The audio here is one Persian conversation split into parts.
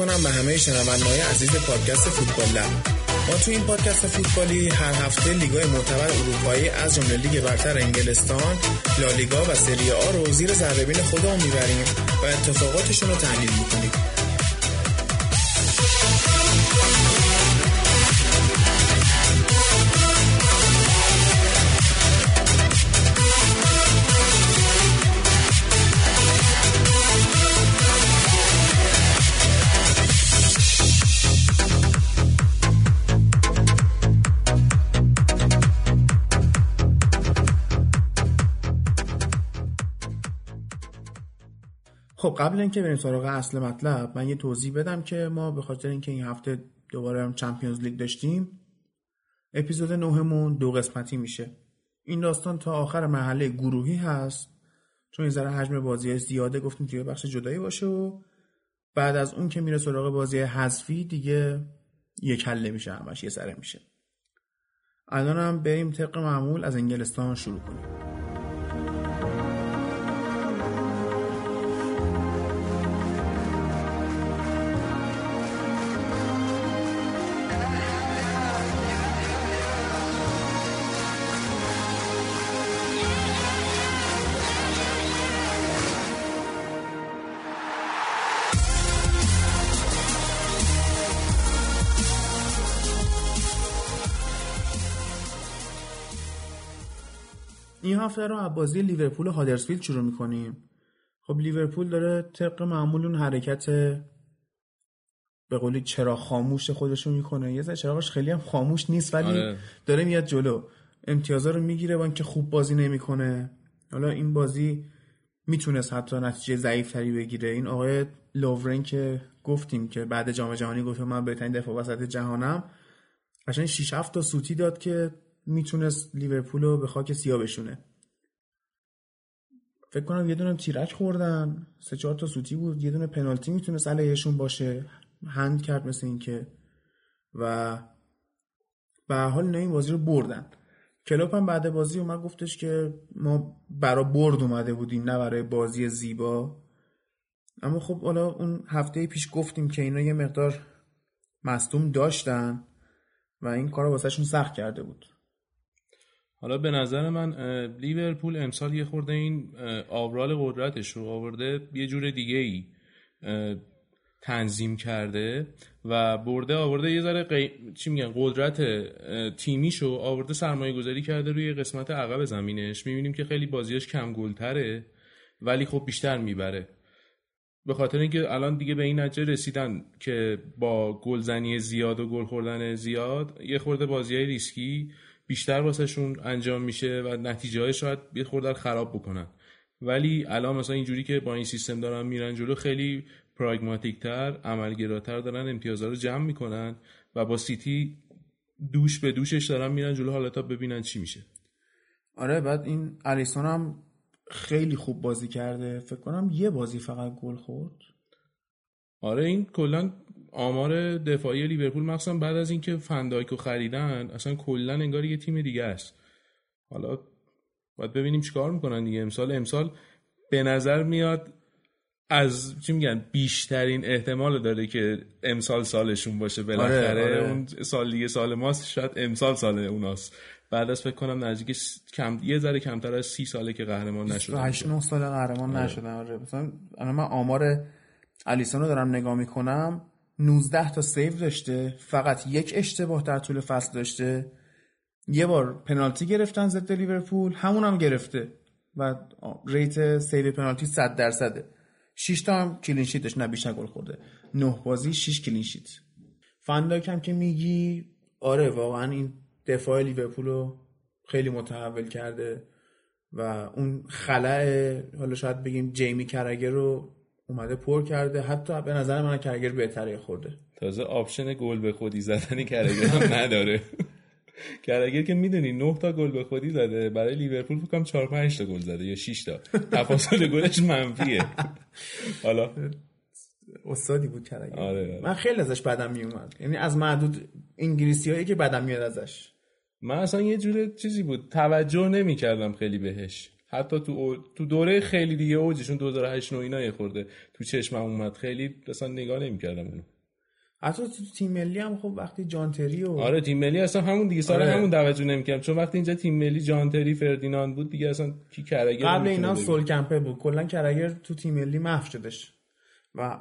میکنم به همه شنونده‌های عزیز پادکست فوتبال لب. ما تو این پادکست فوتبالی هر هفته لیگ‌های معتبر اروپایی از جمله لیگ برتر انگلستان، لالیگا و سری آ رو زیر ذره‌بین خودمون میبریم و اتفاقاتشون رو تحلیل میکنیم. خب قبل اینکه بریم سراغ اصل مطلب، من یه توضیح بدم که ما به خاطر اینکه این هفته دوباره هم چمپیونز لیگ داشتیم، اپیزود 9 مون دو قسمتی میشه. این داستان تا آخر مرحله گروهی هست، چون این ذره حجم بازی‌ها زیاده گفتیم توی بخش جدایی باشه و بعد از اون که میره سراغ بازی حذفی دیگه یک کله میشه، همش یه سره میشه. الان هم بریم طبق معمول از انگلستان شروع کنیم. این هفته رو از بازی لیورپول و هادرسفیلد شروع می‌کنیم. خب لیورپول داره طبق معمول اون حرکت به قولی چراغ خاموش خودش رو می‌کنه. یه ذره چراغش خیلی هم خاموش نیست ولی آره، داره میاد جلو. امتیازا رو میگیره با اینکه خوب بازی نمی‌کنه. حالا این بازی میتونست حتی نتیجه ضعیف‌تری بگیره. این آقای لوورن که گفتیم که بعد جام جهانی گفت من بهترین دفاع وسط جهانم، قشنگ 6 7 تا سوتی داد که میتونست لیورپول رو به خاک سیاه بشونه. فکر کنم یه دونه تیرک خوردن، 3-4 تا سوتی بود، یه دونه پنالتی میتونست علیهشون باشه، هند کرد مثل این که، و به حال نه این بازی رو بردن. کلوپ هم بعد بازی اومد گفتش که ما برای برد اومده بودیم نه برای بازی زیبا. اما خب حالا اون هفته پیش گفتیم که اینا یه مقدار مصدوم داشتن و این کار رو واسهشون سخت کرده بود. حالا به نظر من لیورپول امسال یه خورده این آورال قدرتش رو آورده یه جور دیگه ای تنظیم کرده و برده آورده یه ذره قدرت تیمیشو آورده، سرمایه گذاری کرده روی قسمت عقب زمینش. میبینیم که خیلی بازیاش کم گلتره ولی خب بیشتر میبره، به خاطر اینکه الان دیگه به این نتیجه رسیدن که با گلزنی زیاد و گل خوردن زیاد یه خورده بازیای ریسکی بیشتر واسهشون انجام میشه و نتیجه‌های شاید یه خورده خراب بکنن. ولی الان مثلا اینجوری که با این سیستم دارن میرن جلو، خیلی پراگماتیک‌تر، عملگراتر دارن امتیازها رو جمع میکنن و با سیتی دوش به دوشش دارن میرن جلو. حالا تا ببینن چی میشه. آره، بعد این الیسون هم خیلی خوب بازی کرده، فکر کنم یه بازی فقط گل خورد. آره، این کلاً آمار دفاعی لیورپول مخصوصا بعد از اینکه فندایکو خریدن اصلا کلا انگار یه تیم دیگه است. حالا باید ببینیم چیکار میکنن دیگه. امسال به نظر میاد از بیشترین احتمال داره که امسال سالشون باشه بالاخره. آره. اون سال دیگه سال ماست، شاید امسال سال اوناست. بعد از فکر کنم نزدیک یه ذره کمتر از 30 ساله که قهرمان نشدن. 8-9 سال قهرمان نشدن. آره. مثلا من آمار الیسون رو دارم نگاه میکنم، 19 تا سیو داشته، فقط یک اشتباه در طول فصل داشته، یه بار پنالتی گرفتن ضد لیورپول همونم گرفته و ریت سیو پنالتی 100%. 6 تا هم کلین شیت داشت، نه بیشتر گل خورده. 9 بازی 6 کلین شیت. فندایک هم که میگی آره، واقعا این دفاع لیورپول رو خیلی متحول کرده و اون خلأ حالا شاید بگیم جیمی کراگر رو اومده پر کرده. حتی به نظر من کرگر بهتره خورده. تازه آپشن گل به خودی زدن کرگر هم نداره. کرگر که میدونی 9 تا گل به خودی زده، برای لیورپول فکر کنم 4-5 تا گل زده یا 6 تا. تفاضل گلش منفیه. حالا استادی بود کرگر. آره. من خیلی ازش بدم میومد. یعنی از معدود انگلیسیایی که بدم میاد ازش. من اصلا یه جوره چیزی بود، توجه نمی‌کردم خیلی بهش. حتی تو دوره خیلی دیگه اوجشون 2008 9 اینا خورده تو چشمم اومد، خیلی اصلا نگاه نمی‌کردم اونو. حتی تو تیم ملی هم خب وقتی جانتری و آره تیم ملی اصلا همون دیگه سال همون توجه نمی‌کردم، چون وقتی اینجا تیم ملی جانتری فردیناند بود دیگه اصلا کی کرگر قبل اینا سول کمپه بود، کلا کرگر تو تیم ملی محو شدش و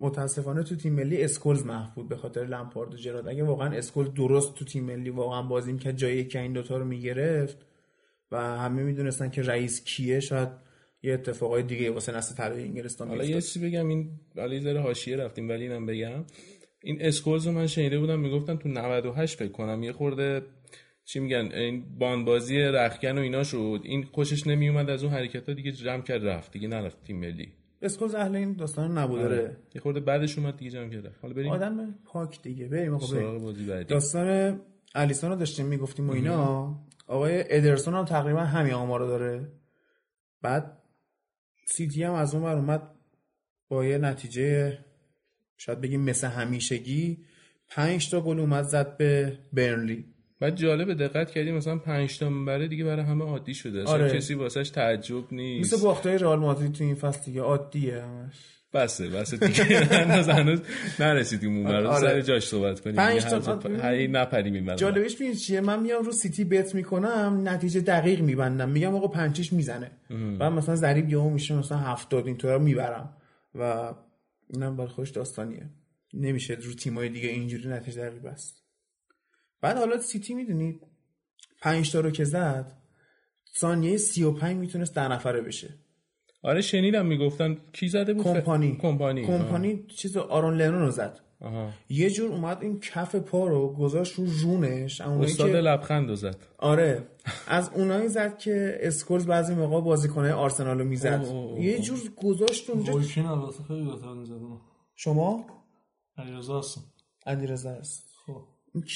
متاسفانه تو تیم ملی اسکولز محو بود به خاطر لمپارد و جرارد. اگه واقعا اسکول درست تو تیم ملی واقعا بازی می‌کرد جای یکی این دو تا رو می‌گرفت و همه میدونستن که رئیس کیه، شاید یه اتفاقای دیگه واسه نسل طلایی انگلستان میفته. حالا یه چیزی بگم، این علی زره حاشیه رفتیم ولی اینم بگم، این اسکولز رو من شنیده بودم میگفتن تو 98 فکر کنم یه خورده چی میگن این باندبازی رختکن و اینا شد، این خوشش نمیومد از اون حرکتا دیگه جمع کرد رفت دیگه نرفت تیم ملی. اسکولز اهل این داستان نبوده، یه خورده بعدش اومد دیگه جمع کرد. حالا بریم آدم پاک دیگه، بریم آقا به داستان الیسون رو داشتیم میگفتیم و اینا. آقای ادرسون هم تقریبا همین آمارو داره. بعد سیتی هم از اون ور اومد با یه نتیجه شاید بگیم مثل همیشگی 5 تا گل اومد زد به برنلی. بعد جالب دقت کردیم مثلا 5 تا برای دیگه برای همه عادی شده، آره. کسی واسش تعجب نیست، مثل باختای رئال مادرید تو این فصل دیگه عادیه همش. بسه دیگه هنوز نرسیدیم اون برای سر جاش صحبت کنیم. 5 تا نپریم این برای جالبش میگه چیه، من میام رو سیتی بت میکنم نتیجه دقیق میبندم میگم آقا 5-6 میزنه و مثلا ضریب یهو میشه مثلا 70 اینطورا میبرم و اینم برای خوش داستانیه. نمیشه رو تیمای دیگه اینجوری نتیجه دقیق بست. بعد حالا سیتی میدونید 5 تا رو که زد ثانیه 35 میتونست 10 نفره بشه. آره شنیدم میگفتن کی زده بود؟ کمپانی چیز آرون لنون رو زد. آها. یه جور اومد این کف پا رو گذاشت رو رونش، استاد لبخند رو زد. آره از اونایی زد که اسکولز بعضی موقع بازیکنای آرسنال رو میزد. یه جور گذاشت اونجا. گلشین البته خیلی بهتر میزد. شما علیرضا هست. خب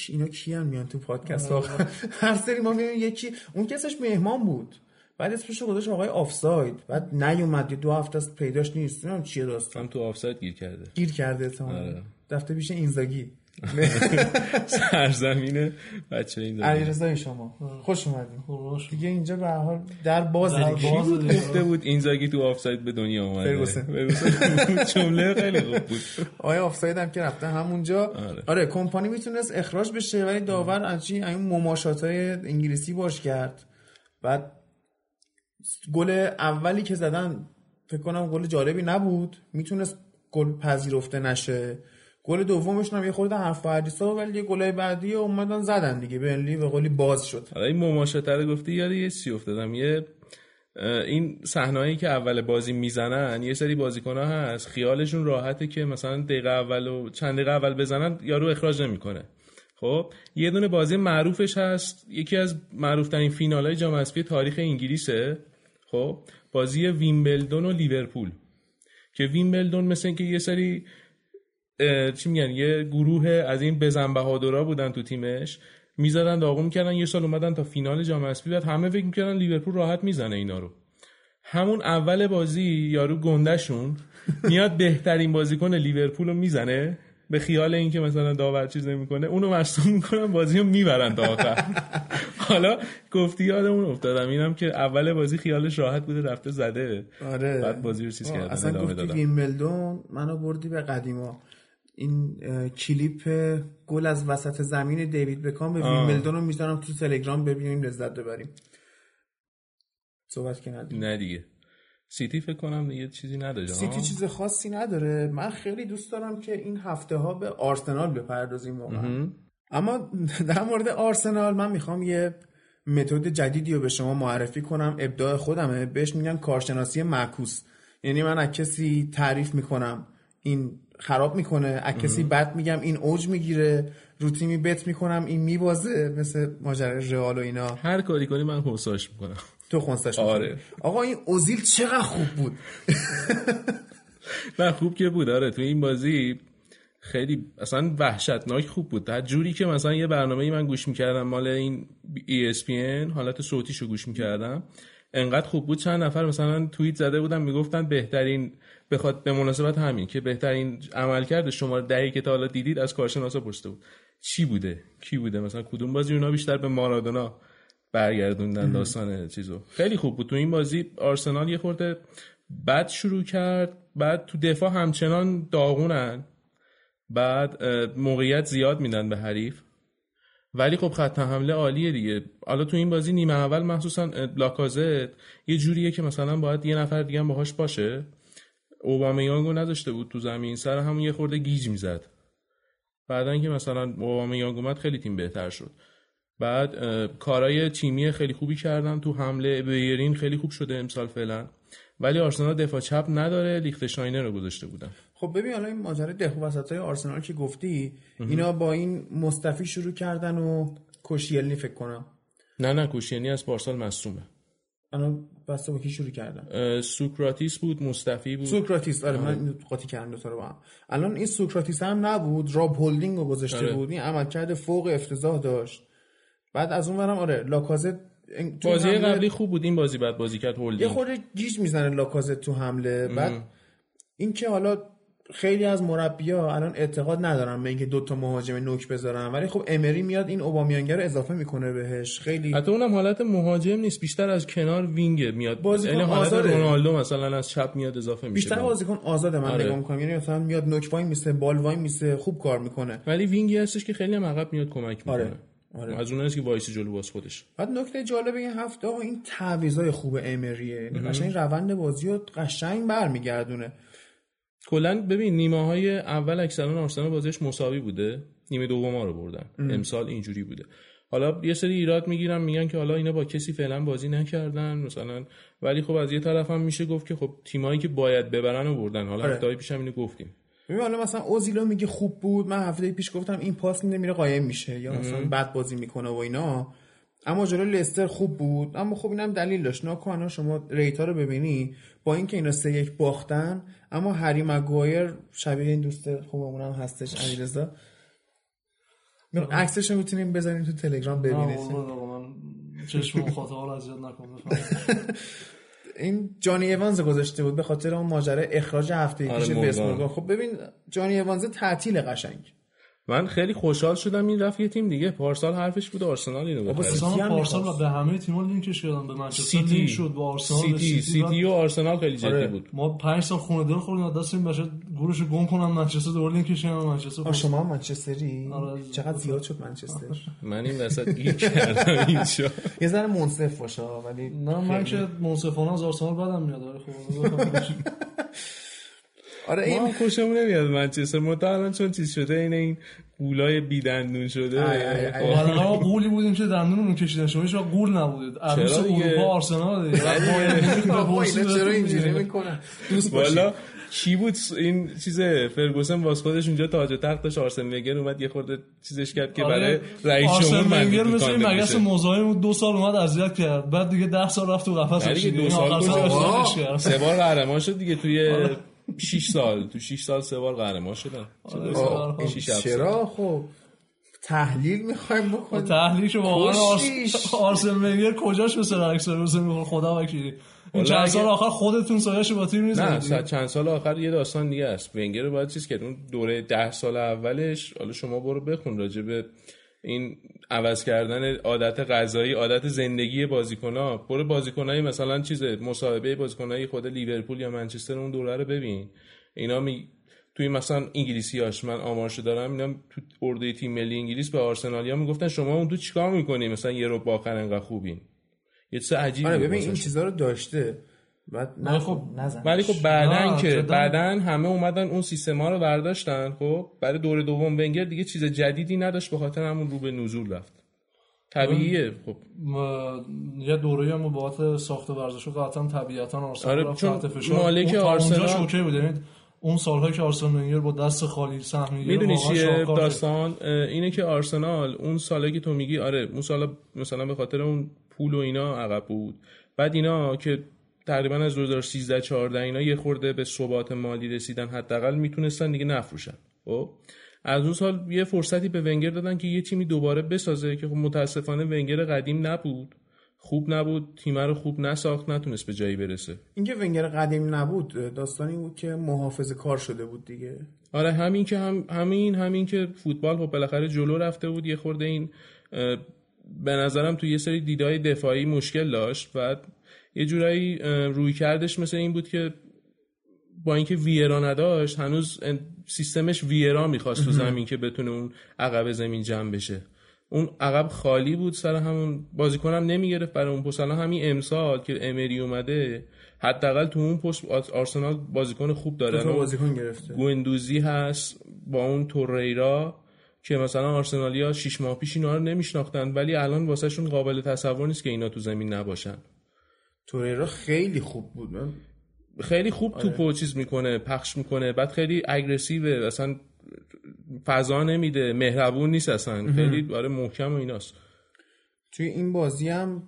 اینا کیان میان تو پادکست آخر؟ هر سری ما میبینیم یکی اون کسش مهمان بود. بعد اسمش رو گذاشت آقای آفساید، بعد نیومد 2 هفته است پیداش نیست. نمیدونم چیه داستان، تو آفساید گیر کرده احتمالاً. دفته پیش اینزاگی سرزمین بچه اینزاگی. علیرضا شما خوش اومدید. دیگه اینجا به هر حال در باز گفته بود اینزاگی تو آفساید به دنیا اومده. فرگوسن جمله خیلی خوب بود. آقای آفساید هم که رفته همونجا. آره کمپانی میتونست اخراج بشه ولی داور عجی این مماشاتای انگلیسی باش کرد. بعد گل اولی که زدن فکر کنم گل جالبی نبود، میتونست گل پذیرفته نشه. گل دومش هم یه خورده حرف فردیسا، ولی یه گلای بعدی اومدن زدن دیگه، بنلی به قولی باز شد. حالا این مماشاتره گفتی یاد یه چیزی افتادم، یه این صحنه‌ای که اول بازی میزنن یه سری بازیکن‌ها هست خیالشون راحته که مثلا دقیقه اول و چند دقیقه اول بزنن یارو اخراج نمی‌کنه. خب یه دونه بازی معروفش هست، یکی از معروف‌ترین فینال‌های جام حذفی تاریخ انگلیسه، خب بازی ویمبلدون و لیورپول، که ویمبلدون مثل اینکه یه سری چی میگن یه گروه از این بزن بهادرا بودن تو تیمش میزدن داغون میکردن، یه سال اومدن تا فینال جام حذفی، بعد همه فکر میکردن لیورپول راحت میزنه اینا رو. همون اول بازی یارو گندشون میاد بهترین بازیکن لیورپول رو میزنه به خیال اینکه مثلا داور چیز نمیکنه، اونو مصدوم میکنن بازیو میبرن تا آخر. حالا گفتی یادمون افتادم اینم که اول بازی خیالش راحت بوده رفته زده. آره. بعد بازی رو چیز کردن. اصلا گفتی ویمبلدون منو بردی به قدیما. این کلیپ گل از وسط زمین دیوید بکام به ویمبلدون رو میذارم تو تلگرام ببینیم لذت ببریم. صحبت که نداریم. نه دیگه. سیتی فکر کنم دیگه چیزی نداره. سیتی چیز خاصی نداره. من خیلی دوست دارم که این هفته ها به آرسنال بپردازیم واقعا. اما در مورد آرسنال من میخوام یه متد جدیدی رو به شما معرفی کنم، ابداع خودمه، بهش میگن کارشناسی معکوس. یعنی من از کسی تعریف میکنم این خراب میکنه، از کسی بد میگم این اوج میگیره، رو تیمی بت میکنم این میبازه، مثل ماجرای رئال و اینا. هر کاری کنی من حساش میکنم. تو خونسش. آره. آقا این اوزیل چقدر خوب بود. نه خوب که بود، آره تو این بازی خیلی اصلا وحشتناک خوب بود. هر جوری که مثلا یه برنامه‌ای من گوش می‌کردم مال این ESPN حالت صوتیشو گوش می‌کردم، انقدر خوب بود چند نفر مثلا توییت زده بودن میگفتن بهترین بخواد به مناسبت همین که بهترین عملکرد شما دقیقی که تا حالا دیدید از کارشناسا پرسیده بود. چی بوده؟ کی بوده؟ مثلا کدوم بازی اونا بیشتر به مارادونا برگردوندن داستان چیزو. خیلی خوب بود تو این بازی. آرسنال یه خورده بد شروع کرد، بعد تو دفاع همچنان داغونن، بعد موقعیت زیاد میدن به حریف، ولی خب خط حمله عالیه دیگه. حالا تو این بازی نیمه اول مخصوصا لاکازت یه جوریه که مثلا باید یه نفر دیگه هم باهاش باشه. اوبامیانگو نذاشته بود تو زمین، سر همون یه خورده گیج میزد. بعدن که مثلا اوبامیانگ اومد خیلی تیم بهتر شد. بعد کارهای تیمی خیلی خوبی کردن تو حمله. بیرین خیلی خوب شده امسال فعلا، ولی آرسنال دفاع چپ نداره، لیختشاینر رو گذاشته بودن. خب ببین الان این ماجرای دفاع وسطای آرسنال که گفتی، اینا با این مصطفی شروع کردن و کوشیلنی فکر کنم. نه کوشیلنی از پارسال مصدومه. الان بس با کی شروع کردن؟ سوکراتیس بود، مصطفی بود. سوکراتیس آره، من قاطی کردم دو تا رو هم. الان این سوکراتیس هم نبود، راب هولدینگ رو گذاشته بود. این عملکرد فوق افتضاح داشت. بعد از اون ورم آره لاکازت بازی قبلی خوب بود، این بازی بعد بازی کرد هولدینگ، یه خورده گیج میزنه لاکازت تو حمله. بعد اینکه حالا خیلی از مربی‌ها الان اعتقاد ندارن به اینکه دو تا مهاجم نوک بذارن، ولی خب امری میاد این اوبامیانگ رو اضافه میکنه بهش. خیلی حتی اونم حالت مهاجم نیست، بیشتر از کنار وینگ میاد، یعنی حالت رونالدو مثلا از چپ میاد اضافه میشه، بیشتر بازیکن آزاد من نگاه میکنم، یعنی مثلا میاد نوک وای میسه، بال وای میسه، خوب کار میکنه، ولی وینگی هستش که خیلی عقب میاد کمک میکنه. آره. از اون نیست که وایسی جلو باز خودش. بعد نکته جالب این هفته آقا این تعویضای خوب امریه، قشنگ روند بازی رو قشنگ برمیگردونه. کلا ببین نیمه‌های اول اکثرا آرسنال بازیش مساوی بوده، نیمه دوما رو بردن. امسال اینجوری بوده. حالا یه سری ایراد میگیرن، میگن که حالا اینا با کسی فعلا بازی نکردن مثلا، ولی خب از یه طرف هم میشه گفت که خب تیمایی که باید ببرن رو بردن. حالا هفته‌های پیش هم اینو گفتیم. ببین حالا مثلا اوزیلو میگه خوب بود، من هفته پیش گفتم این پاس میده میره قایم میشه یا مثلا بد بازی میکنه و اینا، اما جلوی لستر خوب بود. اما خب اینم دلیل داشت ناکانا. شما ریتا رو ببینی با اینکه اینا 3-1 باختن، اما هری مگوایر شبیه این دوست خوبمون هم هستش علیرضا، عکسش رو میتونیم بذاریم تو تلگرام ببینید. من چشمم خاطرها رو زیاد نکنم. این جانی ایوانز گذاشته بود به خاطر اون ماجرا اخراج هفته پیش وستبروک. خب ببین جانی ایوانز تعطیل قشنگ. من خیلی خوشحال شدم این رفت یه تیم دیگه. پارسال حرفش بود آرسنال اینو گفت. پارسال به همه تیم‌ها لینکش کردن، به منچستر لینک شد، به آرسنال، سیتی و آرسنال خیلی جدی بود. ما 5 سال خونه دار خوردیم دستیم باشه گورشو گم کنن منچستر دور لینکش کردن منچستر. شما منچستری؟ چقدر زیاد شد منچستر. من این وسط گیر کردم اینجا. یه ذره منصف باشه ولی نه من که منصفانه از آرسنال بدم میاد. آره این خوشمون نمیاد منچستر متألن چون چیز شده، این گولای بی دندون شده. والا ما گولی بودیم که دندونمون کشیدن، شما هیچ وقت گول نبودید. عروس اروپا آرسنال دیگه. ما چرا اینجوری میکنن دوست باشید. والا چی بود این چیز فرگوسن واسه خودش اونجا تاج و تخت داشت، آرسن ونگر اومد یه خورده چیزش کرد که برای رئیس جمهور ونگر مثل این مگس موزایمو 2 سال اومد اذیت کرد، بعد دیگه 10 سال رفت تو قفسش. 2 سال 3 بار قهرمان شد دیگه توی 6 سال، تو 6 سال 3 بار قهرمان شدن. چرا خب تحلیل می‌خوایم بکنیم؟ تحلیلشو واقعا آرسن ونگر کجاش مثل اکسروسه میگه خدا وکیلی. چند سال آخر خودتون سایه‌شو با تیم می‌زنید. نه چند سال آخر یه داستان دیگه است. ونگر رو باید چیز کرد اون دوره 10 سال اولش. حالا شما برو بخون راجع به این عوض کردن عادت غذایی، عادت زندگی بازیکن‌ها. برو بازیکن‌های مثلا چیزه مصاحبه بازیکن‌های خود لیورپول یا منچستر اون دوره رو ببین. اینا توی مثلا انگلیسی‌هاش من آمارشو دارم، اینا تو اردوی تیم ملی انگلیس به آرسنالیا میگفتن شما اون تو چیکار می‌کنی مثلا یه رو باخر انقدر خوبین. یه چیز عجیبه. آره ببین این چیزا رو داشته. ولی خب بعدن که بعدن همه اومدن اون سیستما رو برداشتن. خب برای دور دوم ونگر دیگه چیز جدیدی نداشت، به خاطر همون رو به نزول رفت. طبیعیه. خب یه دوره‌ای هم بابت ساخت ورزش و قطعا طبیعتاً آرسنال رفت تحت فشار. مالک آرسنال اوکی بود، یعنی اون سال‌ها که آرسنال ونگر با دست خالی سهمیه میدونی چیه داستان اینه که آرسنال اون سالی که تو میگی آره اون سالا مثلا به خاطر اون پول و اینا عقب بود، بعد اینا که تقریبا از 2013 14 اینا یه خورده به ثبات مالی رسیدن، حداقل میتونستن دیگه نفروشن. خب از اون سال یه فرصتی به ونگر دادن که یه تیمی دوباره بسازه که خب متاسفانه ونگر قدیم نبود، خوب نبود، تیم رو خوب نساخت، نتونست به جایی برسه. اینکه ونگر قدیم نبود داستانی بود که محافظه کار شده بود دیگه. آره همین که فوتبال خب بالاخره جلو رفته بود، یه خورده این به نظرم تو یه سری دیدهای دفاعی مشکل داشت و یه جورایی روی کردش مثل این بود که با اینکه ویرا نداشت هنوز سیستمش ویرا میخواست تو زمین که بتونه اون عقب زمین جمع بشه. اون عقب خالی بود، سر همون بازیکنم هم نمیگرفت برای اون پست. الان همین امسال که امری اومده حداقل تو اون پست آرسنال بازیکن خوب داره، بازیکن گرفته. گوندوزی هست با اون توریرا که مثلا آرسنالیا 6 ماه پیش اینا رو نمیشناختن ولی الان واسه شون قابل تصور نیست که اینا تو زمین نباشن. توریرا خیلی خوب بود، من خیلی خوب توپو چیز میکنه، پخش میکنه، بعد خیلی اگریسیو، اصلا فضا نمیده، مهربون نیست اصلا، خیلی برای محکم و ایناست. توی این بازی هم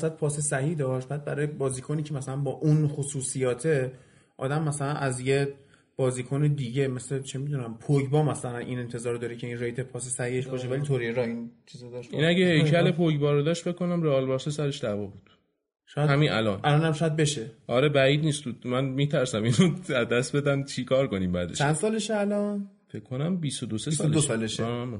91% پاس صحیح داشت. بعد برای بازیکنی که مثلا با اون خصوصیاته آدم مثلا از یه بازیکن دیگه مثلا چه میدونم پوگبا مثلا این انتظار داره که این ریت پاس صحیحش باشه، ولی توریرا این چیزا داشت. این اگه هیکل پوگبا رو داشت بکنم رئال بارسا سرش دعوا بود. همین الانم شاید بشه. آره بعید نیست. من میترسم اینو از دست بدم چیکار کنیم بعدش. چند سالشه الان؟ فکر کنم 22 سالشه. آره.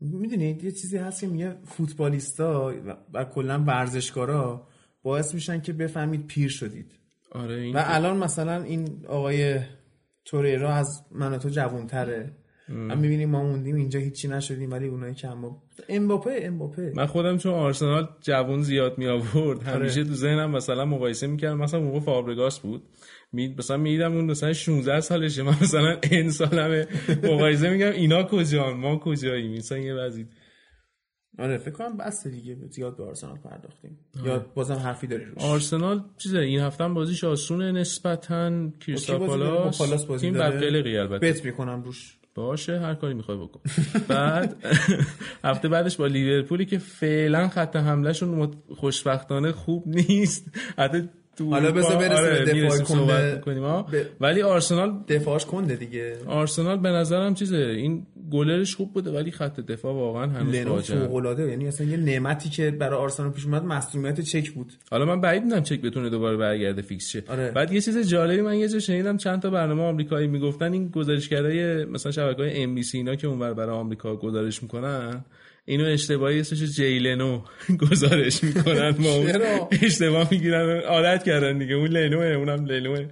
میدونید یه چیزی هست که میگه فوتبالیستا و کلا ورزشکارا باعث میشن که بفهمید پیر شدید. آره این و الان مثلا این آقای توریرا از من و تو جوان‌تره. هم می‌بینیم ما موندیم اینجا هیچی نشدیم ولی اونایی که اما امباپه من خودم چون آرسنال جوان زیاد می آورد همیشه تو ذهنم مثلا مقایسه می‌کردم، مثلا موقع فابرگاس بود مثلا می‌دیدم اون مثلا 16 سالشه، من مثلا این سالمه، مقایسه می‌کردم اینا کجان ما کجاییم، مثلا یه وضعیت. آره فکر کنم بس دیگه زیاد به آرسنال پرداختیم. یا بازم حرفی داری روش؟ آرسنال چیزه این هفته هم بازیش آسونه نسبتاً. کریستال پالاس بازی داره، بت می‌کنم روش باشه، هر کاری میخوای بکن. بعد هفته بعدش با لیورپولی که فعلا خط حملهشون خوشبختانه خوب نیست، حتی حالا بذار برسیم به دفاع کنیم، ولی آرسنال دفاعش کنده دیگه. آرسنال به نظرم چیزه این گلرش خوب بوده ولی خط دفاع واقعا هنوز فاجعه فوق‌العاده، یعنی اصلا یه نعمتی که برای آرسنال پیش اومد مسئولیت چک بود. حالا من بعید میدونم چک بتونه دوباره برگرده فیکس شه. آره. بعد یه چیز جالبی من یه جا شنیدم چند تا برنامه آمریکایی میگفتن این گزارشگرای مثلا شبکه‌های ام بی سی اینا که اونور برای آمریکا گزارش میکنن اینو اشتباهی اسمش جیلنو گزارش میکنن، ما اشتباه میگیرن، عادت کردن دیگه، اون لینوه اونم لینوه،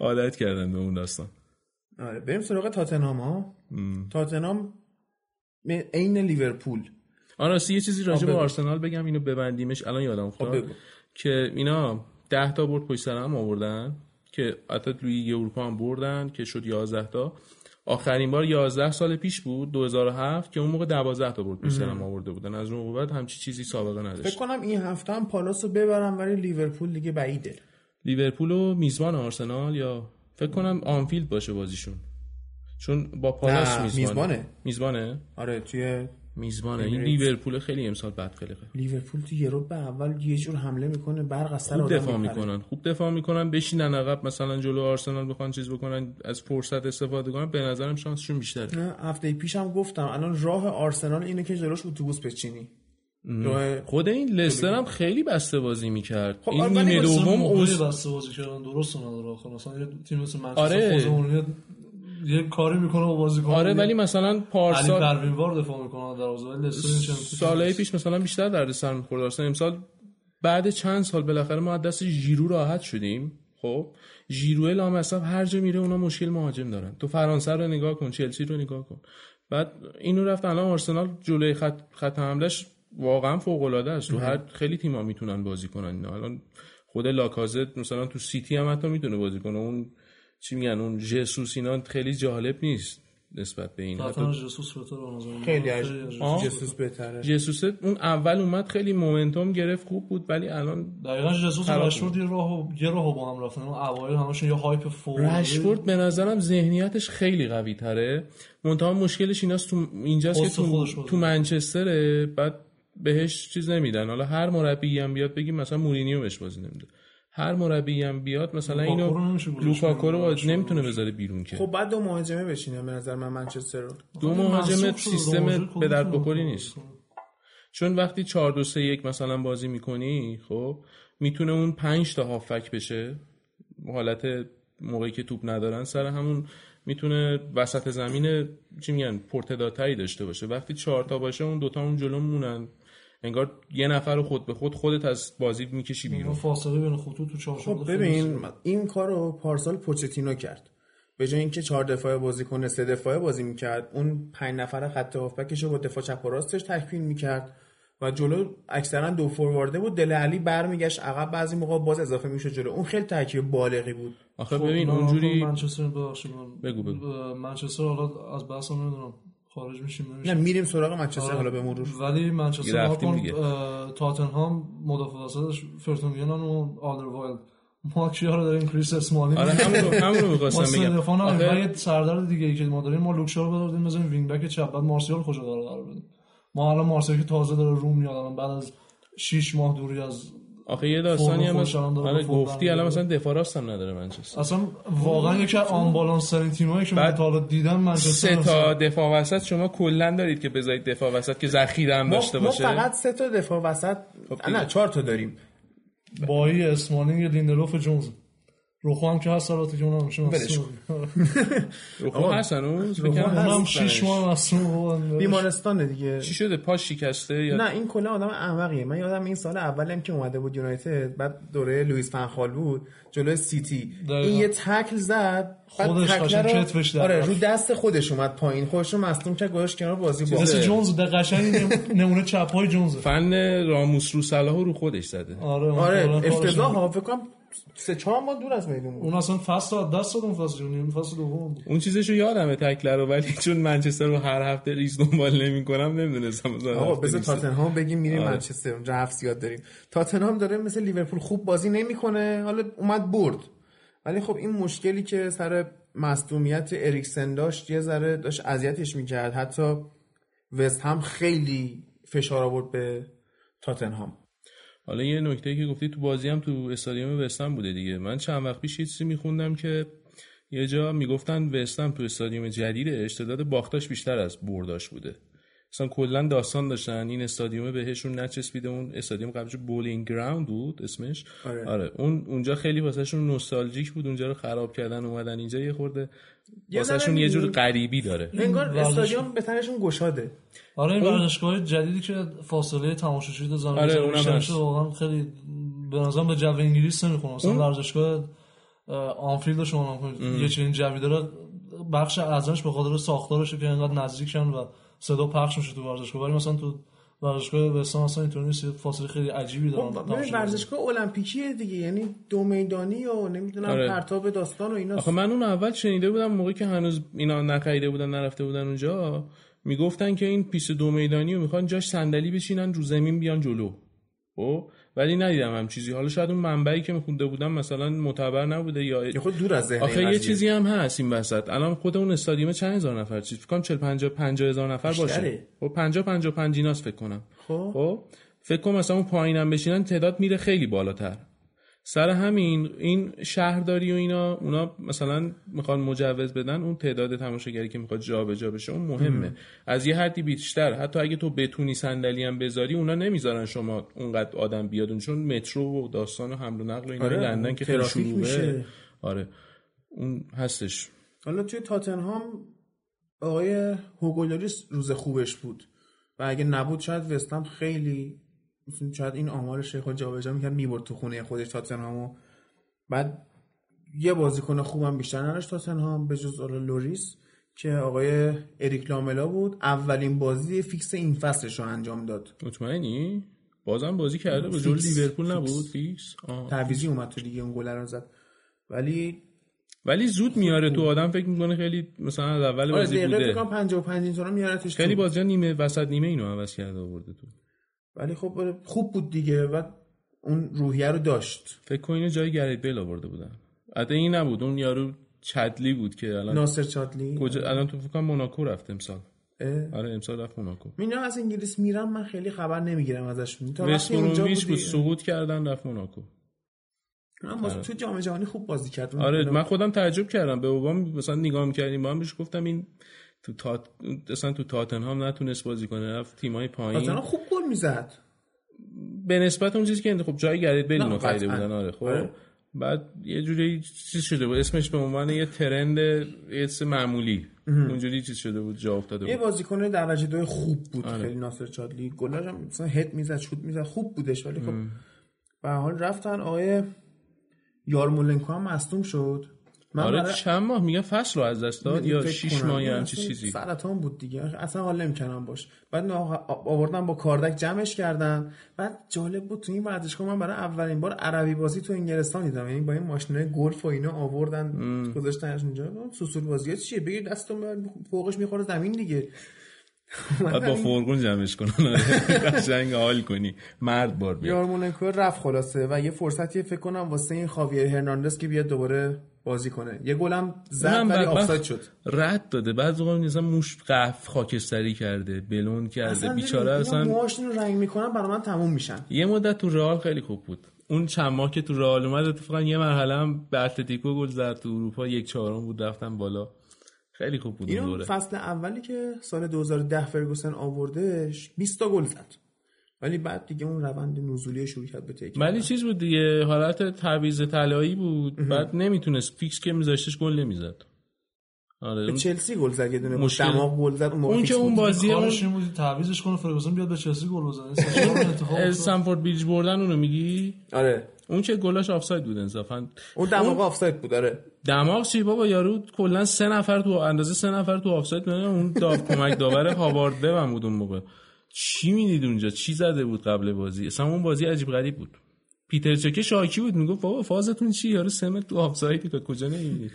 عادت کردن به اون داستان. آره بریم سراغ تاتنهام ها. تاتنهام عین لیورپول. آره یه چیزی راجع به آرسنال بگم اینو ببندیمش، الان یادم افتاد که اینا 10 تا برد پشت سر هم آوردن که حتی توی اروپا هم بردن که شد 11 تا. آخرین بار 11 سال پیش بود 2007 که اون موقع 12 تا برد پیش سرم آورده بودن، از اون بعد همچی چیزی سابقه نداشت. فکر کنم این هفته هم پالاسو ببرم ولی لیورپول دیگه بعیده. لیورپولو میزبان آرسنال یا فکر کنم آنفیلد باشه بازیشون، چون با پالاس میزبانه. آره توی میزبانه. این لیورپول خیلی امسال بدقلقه. لیورپول تو یوروپا اول یه جور حمله میکنه برق از سر آدم دفاع میکنن، خوب دفاع میکنن، بشینن عقب مثلا جلو آرسنال بخوان چیز بکنن، از فرصت استفاده کنن، به نظرم شانسشون بیشتره. هفته پیشم گفتم الان راه آرسنال اینه که جلوش اتوبوس بچینی. خود این لستر هم خیلی بسته بازی میکرد. خب این نیمه دوم بسته بازی کردن درست اومد مثلا یه تیم مثل منچستر خودمون یه کاری میکنه با بازیکن. آره ولی مثلا پارسال علی دروینوار دفاع میکنه دروازه ولی لستر سالهای پیش مثلا بیشتر درد سر میخورد. اصلا امسال بعد چند سال بالاخره ما از دست ژیرو راحت شدیم. خب ژیرو لامصب هر جا میره اونا مشکل مهاجم دارن. تو فرانسه رو نگاه کن، چلسی رو نگاه کن. بعد اینو رفت الان آرسنال جلوی خط حملهش واقعا فوق العاده است. تو هر خیلی تیم‌ها میتونن بازی کنن. الان خود لاکازت مثلا تو سیتی هم حتی میتونه بازی کنه. اون چی میگن اون جسوس اینا خیلی جالب نیست نسبت به این. حتما جسوس بهتره اون خیلی جسوس بهتره. جسوس اون اول اومد خیلی مومنتوم گرفت خوب بود ولی الان دقیقاً جسوس راشفورد یه راهو با هم رفتن. اون اوایل همشون یه هایپ فور. راشفورد به نظرم ذهنیتش خیلی قوی تره. منتها مشکلش ایناست تو اینجاست که تو منچستره بعد بهش چیز نمیدن. حالا هر مربی هم بیاد بگیم مثلا مورینیو بهش بازی نمیده. هر مربی هم بیاد مثلا اینو لوکاکو رو نمیتونه بذاره بیرون که. خب بعد دو مهاجمه بشینه به نظر من منچستر رو. دو مهاجمه سیستم به درد بخوری نیست. چون وقتی 4-2-3-1 مثلا بازی میکنی خب میتونه اون 5 تا هافک بشه. حالت موقعی که توپ ندارن سر همون میتونه وسط زمین چی میگن پرتداتایی داشته باشه. وقتی 4 تا باشه اون 2 تا اون جلو مونن، انگار یه نفر رو خود به خود خودت از بازی میکشی بیرون، فاصله بین خطوط تو چارچوب. خب ببین این کارو پارسال پوچتینو کرد، به جای اینکه 4 دفاعه بازی کنه 3 دفاعه بازی میکرد. اون 5 نفره خط هافبکش رو با دفاع چپ و راستش تکمیل میکرد و جلو اکثرا 2 فوروارده بود. دل علی برمیگشت عقب، بعضی موقع باز اضافه میشه جلو. اون خیلی ترکیب بالغی بود. آخه ببین اونجوری منچستر بگو منچستر حالا از بحث نمیدونم خارج میشیم نمیشه. نه میریم سراغ منچستر حالا به مرور. ولی منچستر با تاتنهام مدافع وسطش فرتونگنان و آلدروایلد، ما کیا رو داریم؟ کریس اسمالی. آره همون رو می‌خواستم بگم. آخه یه سردرد دیگه ای که ما داریم، ما لوکشا رو بذاریم بزنیم وینگ بک چپ، بعد مارسیال خوشو قرار بدیم. ما الان مارسیال که تازه داره روم میاد بعد از 6 ماه دوری از آخه یه داستانی هم آره گفتی الان مثلا دفاع راست هم نداره منچستر. اصلا واقعا یکی از آن بالانس ترین تیمایی که من تا حالا دیدم منچستر. 3 تا دفاع وسط شما کلا دارید که بذارید دفاع وسط که ذخیره هم داشته باشه. ما فقط 3 تا دفاع وسط، نه 4 تا داریم. بایی اسمانینگ لیندلوف جونز روخو هم که هست سالاتی که اونم شما روخو هستن اونم 6 ماه مصروم بیمارستانه دیگه. چی شده؟ پاش شکسته یا نه؟ این کلا آدم احمقیه. من یادم این سال اولم که اومده بود یونایتد، بعد دوره لوئیس فنخال بود جلوی سیتی، این یه تکل زد خودش قشنگ کتفش داد، آره رو دست خودش اومد پایین، خودش رو مصدوم کرد، گذاشت کنار بازی. با دست جونز ده قشنگ نمونه چپای جونز، فن راموس رو صلاح رو خودش زده. آره افتضاح ها، فکر کنم 3-4 ماه دور از میدون بود. اون اصلا فصل از دست داد، اون فصل جونیون فصل دوم. اون چیزشو یادمه تکلر رو، ولی چون منچستر رو هر هفته ریز دنبال نمی‌کنم نمیدونستم. آقا بذار تاتنهام بگیم میریم منچستر، اونجا حرف زیاد داریم. تاتنهام داره مثل لیورپول خوب بازی نمی‌کنه، حالا اومد برد، ولی خب این مشکلی که سر مصدومیت اریکسن داشت یه ذره داشت اذیتش می‌کرد. حتی وست هم خیلی فشار آورد به تاتنهام. حالا یه نکته‌ای که گفتی تو بازی هم تو استادیوم وستهم بوده دیگه. من چند وقت پیش یه چیزی می‌خوندم که یه جا میگفتن وستهم تو استادیوم جدیدش تعداد باختاش بیشتر از برداش بوده. اصلا کلا داستان داشتن این استادیوم بهشون نچسبیده. اون استادیوم قبلش بولینگ گراوند بود اسمش. آره اونجا خیلی واسهشون نوستالژیک بود، اونجا رو خراب کردن اومدن اینجا یه خورده واسهشون یه جور غریبی داره. انگار استادیوم به تنشون گشاده. آره این ورزشگاه جدیدی که فاصله تماشاچی تا زمین نشه واقعا خیلی به نظرم به جو انگلیس نمیخونه. اصلا ورزشگاه آنفیلد شما یه چنین جوی داره، بخش ارزش به خاطر ساختارشه که انقدر نزدیکشن و صدا پخش میشه تو ورزشگاه. ولی مثلا تو ورزشگاه وستهم اصلا اینطوری نیست، فاصله خیلی عجیبی دارن. ببین ورزشگاه المپیکیه دیگه، یعنی دو میدانی یا نمیدونم آره. پرتاب داستان و اینا. آخه من اون اول شنیده بودم موقعی که هنوز اینا نخریده بودن نرفته بودن اونجا، میگفتن که این پیست 2 میدانی رو میخوان جاش صندلی بچینن رو زمین بیان جلو او، ولی ندیدم هم چیزی. حالا شاید اون منبعی که میخونده بودم مثلا معتبر نبوده یا خود دور از ذهن. آخه یه چیزی هم هست این وسط، الان خود اون استادیوم چند هزار نفر چیز فکر کنم 40-50 هزار نفر باشه. خب 50 ایناست فکر کنم. خب فکر کنم مثلا اون پایینم بشینن تعداد میره خیلی بالاتر. سر همین این شهرداری و اینا اونا مثلا میخوان مجوز بدن اون تعداد تماشاگری که میخواد جابجا بشه، اون مهمه. از یه حدی بیشتر حتی اگه تو بتونی صندلی هم بذاری اونا نمیذارن شما اونقدر آدم بیادون، چون مترو و داستان و حمل و نقل و اینا آره، لندن که خیلی شلوغه. آره اون هستش. حالا توی تاتنهام آقای هوگولاریس روز خوبش بود و اگه نبود شاید وستهم خیلی شاید این آمار شیخ خود جابجا می‌کرد، میبرد تو خونه خودش تاتنهامو. بعد یه بازیکن خوبم بیشتر نداشت تاتنهام به جز لوریس که آقای اریک لاملا بود. اولین بازی فیکس این فصلش رو انجام داد. مطمئنی؟ بازم بازی کرده با جلوی لیورپول نبود فیکس. تعویضی اومد تو دیگه اون گل رو زد. ولی زود میاره تو آدم، فکر میکنه خیلی مثلا از اول بازی بوده. آره دقیقاً 55 اینطوری میارتش. خیلی بازی نیمه وسط نیمه اینو عوض کرده آورده تو. ولی خب خوب بود دیگه و اون روحیه رو داشت. فکر کنم اینو جای گرید بیل آورده بودن. البته این نبود، اون یارو چادلی بود که الان ناصر چادلی کجا الان تو فکر کنم موناکو رفت امسال. آره امسال رفت موناکو. مینا از انگلیس میرم من خیلی خبر نمیگیرم ازش. تا وقتی اونجا بود سقوط کردن رفت موناکو. اما تو جام جهانی خوب بازی کرد. آره من خودم تعجب کردم به بابام مثلا نگاه می‌کردیم با هم بهش گفتم این تو تاتنهام نتونست بازی کنه، رفت تیمای پایین. تاتنهام خوب گل میزد به نسبت اون چیزی که خب جای گرید بیل نخریده بودن. آره خب بعد یه جوری چیز شده بود اسمش به عنوان یه ترند، یه چیز معمولی اونجوری چیز شده بود، جا افتاده بود. یه بازیکن درجه 2 خوب بود خیلی، ناصر چادلی گلاش هم مثلا هد میزد، شوت میزد، خوب بودش، ولی خب به هر حال رفتن. آقای یارمولنکو هم مصدوم شد. آره چند ماه میگن فصل رو از دست داد یا 6 ماه یا همچین چیزی، سرطان بود دیگه، اصلا حال نمی‌کردم باش. بعد آوردن با کاردک جمعش کردن. بعد جالب بود تو این ورزشگاه من برای اولین بار عربی بازی تو انگلستان دیدم، یعنی با این ماشینای گلف و اینا آوردن گذاشتنش اونجا. سوسول بازیه چیه؟ بگیر دستم فوقش میخوره زمین دیگه، بعد با فرقون جمعش کنن قشنگ حال کنی. مرد بار بیار یارمولنکو رفت خلاصه. و یه فرصتی فکر کنم واسه این خاویر هرناندز که بیاد دوباره بازی کنه، یه گلم زد ولی آفساید شد، رد داده. بعد وقتا نیستم موش قف خاکستری کرده، بلون کرده بیچاره. اصلا موهاشون رو رنگ میکنن برای من تموم میشن. یه مدت تو رئال خیلی خوب بود، اون چند ماه که تو رئال اومد اتفاقا یه مرحله هم به اتلتیکو گل زد تو اروپا، 1/4 بود، رفتن بالا، خیلی خوب بود اون دوره. فصل اولی که سال 2010 فرگوسن آوردش 20 تا گل زد، ولی بعد دیگه اون روند نزولی شروع کرد به تکیه. ولی چیز بود دیگه، حالت تعویض طلایی بود. بعد نمیتونست فیکس که میذاشتش گل نمیزد. آره به چلسی گل زد، یه دونه مشکل دماغ گل زد. اون که اون بازی اون بود تعویضش کنه فرگوسن بیاد به چلسی گل بزنه. استنفورد بیج بردن اونو میگی؟ آره اون که گلاش آفساید بود انصافا. اون دماغ آفساید بود. آره دماغ چی بابا، یارو کلا 3 نفر تو اندازه 3 نفر تو آفساید. اون داو کمک داور هاوارد بهم بود اون موقع. چی میدید اونجا؟ چی زده بود قبل بازی؟ اصلا اون بازی عجیب غریب بود. پیتر چکه شاکی بود، میگفت بابا فازتون چی؟ یارو 3 متر تو آفساید تا کجا نمیدید.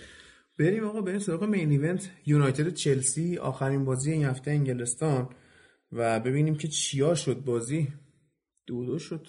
بریم آقا بریم سراغ مین ایونت یونایتد چلسی، آخرین بازی این هفته انگلستان، و ببینیم که چیا شد. بازی 2-2 شد.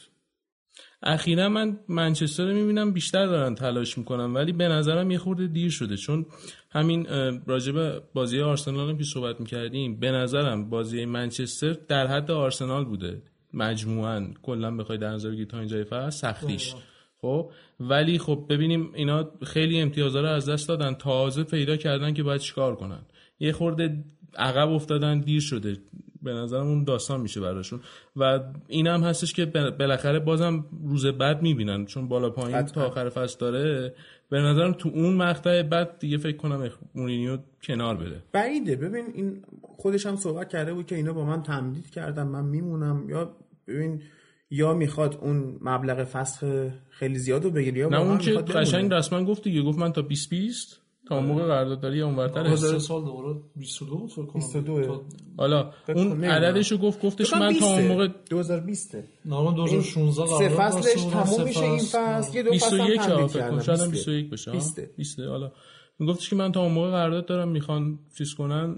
اخیرا من منچستر رو میبینم بیشتر دارن تلاش میکنن، ولی به نظرم یه خورده دیر شده. چون همین راجب بازی آرسنال هم که صحبت میکردیم، به نظرم بازی منچستر در حد آرسنال بوده مجموعاً، کلا بخوای در نظر بگیری تا اینجای فصل سختیش. خب ولی خب ببینیم اینا خیلی امتیازا رو از دست دادن، تازه پیدا کردن که باید چیکار کنن، یه خورده عقب افتادن، دیر شده به نظرم اون داستان میشه براشون. و این هم هستش که بالاخره بازم روز بعد میبینن، چون بالا پایین تا آخر فصل داره. به نظرم تو اون مقطع بعد دیگه فکر کنم مورینیو کنار بده، بعیده. ببین این خودش هم صحبت کرده بود که اینا با من تمدید کردن، من میمونم، یا ببین یا میخواد اون مبلغ فسخ خیلی زیادو بگیره، یا نه اون که قشنگ رسما گفت دیگه، گفت من تا 2020 تا موقع قراردادی اونورتر هست. سال دوباره 22 بود فکر کنم. 22 حالا اون عددشو گفتش من تا اون موقع 2020 نه 2016 قرارداد باشه، سه فصلش تموم میشه این فصل، یه دو فصل هم تمدید شدن 21 بشه 20. حالا میگفتش که من تا اون موقع قرارداد دارم، میخوان چیز کنن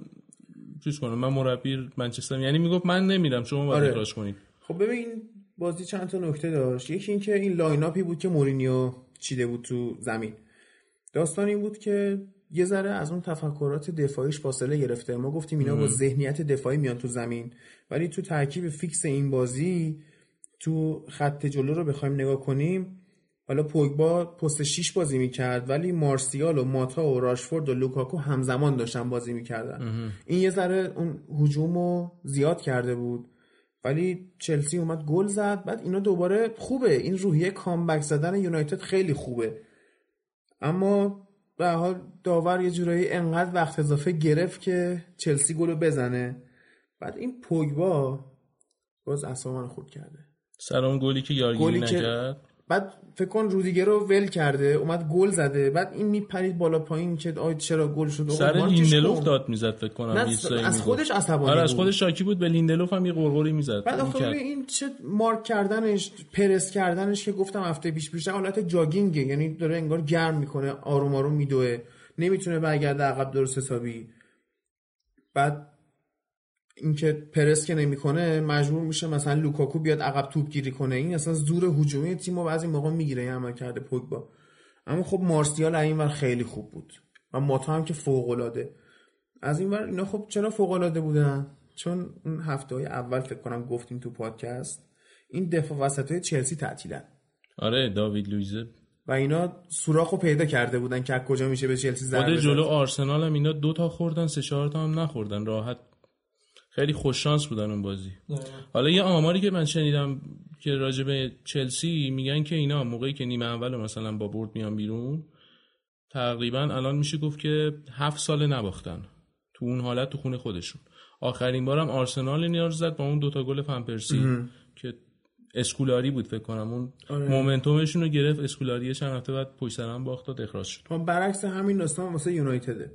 من مربی منچستر، یعنی میگفت من نمیرم شما باید اخراج کنید. خب ببین بازی چند تا نکته داشت. یکی اینکه این لایناپی بود که مورینیو چیده بود تو زمین، داستان این بود که یه ذره از اون تفکرات دفاعیش فاصله گرفته. ما گفتیم اینا با ذهنیت دفاعی میان تو زمین، ولی تو ترکیب فیکس این بازی تو خط جلو رو بخوایم نگاه کنیم، حالا پوگبا پست 6 بازی میکرد، ولی مارسیال و ماتا و راشفورد و لوکاکو همزمان داشتن بازی میکردن. این یه ذره اون هجوم رو زیاد کرده بود، ولی چلسی اومد گل زد. بعد اینا دوباره خوبه، این روحیه کامبک زدن یونایتد خیلی خوبه. اما به حال داور یه جورایی انقدر وقت اضافه گرفت که چلسی گلو بزنه. بعد این پوگبا باز اعصابم خورد کرده سر اون گلی که یارگیری نکرد. بعد فکر کن رودیگر رو ول کرده، اومد گل زده، بعد این میپرید بالا پایین که آید چرا گل شد. سر لیندلوف داد میزد فکر کنم، از خودش عصبانی بود، از خودش شاکی بود، به لیندلوف هم یه غرغری میزد. بعد آخه این چه مارک کردنش، پرس کردنش که گفتم هفته پیش حالت جاگینگه، یعنی داره انگار گرم میکنه، آروم آروم میدوه، نمیتونه برگرده عقب درست حسابی. بعد اینکه پرس که نمیکنه مجبور میشه مثلا لوکاکو بیاد عقب توپ گیری کنه. این اصلا زور هجومی تیمو بعضی موقع میگیره، این عمل کرده پوگبا. اما خب مارسیال این ور خیلی خوب بود و ماتا هم که فوق العاده از این ور. اینا خب چرا فوق العاده بودن؟ چون اون هفته‌های اول فکر کنم گفتیم تو پادکست، این دفاع وسطای چلسی تعطیلن. آره داوید لوئیزه و اینا سوراخو پیدا کرده بودن که از کجا میشه به چلسی ضربه زد. جلو آرسنال هم اینا 2 تا خوردن، 3-4 تا هم نخوردن، راحت خیلی خوش شانس بودن اون بازی. حالا یه آماری که من شنیدم که راجع به چلسی میگن که اینا موقعی که نیمه اول مثلا با برد میان بیرون تقریبا الان میشه گفت که 7 سال نباختن تو اون حالت تو خونه خودشون. آخرین بارم آرسنال نیاز زد با اون دوتا گل فنپرسی که اسکولاری بود فکر کنم اون مومنتومشون رو گرفت. اسکولاری چند هفته بعد پشت سر هم باخت و اخراج شد. برعکس همین داستان واسه یونایتده.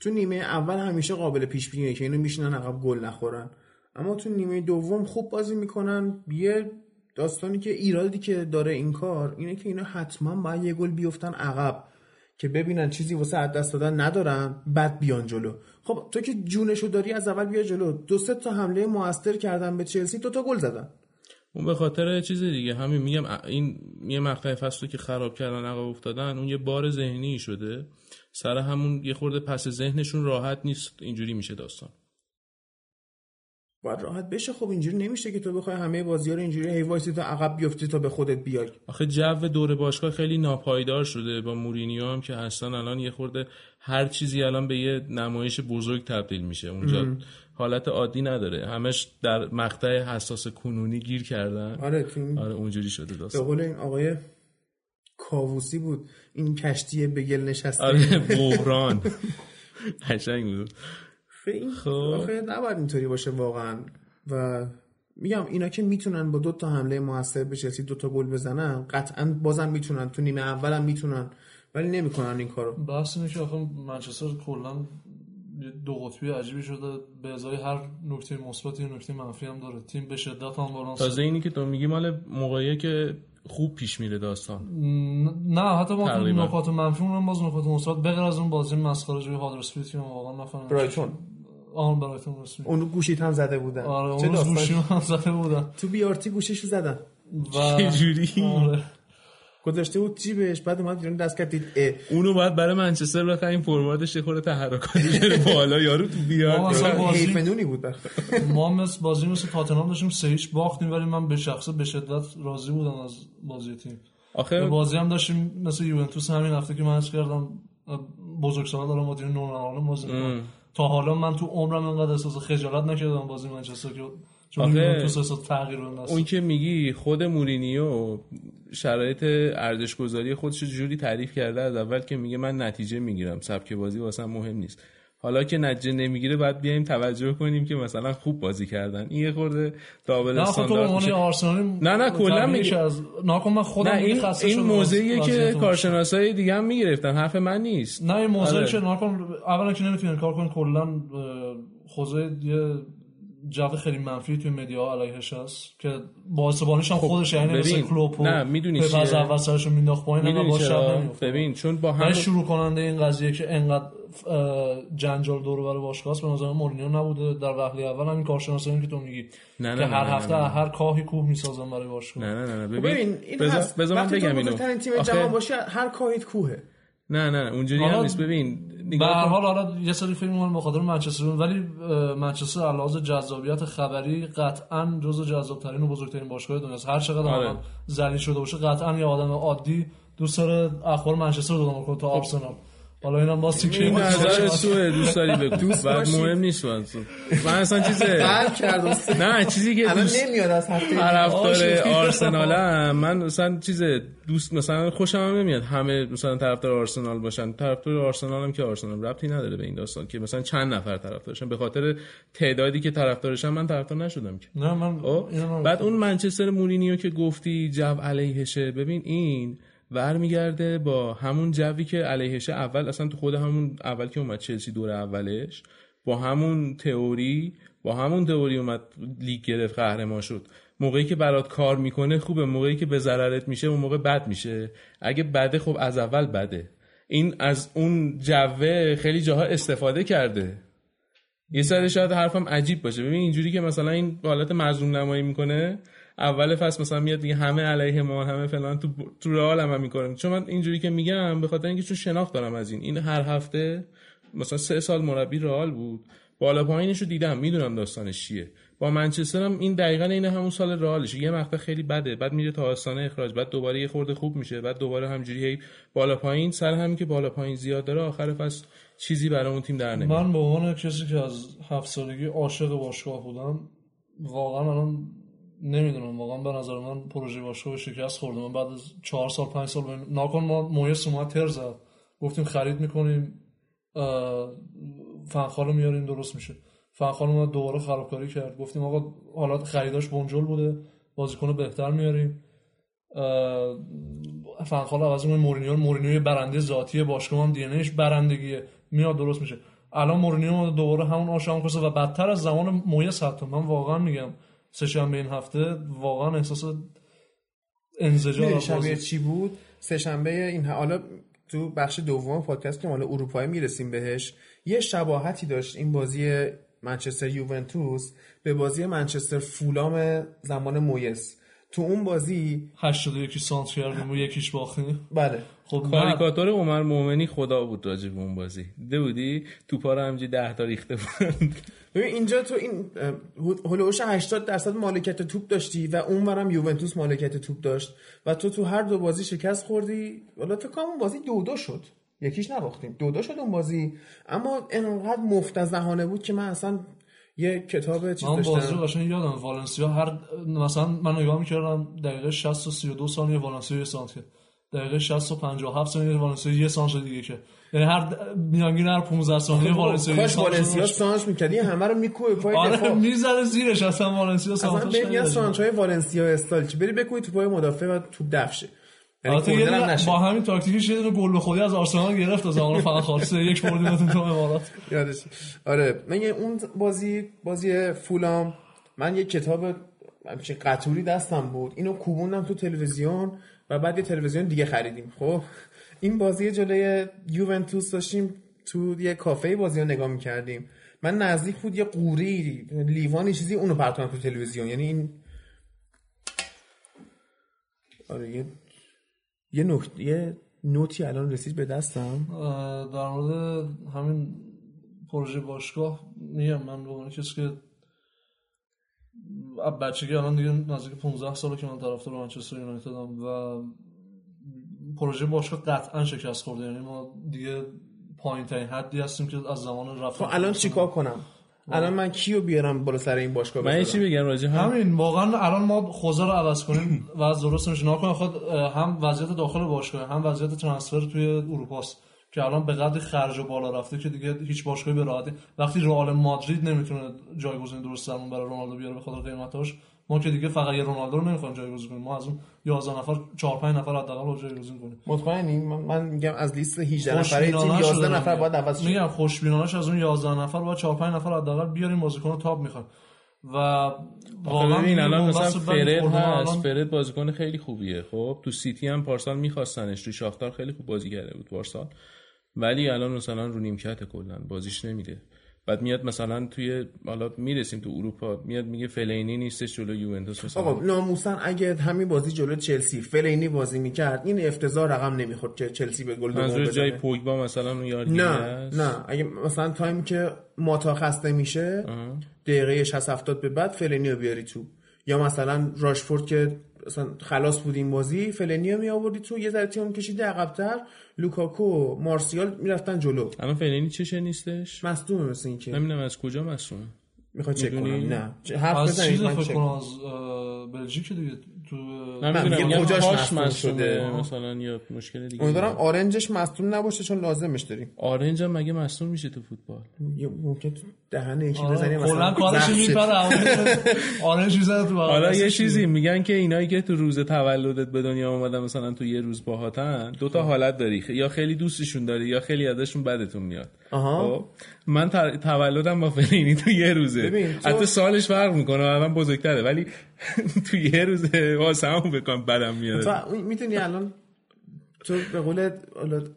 تو نیمه اول همیشه قابل پیش بینیه که اینو میشینن عقب گل نخورن، اما تو نیمه دوم خوب بازی میکنن. یه داستانی که ایرادی که داره این کار اینه که اینا حتما باید یه گل بیافتن عقب که ببینن چیزی واسه از دست دادن ندارن بعد بیان جلو. خب تو که جونشو داری از اول بیا جلو. دو سه تا حمله موثر کردن به چلسی، دو تا گل زدن. اون به خاطر چیز دیگه همین میگم این یه مقطع فصلی که خراب کردن عقب افتادن اون یه بار ذهنی شده. سر همون یه خورده پس ذهنشون راحت نیست. اینجوری میشه داستان. باید راحت بشه. خب اینجوری نمیشه که تو بخوای همه بازی‌ها رو اینجوری هیوایسی تا عقب بیفتی تا به خودت بیای. آخه جو دور باشگاه خیلی ناپایدار شده با مورینیو هم که هستن الان یه خورده هر چیزی الان به یه نمایش بزرگ تبدیل میشه. اونجا حالت عادی نداره. همش در مقطع حساس کنونی گیر کردن. آره اونجوری شده داستان. به قول این آقای کاووسی بود این کشتی به گل نشسته. آره بحران قشنگ بود. آخه نباید اینطوری باشه واقعا. و میگم اینا که میتونن با دو تا حمله موثر به چلسی دو تا گل بزنن قطعا بازم میتونن تو نیمه اول هم میتونن، ولی نمیکنن این کارو. بحث اینه که آخه منچستر کلا دو قطبی عجیبی شده. به ازای هر نکته مثبتی نکته منفی هم داره. تیم به شدت آنبالانس. تازه اینی که تو میگی مال موقعیه که خوب پیش میره داستان. نه حتی ما نکات منفی اونم باز نکات مثبت به غیر از اون بازی مسخره جوی هادرسفیلد که واقعا نفهمیدم. برایتون آن برایتون رسمی. اونو گوشیت هم زده بودن. آره چه گوشیم هم زده بودن. تو بیارتی گوشیشو زدن. چه جوری؟ آره. گذاشته بود جیبش بعد اومد بیرون دست کرد دید اونو باید برای منچستر بخریم فورواردش یه خورده تحرکاتی داره بالا یارو تو بیار. حیفنونی بود بخاطر ما مثل بازی مثل تاتنهام داشتیم 3-0 باختیم، ولی من به شخصه به شدت راضی بودم از بازی تیم. آخه بازی هم داشتیم مثل یوونتوس همین هفته که من حس کردم بزرگسالان دارم مدیر نورانال بازی می‌کنه. تا حالا من تو عمرم اینقدر احساس خجالت نکردم بازی منچستر که اون که میگی خود مورینیو شرایط ارزش‌گذاری خودش رو جوری تعریف کرده از اول که میگه من نتیجه میگیرم، سبک بازی واسم مهم نیست. حالا که نتیجه نمیگیره بعد بیایم توجه کنیم که مثلا خوب بازی کردن. این یه خورده دابل استاندارد میشه. نه کلا میشه از ناکن. من خودم این موضعیه که کارشناسای دیگه هم میگرفتن. حرف من نیست. نه این موضوعی که ناکن اولا که نمیتونن کار کنن. کلا خوزه یه جو خیلی منفی توی مدیا علیهش هست که باعثبانیش هم خودش، یعنی مثل کلوپ نه میدونی چیه فاز اول سرش رو مینداخت پایین هم با شب نمیفته. ببین چون با هم شروع کننده این قضیه که انقدر جنجال دور و بر باشگاه است به نظر مورینیو نبوده در وهله اول. همین کارشناسایی که تو میگی که هر هفته هر کاهی کوه میسازن برای باشگاه. نه ببین بذار من بگم اینو وقتی تیم جوان باشه هر کاهیت کوهه. نه اونجوری هم نیست. ببین به هر حال حالا یه سری فیلم مال مخاطر منچستر، ولی منچستر علاوه بر جذابیت خبری قطعاً جزو جذابترین و بزرگترین باشگاه دنیا است. هر چقدر آدم ذلیل شده باشه قطعاً یه آدم عادی دوست داره اخبار منچستر رو دنبال کنه تا آرسنال. حالا اینم واسه کی نظر سوء دوست داری بگو بعد مهم نیست واسه من اصلا چیزه نه چیزی که الان نمیاد از هفته طرفدار آرسنالم من اصلا چیزه دوست مثلا خوشم هم نمیاد همه مثلا طرفدار آرسنال باشن. طرفدار آرسنالم که آرسنال ربطی نداره به این داستان که مثلا چند نفر طرفدارشن. به خاطر تعدادی که طرفدارشن من طرفدار نشدم که نه من بعد اون منچستر مورینیو که گفتی جو علیهشه. ببین این برمیگرده با همون جوی که علیهش اول اصلا تو خود همون اول که اومد چلسی دور اولش با همون تئوری اومد لیگ گرفت قهرمان شد. موقعی که برات کار میکنه خوبه، موقعی که به ضررت میشه اون موقع بد میشه. اگه بده خب از اول بده. این از اون جوه خیلی جاها استفاده کرده. یه سر شاید حرفم عجیب باشه. ببین اینجوری که مثلا این حالت مظلوم نمایی میکنه اول فصل مثلا میاد دیگه همه علیه ما همه فلان تو رئال هم میکنم. چون من اینجوری که میگم به خاطر اینکه چون شناخت دارم از این هر هفته مثلا 3 سال مربی رئال بود بالا پایینش رو دیدم میدونم داستانش چیه. با منچستر هم این دقیقاً این همون سال رئالش، یه مقطع خیلی بده، بعد میره تا آستانه اخراج، بعد دوباره یه خورده خوب میشه، بعد دوباره همجوری بالا پایین، سر همین که بالا پایین زیاد داره آخر فصل چیزی برای اون تیم در نمیاد. من به عنوان کسی که از 7 سالگی عاشق باشگاه بودم، واقعاً الان نمیدونم، واقعاً به نظر من پروژه باشگاه شکست خورد. من بعد از 4 سال 5 سال ناکن ما مویس اومد تر زد، گفتیم خرید می‌کنیم فنخالو میاریم درست میشه، فنخالو ما دوباره خرابکاری کرد، گفتیم آقا حالا خریداش بنجل بوده، بازیکنو بهتر میاریم، فنخالو عوض می‌کنه مورینیو، مورینیو برنده ذاتی باشگاه هم دی ان ایش برندگیه، میاد درست میشه. الان مورینیو دوباره همون آشام کسه و بدتر از زمان مویس. حتی من واقعا میگم سه شنبه این هفته واقعا احساس انزجار شبیه چی بود سه شنبه این، حالا تو بخش دوم پادکست که مال اروپایی میرسیم بهش، یه شباهتی داشت این بازی منچستر یوونتوس به بازی منچستر فولام زمان مویس. تو اون بازی 81 سانت کردیم و یکیش باختیم. بله خب کاریکاتور عمر مومنی خدا بود راجع به اون بازی، دیده بودی توپا رو همینجوری 10 تا ریخته بود. ببین اینجا تو این هولوش 80% مالکیت توپ داشتی و اونورم یوونتوس مالکیت توپ داشت و تو هر دو بازی شکست خوردی. والا فکر کنم اون بازی 2-2 شد، یکیش نباختیم، 2-2 شد اون بازی. اما انقدر مفتضحانه بود که من اصلا یه کتاب چیز داشتم، من بازی قشنگ یادم والنسیا هر مثلا من نگاه می‌کردم دقیقه 60 و 32 ثانیه والنسیا 1 سانت کرد، دقیقه 60 و 57 ثانیه والنسیا 1 سانت دیگه کرد، یعنی هر میانگین هر 15 ثانیه والنسیا کاش والنسیا سانت می‌کرد، این همه رو می‌کوبه پای دفاع، آره می‌ذاره زیرش، اصلا والنسیا سانت اصلا ببین سانت‌های والنسیا استایل چی، بری بکوبی تو پای مدافع و توپ دفشه. با همین تاکتیکش یه گل به خودی از آرسنال گرفت از زمان فقط خالصه یک بردیمتون تو امارات یادش. آره من اون بازی فولام من یه کتاب همچین قطوری دستم بود، اینو کوبوندم تو تلویزیون و بعد یه تلویزیون دیگه خریدیم. خب این بازی جلوی یوونتوس داشتیم، تو یه کافه بازی رو نگاه می‌کردیم، من نزدیک بود یه قوری لیوانی چیزی اونو پرتونم تو تلویزیون، یعنی این آره یه نوتی الان رسید به دستم در مورد همین پروژه باشگاه. میگم من به عنوان کسی که از بچگی الان دیگه نزدیک 15 ساله که من طرفدار منچستر یونایتدم و پروژه باشگاه قطعا شکست خورده، یعنی ما دیگه پایین‌ترین حدی هستیم که از زمان رفتن. الان چیکار کنم؟ الان من کیو بیارم بالا سر این باشگاه؟ من چی بگم راجع همین؟ واقعا الان ما خوزه رو عوض کنیم و از درست نشه، ناکنه خود هم وضعیت داخل باشگاه هم وضعیت ترانسفر توی اروپاست که الان به قدر خرج و بالا رفته که دیگه هیچ باشگاهی به راحتی، وقتی رئال مادرید نمیتونه جایگزین درست سرمون برای رونالدو بیاره به خاطر قیمتاش، ما که دیگه فقط یه رونالدو رو نمیخوایم جایگزین کنیم، ما از اون 11 نفر 4 5 نفر حداقل جایگزین کنیم. مطمئنی من میگم از لیست 18 نفره تیم 11 نفر باید عوض شه. میگم خوشبینانهش از اون 11 نفر باید 4 5 نفر حداقل بیاریم بازیکنو تاپ میخوام و واقعا ببین الان مثلا فرد هست، فرد بازیکن خیلی خوبیه، خب تو سیتی هم پارسال میخواستنش، تو شاختار خیلی خوب بازی کرده بود پارسال، ولی الان مثلا رو نیمکت کلا بازیش نمیده. بعد میاد مثلا توی حالا میرسیم تو اروپا، میاد میگه فلینی نیستش جلو یوونتوس مثلا. آقا ناموسن اگه همین بازی جلو چلسی فلینی بازی میکرد این افتضاح رقم نمیخورد که چلسی به گل دوم بزنه. جای پوگبا مثلا اون یارگیری هست. نه اگه مثلا تایمی که ماتا خسته میشه دقیقه 60 70 به بعد فلینی رو بیاری تو، یا مثلا راشفورد که مثلا خلاص بود این بازی فلینی رو می آوردی تو، یه ذره تیم کشیده عقب‌تر، لوکاکو مارسیال میرفتن جلو. الان فلینی چشه نیستش؟ مصدومه مثل اینکه. نمیدونم از کجا مصدومه. میخوای چک کنم؟ نه. حرف بزنید من چک کنم. از بلژیک دیگه تو نمیدونم کجاش مصدوم شده مثلا یا مشکل دیگه. امیدوارم آرنجش مصدوم نباشه چون لازمش داریم. آرنج هم مگه مصدوم میشه تو فوتبال؟ ممکنه تو دهن یکی بزنیم مثلا. کارش میپره. آرنج میزنه تو. حالا یه چیزی میگن که اینایی که تو روز تولدت به دنیا اومدن مثلا تو یه روز باهاتن، دو تا حالت داری، یا خیلی دوستشون داری یا خیلی ازشون بدتون میاد. خب من تولدم با فلینی تو یه روزه. حتی سالش فرق میکنه، الان بزرگتره ولی تو یه روزه واسمون بکنم بدم میاد. تو میتونی الان تو به قول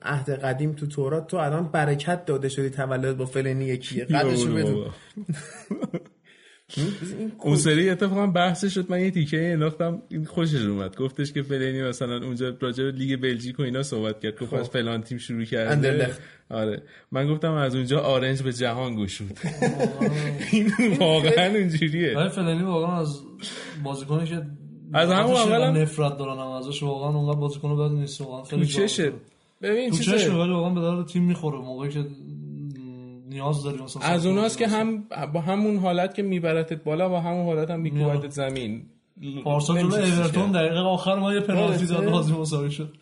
عهد قدیم تو تورات تو الان برکت داده شدی تولد با فلینی یکیه قدشو بدون. اون سری اتفاقا بحثش شد، من یه تیکه انداختم خوشش اومد، گفتش که فلانی مثلا اونجا راجع به لیگ بلژیک و اینا صحبت کرد که خب فلان تیم شروع کرده. آره من گفتم از اونجا آرنج به جهان گشود. این واقعا اونجوریه. آره فلانی واقعا از بازیکنش از همون اولا نفرت دارم ازش، واقعا اونقدر بازیکنو بد نیست، واقعا خیلی چشه. ببین چشه واقعا به درد تیم میخوره موقعی که نیاز داریم. از اوناست که هم با همون حالت که میبرتت بالا و همون حالت هم میکوبتت زمین. پارسا جلوی اورتون دقیقه آخر ما یه پنالتی زد بازی مساوی شد.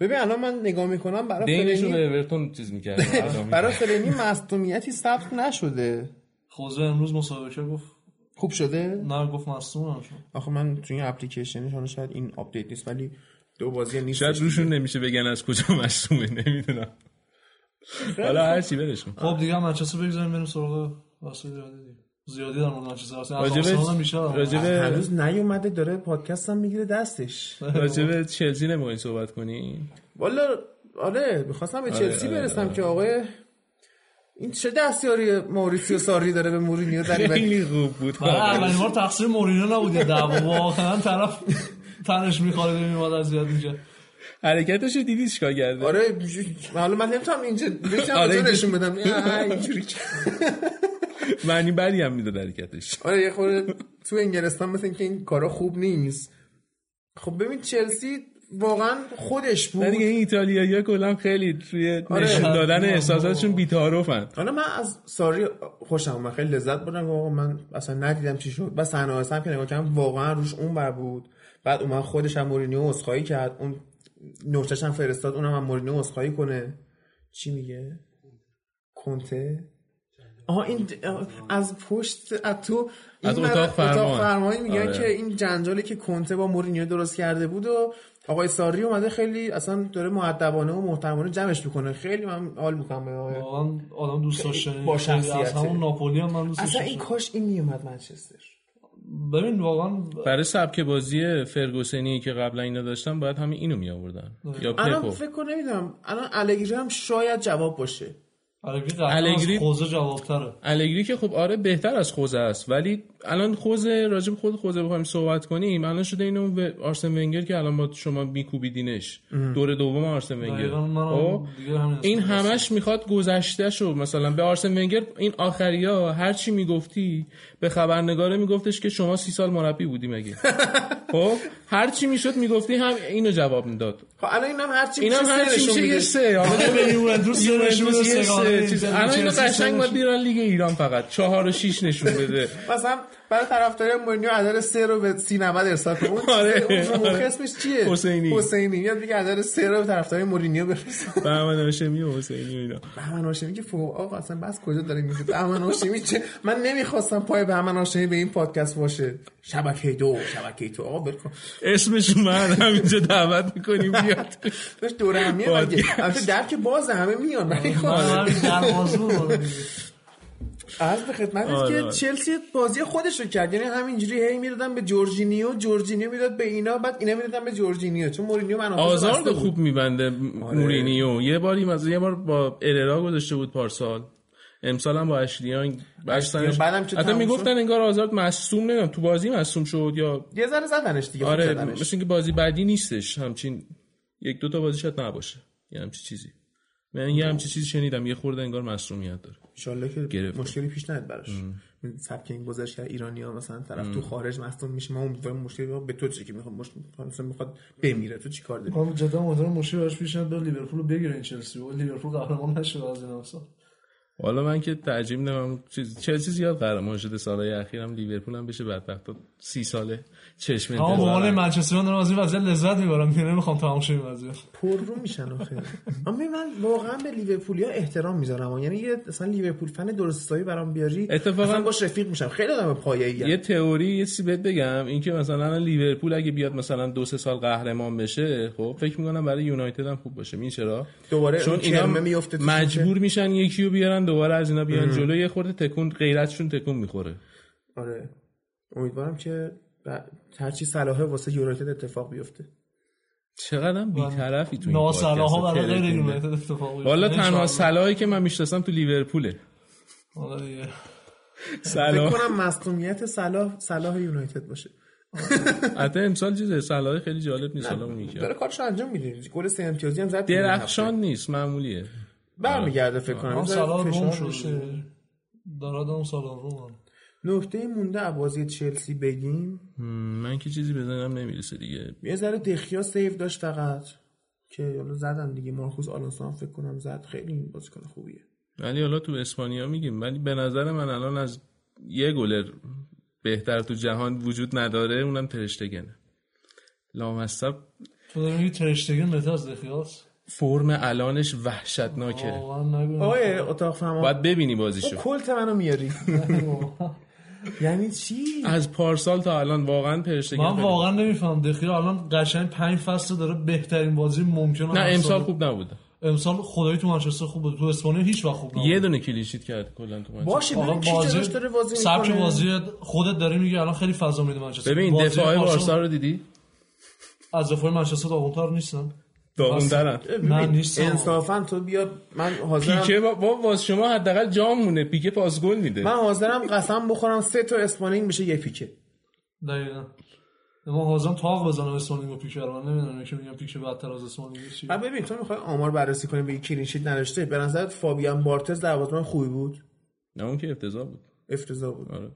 ببین الان من نگاه میکنم برای فلینی اورتون چیز میکرد، برای فلینی مصدومیتی ثبت نشده. خوزه امروز مسابقه شد گفت خوب شده؟ نه گفت مصدومم شد. آخه من تو این اپلیکیشنش اون شاید این آپدیت نیست، ولی دو بازی نیست. شاید روشون نمیشه بگن از کجا مصدومه، نمیدونم. حالا هر چی برشون. خب دیگه منچستر بگذاریم بریم سراغ واسه دیگه. زیادی در مورد منچستر اصلا میشه. راجبه هنوز نیومده داره پادکستم میگیره دستش. راجبه چلسی نمیخواین صحبت کنی؟ والا آره می‌خواستم به چلسی برسم که آقای این چه دستیاری ماوریسیو ساری داره به مورینیو در خیلی خوب بود. اولین بار تقصیر مورینیو نبود دعوا، واقعا طرف تنش می‌خواد میواد از زیاد اینجا. حرکتش رو دیدی چیکار کرده؟ آره حالا من نمیتونم اینجا نشون بدم اینجوری معنی بری هم میداد حرکتش. آره یه خورده تو انگلستان مثل اینکه این کارا خوب نیست. خب ببین چلسی واقعا خودش بود دیگه. این ایتالیایی‌ها کلا خیلی توی نشون دادن احساساتشون بی‌تعارفن. حالا من از ساری خوشم اومد، خیلی لذت بردم. آقا من اصلا ندیدم چی شد، بس صحنه‌هاش هم که نگاه کردم واقعا روش اونور بود. بعد اومد خودش هم مورینیو اسخایی کرد، اون نوشتش هم فرستاد اونم هم مورینیو اسخایی کنه. چی میگه کنته؟ آها این از پشت تو از اتاق فرمان میگن آره. که این جنجالی که کنته با مورینیو درست کرده بود و آقای ساری اومده خیلی اصلا داره مؤدبانه و محترمانه جمعش میکنه. خیلی من حال میکنم به آدم دوست داشتنی با شخصیته. از همون ناپولی هم من دوست داشتم. اصلا این کاش این میومد منچستر. ببین واقعا برای سبک بازی فرگوسنی که قبلا اینا داشتن باید همین اینو می آوردن یا پپو. الان فکر کنم نمیدونم الان الگری هم شاید جواب باشه. الگری خوزه جوابتره. الگری که خب آره بهتر از خوزه است، ولی الان خوزه راجب خود خوزه بخوایم صحبت کنیم الان شده اینو آرسن ونگر که الان با شما میکوبیدینش دور دوم آرسن ونگر. این همش میخواد گذشتهشو مثلا به آرسن ونگر این آخریا هر چی میگفتی به خبرنگاره میگفتش که شما 3 سال مربی بودی مگه. خب هر چی میشد میگفتی هم اینو جواب میداد. خب الان اینم هر چی میشه سه حالا به یوونتوس الان اینو قشنگ باید بیران لیگ ایران فقط 4 و 6 نشون بده. مثلا برای طرفداری مورینیو عدد 3 رو به 39 ارسال کنه. اون خصمش چیه؟ حسینی میاد میگه عدد 3 رو به طرفداری مورینیو بفرست. بهمن هاشمی و حسینی اینا. بهمن هاشمی که فوق آقا اصلا بس کجا داره میگه بهمن هاشمی چه؟ من نمیخواستم پای بهمن هاشمی به این پادکست باشه. شبکه 2 شبکه 2 آقا برکن اسمش اومد همینجا دعوت میکنیم بیاد. داش دوره همیه مگه البته در که باز همه میان ولی عرض به خدمتت که چلسی بازی خودش رو کرد، یعنی همینجوری هی میدادن به جورجینیو، جورجینیو میداد به اینا، بعد اینا میدادن به جورجینیو. چون مورینیو منافع آزار رو خوب میبنده مورینیو. یه بار با اررا گذاشته بود پارسال، امسال هم با اشلیان باشتنش. حتی میگفتن انگار آزارد معصوم، نمیدونم تو بازی معصوم شد یا یه ذره زدنش دیگه. آره مثل اینکه بازی بعدی نیستش، همچین 1-2 تا بازی شاید نباشه یا همچین چیزی. من یه همچین چیزی شنیدم یه خورده انگار معصومیت داره. ان شاءالله که مشکلی پیش نیاد براش. سبک این گذشته ایرانی‌ها مثلا طرف تو خارج معصوم میشه، ما امیدوارم مشکلی به تو چه که میخواد بمیره تو چیکار داری. ما جدا مدارم مشکلی براش پیش نیاد لیورپول بگیره این چلسی و لیورپول قهرمان نشه از این اصلا. والا من که تعجب نمی‌کنم چلسی زیاد قهرمان شده سال‌های اخیرم، لیورپول هم بشه بدبخت 30 ساله چشم انتظار. آقا مال منچستر یونایتد از این وضعیت لذت می‌برم که نمی‌خوام تمام شه این وضعیت. پر رو میشن آخه. اما من واقعا به لیورپولیا احترام می‌ذارم، یعنی یه مثلا لیورپول فن درست حسابی برام بیاری مثلا باش رفیق میشم. خیلی آدم پایه‌ایه. یه تئوری یه چیزی بهت بگم، اینکه مثلا لیورپول اگه بیاد مثلا 2-3 سال قهرمان بشه، خب فکر می‌کنم برای یونایتد هم خوب باشه. این چرا؟ چون اینا مجبور میشن یکیو بیارن دوباره از اینا بیان جلو، یه خورده تکون غیرتشون تکون می‌خوره. آره امیدوارم که هرچی صلاحه واسه یونایتد اتفاق بیفته. چقدرم بی‌طرفی تو این پادکست. ناصلاحا برای غیر یونایتد اتفاق بیفته. والا تنها صلاحی که من میشناسم تو لیورپوله. آره سلام. فکر کنم مصدومیت صلاح یونایتد باشه. حتی امسال چیزه صلاح خیلی جالب نیست، حالا میگه داره کارش انجام میده، گل سه امتیازی هم زد، درخشان نیست، معمولیه، برمیگرده فکر کنم صلاح روم شده دارد اون صلاح روم. نکته مونده بازی چلسی بگیم، من که چیزی بزنم نمیرسه دیگه. یه ذره دخیا سیو داشت فقط که حالا زدن دیگه، مارکوس آلونسو هم فکر کنم زد، خیلی بازیکن خوبیه. ولی حالا تو اسپانیا میگیم، ولی به نظر من الان از یه گلر بهتر تو جهان وجود نداره، اونم ترشتگنه لامصب. تو داری ترشتگن بهتر از دخیاس؟ فرم الانش وحشتناکه. آیه اتاق فهمان باید ببینی بازیشو، کلت منو میاری. یعنی چی؟ از پارسال تا الان واقعا پرشتگی من واقعا نمیفهم. دخیل الان قشنگ 5 فصل داره بهترین بازی ممکنه. نه امسال خوب نبوده، امسال خدایی تو منچستر خوب بود، تو اسپانیا هیچ وقت خوب نبود، یه دونه کلیشیت کرد کلا تو منچستر. باشه بازیش داره بازی میکنه، سبک بازی خودت داری میگی، الان خیلی فضا میده منچستر. ببین دفاع بارسا رو دیدی؟ از دفاع منچستر داغونتر نیستن، داغونترن. ببین انصافا تو بیا، من حاضرم پیکه واس شما حداقل جامونه، پیکه پاس گل میده، من حاضرم قسم بخورم 3 تا اسپانینگ میشه یه پیکه. دقیقاً ما حاضرم تاق بزنم اسپانینگ و پیکه رو، نمیدونم که میگم پیکه بدتر از اسپانینگ چیه. ببین تو میخوای آمار بررسی کنی بگی کلین شیت نداشته، به نظرت فابیان بارتز دروازه‌بان خوبی بود؟ نه اون که افتضاح بود. آره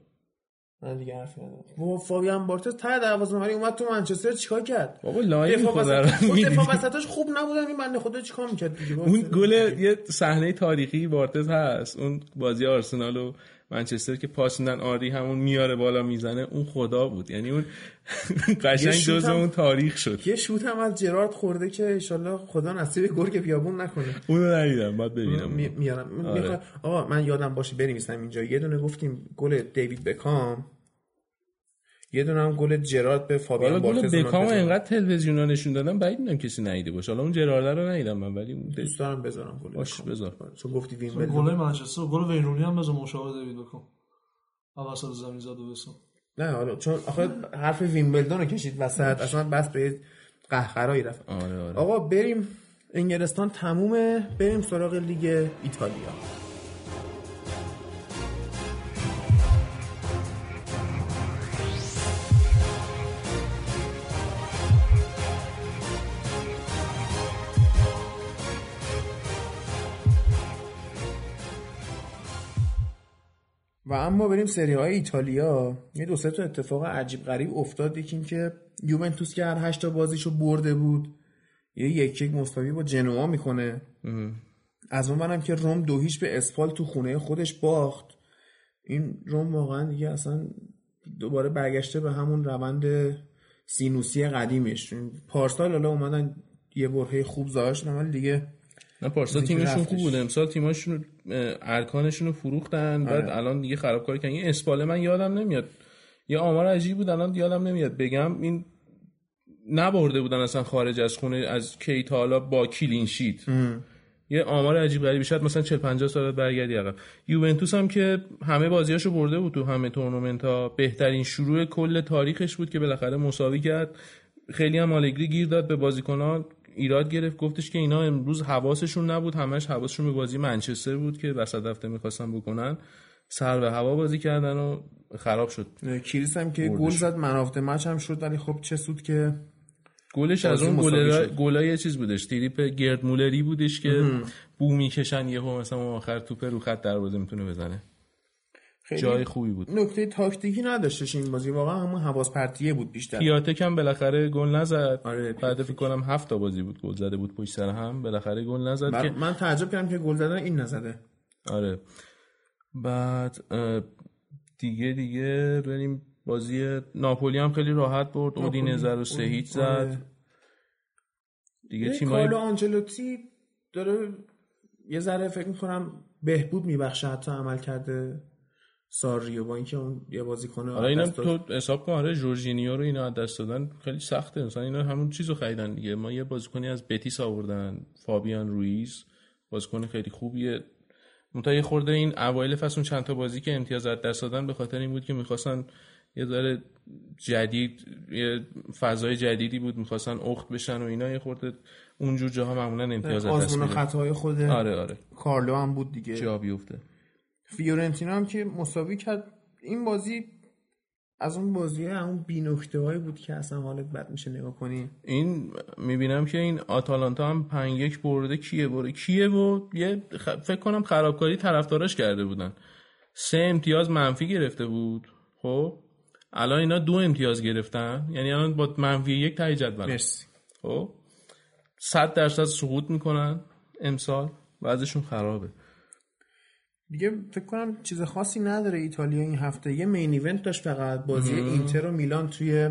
من دیگه حرف ندارم. فابیان بارتز تا دروازه‌بانی اومد تو منچستر چیکار کرد؟ بابا لاین دفاع وسطش خوب نبودن، این بنده خدا چیکار می‌کرد دیگه. اون گل یه صحنه تاریخی بارتز هست، اون بازی آرسنال و منچستر که پاس میدن آری همون میاره بالا میزنه، اون خدا بود. یعنی اون قشنگ جزء اون تاریخ شد. یه شوت هم از جرارد خورده که ان شاءالله خدا نصیب گرگ بیابون نکنه. اونو ندیدم، بعد ببینم میارم. آره. آقا من یادم باشه بنویسم اینجا، یه دونه گفتیم گل دیوید بکام، یه دونه هم گل جرارد به فابیان بارتز. بکام اینقدر تلویزیونا نشون دادن، بعید میدونم کسی ندیده باشه. حالا اون جرارد رو ندیدم من، ولی اون دوست دارم بذارم گل. باشه بذار. چون گفتی وین بده. گل منچستر و گل وینرونی هم بذار مشابه دیوید بکام. وسط زمین زد و بسام. نه حالا چون آخه حرف ویمبلدون رو کشید وسط، اصلا بس به قهقرایی رفت. آره. آقا بریم انگلستان تمومه، بریم سراغ لیگ ایتالیا. و اما بریم سری‌های ایتالیا. یه دو سه تا اتفاق عجیب غریب افتاد. یکی اینکه یوونتوس که هر 8 تا بازیشو برده بود، یه 1-1 مساوی با جنوا میکنه. از اون منم که روم 2-0 به اسپال تو خونه خودش باخت. این روم واقعا دیگه اصلا دوباره برگشته به همون روند سینوسی قدیمش. پارسال حالا اومدن یه برهه خوب ظاهرشون، ولی دیگه نه پارسال تیمشون خوب بود، امسال تیمشون ارکانشون رو فروختن. بعد الان دیگه خرابکاری کردن. این اسپاله من یادم نمیاد، یه آمار عجیب بود، الان یادم نمیاد بگم. این نبرده بودن اصلا خارج از خونه از کی تا حالا با کلین شیت، یه آمار عجیب غریبی، شاید مثلا 40-50 سال برگردی عقب. یوونتوس هم که همه بازیاشو برده بود تو همه تورنمنت‌ها، بهترین شروع کل تاریخش بود که بالاخره مساوی کرد. خیلی هم آلگری گیر داد به بازیکنان، ایراد گرفت، گفتش که اینا امروز حواسشون نبود، همش حواسشون به بازی منچستر بود که وسط هفته می‌خواستن بکنن، سر به هوا بازی کردن و خراب شد. کریس هم که گل زد، من هفته میچ هم شد، ولی خب چه سود که گلش از اون گلای چیز بودش، تریپ گرد مولری بودش که بو میکشن یهو مثلا آخر توپ رو خط دروازه میتونه بزنه. جای خوبی بود. نکته تاکتیکی نداشتش این بازی، واقعا همون حواس پرتیه بود بیشتر. پیاتک هم بالاخره گل نزد. آره بعد فکر کنم 7 تا بازی بود گل زده بود پشت سر هم، بالاخره گل نزد که من تعجب کردم که گل زدن این نزده. آره. بعد دیگه بریم بازی ناپولی هم خیلی راحت برد، اودینزه رو 3-0 زد. دیگه تیمای کارلو آنچلوتی داره یه ذره فکر می‌کنم بهبود می‌بخشه حتی عمل کرده ساریو با اینکه اون یه بازیکن آره اینا تو حساب کن. آره جورجینیو رو اینا از دست دادن خیلی سخته، مثلا اینا همون چیزو خریدن دیگه. ما یه بازیکنی از بتیس آوردن، فابیان رویز، بازیکن خیلی خوبیه. منتها یه خورده این اوایل فصل چند تا بازی که امتیاز از دست دادن به خاطر این بود که می‌خواستن یه ذره جدید، یه فضای جدیدی بود، می‌خواستن اخت بشن و اینا، یه خورده اونجور جاها معمولا امتیاز از دست میدن. آزمون خطاهای خود آره. کارلو هم بود دیگه، جا بیفته. فیورنتینا هم که مساوی کرد. این بازی از اون بازیه همون بی‌نکته‌ای بود که اصلا حالت بد میشه نگاه کنی. این میبینم که این آتالانتا هم 5-1 برده کیه و یه فکر کنم خرابکاری طرفداراش کرده بودن. 3 امتیاز منفی گرفته بود. خب الان اینا 2 امتیاز گرفتن، یعنی الان با -1 ته جدول. مرسی. خب 100% سقوط میکنن امسال، وضعشون خرابه. دیگه فکر کنم چیز خاصی نداره ایتالیا این هفته. یه مین ایونت داشت فقط، بازی اینتر و میلان توی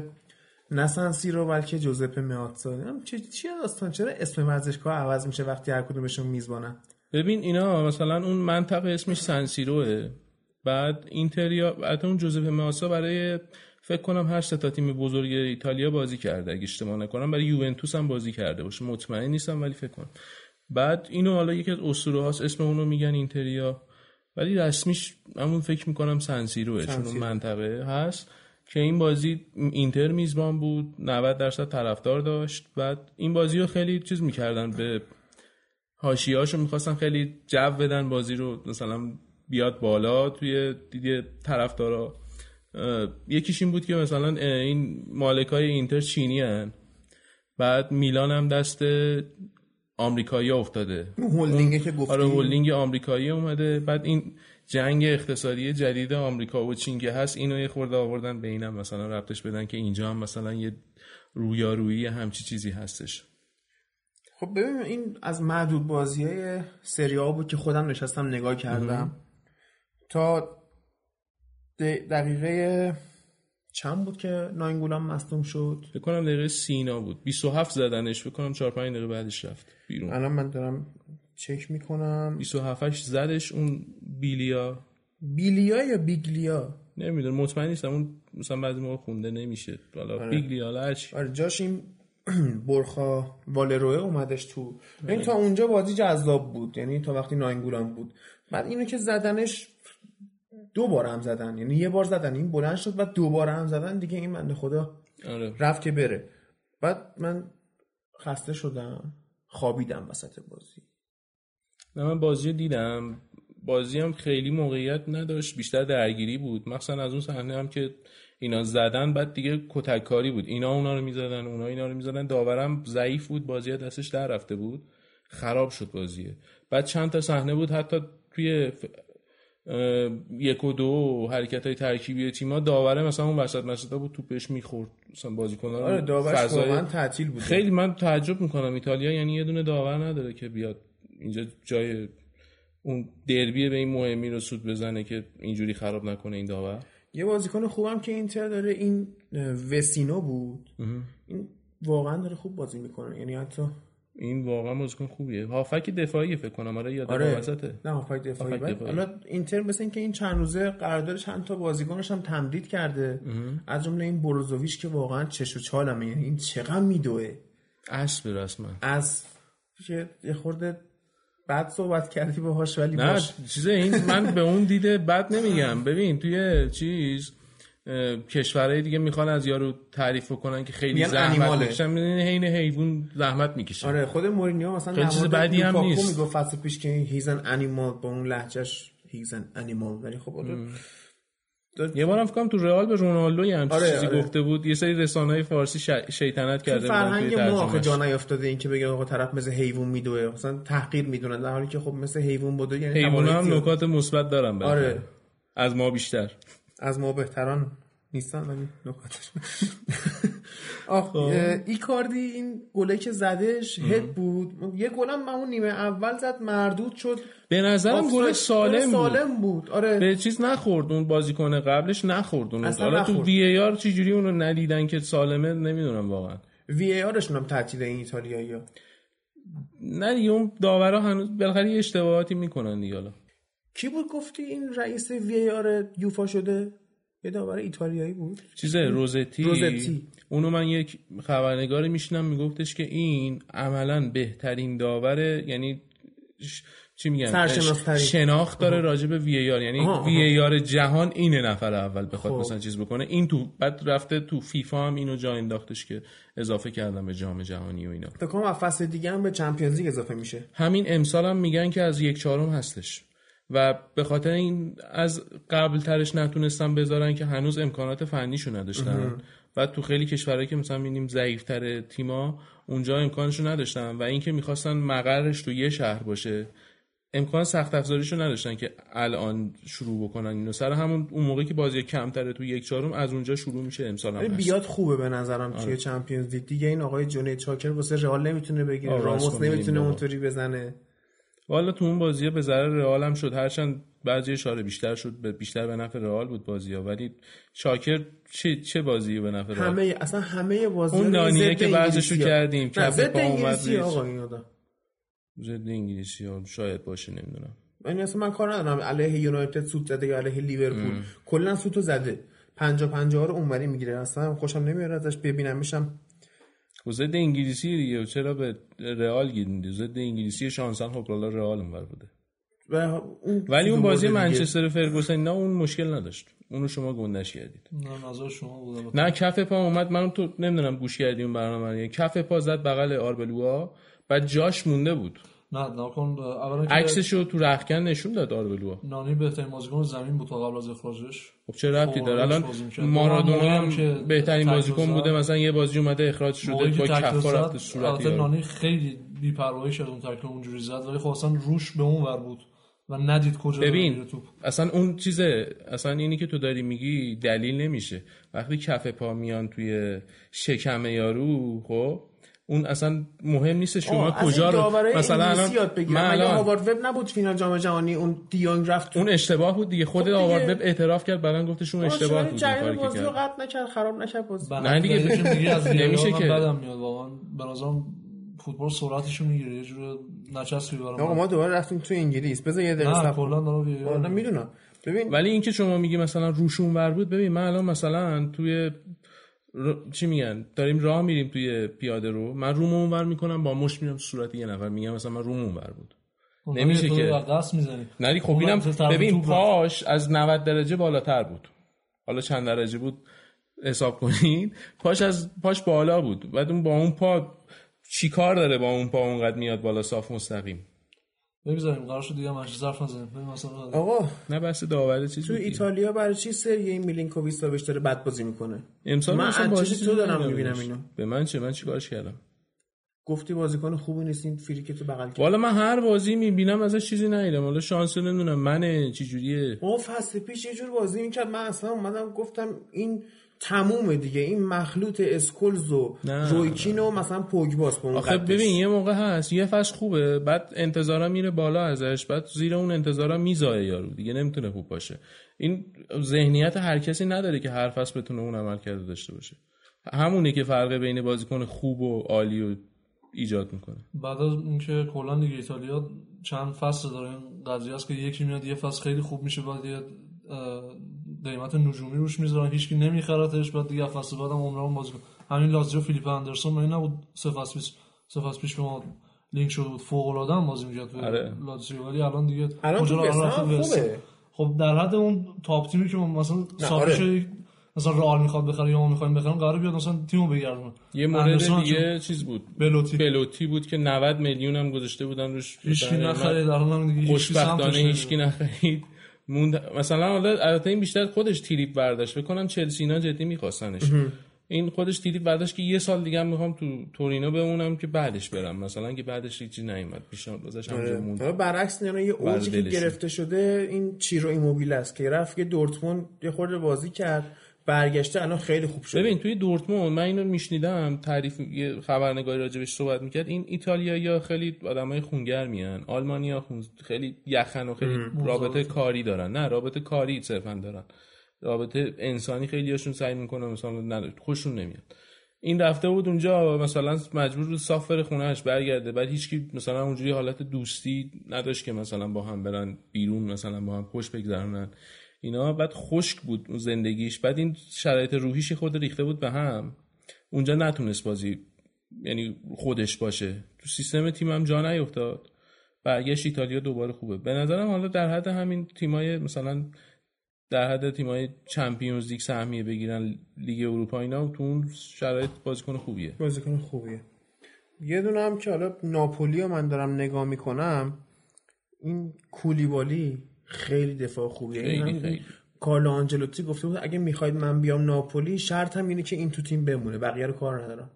نسن سیرو، بلکه جوزپه مئاتسا. چی داستان، چرا اسم ورزشگاه عوض میشه وقتی هر کدومشون میزبانن؟ ببین اینا مثلا اون منطقه اسمش سن سیروه، بعد اینتریا البته اون جوزپه مئاتسا برای فکر کنم هر سه تا تیم بزرگ ایتالیا بازی کرده اگه اشتباه نکنم، برای یوونتوس هم بازی کرده باشه، مطمئن نیستم ولی فکر کنم. بعد اینو حالا یکی از اسطوره هاست اسم اونو میگن اینتریا، ولی رسمیش همون فکر میکنم سنسیروه، چون اون منطقه هست که این بازی اینتر میزبان بود، 90% طرفدار داشت. بعد این بازی رو خیلی چیز میکردن، به حاشیه‌هاشو میخواستن خیلی جو بدن بازی رو، مثلا بیاد بالا توی دیگه طرفدارا. یکیش این بود که مثلا این مالکای اینتر چینی هن، بعد میلان هم دست آمریکایی افتاده، هولدینگی که گفتیم، آره هولدینگ آمریکایی اومده. بعد این جنگ اقتصادی جدید آمریکا و چین که هست، اینو یه خورده آوردن به اینم مثلا ربطش بدن که اینجا هم مثلا یه رویارویی همچی چیزی هستش. خب ببین این از معدود بازیای سری آ بود که خودم نشستم نگاه کردم. تا دقیقه چند بود که ناینگولان مصدوم شد؟ فکر کنم دقیقه 30 بود. 27 زدنش، فکر کنم 4-5 دقیقه بعدش رفت بیرون. الان من دارم چک میکنم. 27ش زدش اون بیلیا یا بیگلیا؟ نمیدونم، مطمئن نیستم. اون مثلا بعضی موقع خونده نمیشه. حالا آره. بیگلیا لاچ. آره جاش این برخا والروئه اومدش تو. این تا اونجا بازی جذاب بود. یعنی تا وقتی ناینگولان بود. بعد اینو که زدنش 2 بار هم زدن، یعنی یه بار زدن این بلند شد بعد 2 بار هم زدن دیگه، این بنده خدا آره. رفت که بره. بعد من خسته شدم، خوابیدم وسط بازی. نه من بازی دیدم، بازی هم خیلی موقعیت نداشت، بیشتر درگیری بود. مثلا از اون صحنه هم که اینا زدن بعد دیگه کتک کاری بود، اینا اونا رو میزدن اونا اینا رو میزدن، داورم ضعیف بود، بازی دستش در رفته بود، خراب شد بازیه. بعد چند تا صحنه بود حتی توی 1 و 2 حرکت‌های ترکیبی تیم‌ها، داوره مثلا اون وسط مساحت بود توپش می‌خورد، مثلا بازیکن‌ها آره داورش واقعاً تعطیل بود. خیلی من تعجب می‌کنم ایتالیا یعنی یه دونه داور نداره که بیاد اینجا جای اون دربی به این مهمی رو سود بزنه که اینجوری خراب نکنه این داور. یه بازیکن خوبم که اینتر داره این وسینو بود. این واقعاً داره خوب بازی می‌کنه، یعنی حتی این واقعا بازیکن خوبیه. هافک دفاعی فکر کنم آره یا آره. وسطه. نه هافک دفاعی. حالا اینتر مثل اینکه این چند روزه قرارداد چند تا بازیکنش هم تمدید کرده. از جمله این بروزوویچ که واقعا چش و چالمه، یعنی این چقدر میدوه. اسب رسما. از که یه خورده بعد صحبت کردی باهاش ولی نه چیز این من به اون دیده بد نمیگم. ببین توی چیز کشورهای دیگه میخوان از یارو تعریف کنن که خیلی زحمت میکشن، میدونی عین حیوان زحمت میکشن. آره خود مورینیو مثلا خیلی چیز بدی هم نیست، میگفت فصل پیش که هیزن انیمال با اون لهجهش هیزن انیمال، ولی خب یه بارم فکر کنم تو رئال به رونالدو یه همچین چیزی گفته بود، یه سری رسانه‌های فارسی شیطنت کرده بود. فرهنگ ما آخه جا نیافتاده این که بگه آقا طرف مثل حیوان میدوه، مثلا تحقیر میدونن، در حالی که خب مثل حیوان بوده. یعنی حیونا هم نکات مثبت دارن، آره از ما بیشتر، از ما بهتران نیستن ولی نکاتش. آخ ایکاردی این گله که زدش هد بود، یه گلم به اون نیمه اول زد مردود شد، به نظرم گل سالم بود. آره به چیز نخورد، اون بازیکن قبلش نخورد اون. حالا تو وی ای آر چجوری اونو ندیدن که سالمه، نمیدونم واقعا. وی ای آرشون هم تعطیل این ایتالیایی‌ها. نه دیگه اون داورا هنوز بالاخره یه اشتباهاتی میکنن دیگه. حالا کی بود گفتی این رئیس وی آر یوفا شده؟ یه داور ایتالیایی بود چیزه روزتی. اونو من یک خبرنگار میشنم میگفتش که این عملا بهترین داوره، یعنی چی میگن شناخت داره راجع به وی آر، یعنی وی آر جهان اینه نفر اول بخواد مثلا چیز بکنه این تو. بعد رفته تو فیفا هم اینو جا انداختش که اضافه کردن به جام جهانی و اینا. فکر کنم فصل دیگه هم به چمپیونز لیگ اضافه میشه. همین امسال هم میگن که از 1/4 هستش و به خاطر این از قبل ترش نتونستن بذارن که هنوز امکانات فنیشو نداشتن و تو خیلی کشورهایی که مثلا می‌بینیم ضعیف‌تر تیم‌ها اونجا امکانشو نداشتن و اینکه می‌خواستن مقرش تو یه شهر باشه امکان سخت افزاریشو نداشتن که الان شروع بکنن اینو سر همون اون موقعی که بازی کمتره تو 1/4 از اونجا شروع میشه امسال هم. بیاد خوبه به نظرم توی چمپیونز لیگ دیگه این آقای جونید چاکر واسه رئال نمیتونه بگیره، راموس نمیتونه اونطوری بزنه. والا تو اون بازیه به ضرر رئال هم شد، هرچند بعضی اشاره بیشتر شد، بیشتر به نفع رئال بود بازی‌ها، ولی چاکر چه بازی به نفع رئال؟ همه بازی‌ها اون دانیه که بحثشو کردیم کف اومد آقا این آدم زد انگلیسی ها شاید باشه نمیدونم. یعنی اصلا من کار ندارم علیه یونایتد سوت زده یا علیه لیورپول، کلا سوتو زده 50-50 رو اونوری میگیره، اصلا خوشم نمیاد ازش ببینم میشم. زد انگلیسی دیگه چرا به رئال گیرید؟ زد انگلیسی شانسن هوپلالا رئال اونور بوده. ولی اون بازی منچستر فرگوسن نه اون مشکل نداشت. اونو شما گندش کردید. نه نظر شما بود. نه کف پا اومد، من تو نمیدونم گوش کردیم برنامه، کف پا زد بغل آربلوا بعد جاش مونده بود. نه کن اولا عکسشو تو رختکن نشون داد آربلوا. نانی بهترین بازیکن زمین بود تا قبل از اخراجش. خب چه ربطی داره؟ الان مارادونا هم بهترین بازیکن بوده، مثلا یه بازی اومده اخراج شده با کف رفت صورت. نانی خیلی بی‌پروایی شد اون تکل اونجوری زد، ولی خب اصلا روش به اون ور بود و ندید کجا ببین توپ. اصلا اون چیزه، اصلا اینی که تو داری میگی دلیل نمیشه. وقتی کف پا میان توی شکم یارو خب اون اصلا مهم نیست شما کجا رو مثلا الان هاوارد وب نبود فینال جام جهانی اون دیانگ رفت اون اشتباه بود دیگه، خود هاوارد وب اعتراف کرد بعدن گفتش اون اشتباه بود کاری که کرد بازیو قطع نکرد خراب نشد بازی نه دیگه از نمیشه که بعدم میاد واقعا به نظرم فوتبال سرعتشو میگیره یه جوری نچس میبره. آقا ما دوباره رفتیم تو انگلیس بذار یه دقیقه صبر کن میدونم ببین، ولی اینکه شما میگی مثلا روشون ور بود، ببین من الان مثلا توی چی میگن داریم راه میریم توی پیاده رو، من روم اونور میکنم با مشت میرم صورت یه نفر، میگم مثلا من روم اونور بود نمیشه که دست میزنی نه. خب اینم ببین پاش از 90 درجه بالاتر بود، حالا چند درجه بود حساب کنین، پاش بالا بود بعد اون با اون پا چیکار داره با اون پا اونقدر میاد بالا صاف مستقیم نمیذاریم قرار شد دیگه ماشین ظرف نزنیم مثلا. آقا نه بس داوره چیزی تو ایتالیا برای چی سری این میلینکوویچ تا بیشتر بد بازی میکنه امسال؟ من بازی تو دارم میبینم اینو به من چه، من چیکارش کردم؟ گفتی بازیکن خوبی نیست این فری که تو بغل کرد. والا من هر بازی میبینم ازش چیزی نمیدونم، والا شانس نمیدونم من چه جوریه. او فصل پیش یه جور بازی میکرد من اصلا اومدم گفتم این تمومه دیگه، این مخلوط اسکولز و رویکین و مثلا پوگباس به اون قدش. آخه ببین یه موقع هست یه فصل خوبه بعد انتظارا میره بالا ازش، بعد زیر اون انتظارا میزایه یارو دیگه نمیتونه خوب باشه. این ذهنیت هر کسی نداره که هر فصل بتونه اون عمل کرده داشته باشه، همونه که فرق بین بازیکن خوب و عالی و ایجاد میکنه. بعد از اینکه کلا دیگه ایتالیا چند فصل داره این قضیه است که یکی میاد یه فصل خیلی خوب میشه بعد قیمت نجومی روش میذارن هیچکی نمیخراتش بعد دیگه فصل بعدم عمرمون بازی همین لازیو فیلیپ اندرسون من نبود سه فصل پیش ما لینک شده بود فوق العاده بازی میکرد تو لازیو، ولی الان دیگه الان خوبه. خب در حد اون تاپ تیمی که مثلا سابقه مثلا رئال میخواد بخره یا ما میخوایم بخریم قراره بیاد مثلا تیمو بگردونه. یه مورد دیگه چیز بود بلوتی بود که 90 میلیون هم گذاشته بودن روش، هیچکی نخرید الان دیگه خوشبختانه هیچکی نخرید مثلا. حالا البته این بیشتر خودش تریپ برداشت بکنم چلسی اینا جدی می‌خواستنش این خودش تریپ برداشت که یه سال دیگه می‌خوام تو تورینو بمونم که بعدش برم مثلا، که بعدش هیچ چیزی نیومد پیشنهاد گذاشت همونجا موند. حالا برعکس اینا یه اوجی که گرفته شده این چیرو ایموبیل است که رفت که دورتموند یه خورده بازی کرد برگشته الان خیلی خوب شده. ببین توی دورتموند من اینو میشنیدم تعریف یه خبرنگاری راجبش صحبت میکرد، این ایتالیایی‌ها خیلی آدمای خونگرمیان، آلمانی‌ها خیلی یخن و خیلی رابطه کاری دارن، نه رابطه کاری صرفا دارن، رابطه انسانی خیلیاشون سعی میکنن مثلا خوششون نمیاد. این رفته بود اونجا مثلا مجبور بود صاف بره خونه‌اش برگرده، بعد هیچکی مثلا اونجوری حالت دوستی نداشت که مثلا با هم برن بیرون مثلا با هم خوش بگذرونن اینا، بعد خشک بود اون زندگیش، بعد این شرایط روحیش خود ریخته بود به هم، اونجا نتونست بازی یعنی خودش باشه، تو سیستم تیم هم جا نیفتاد، برگشت ایتالیا دوباره خوبه به نظرم. حالا در حد همین تیمای مثلا در حد تیمای چمپیونز لیگ سهمیه بگیرن لیگ اروپا اینا تو اون شرایط بازیکن خوبیه. یه دونه هم که حالا ناپولی رو من دارم نگاه میکنم این کولیبالی خیلی دفاع خوبیه. این کارلو آنجلوتی گفته بود اگه میخواید من بیام ناپولی شرطم اینه که این تو تیم بمونه، بقیه رو کار ندارم.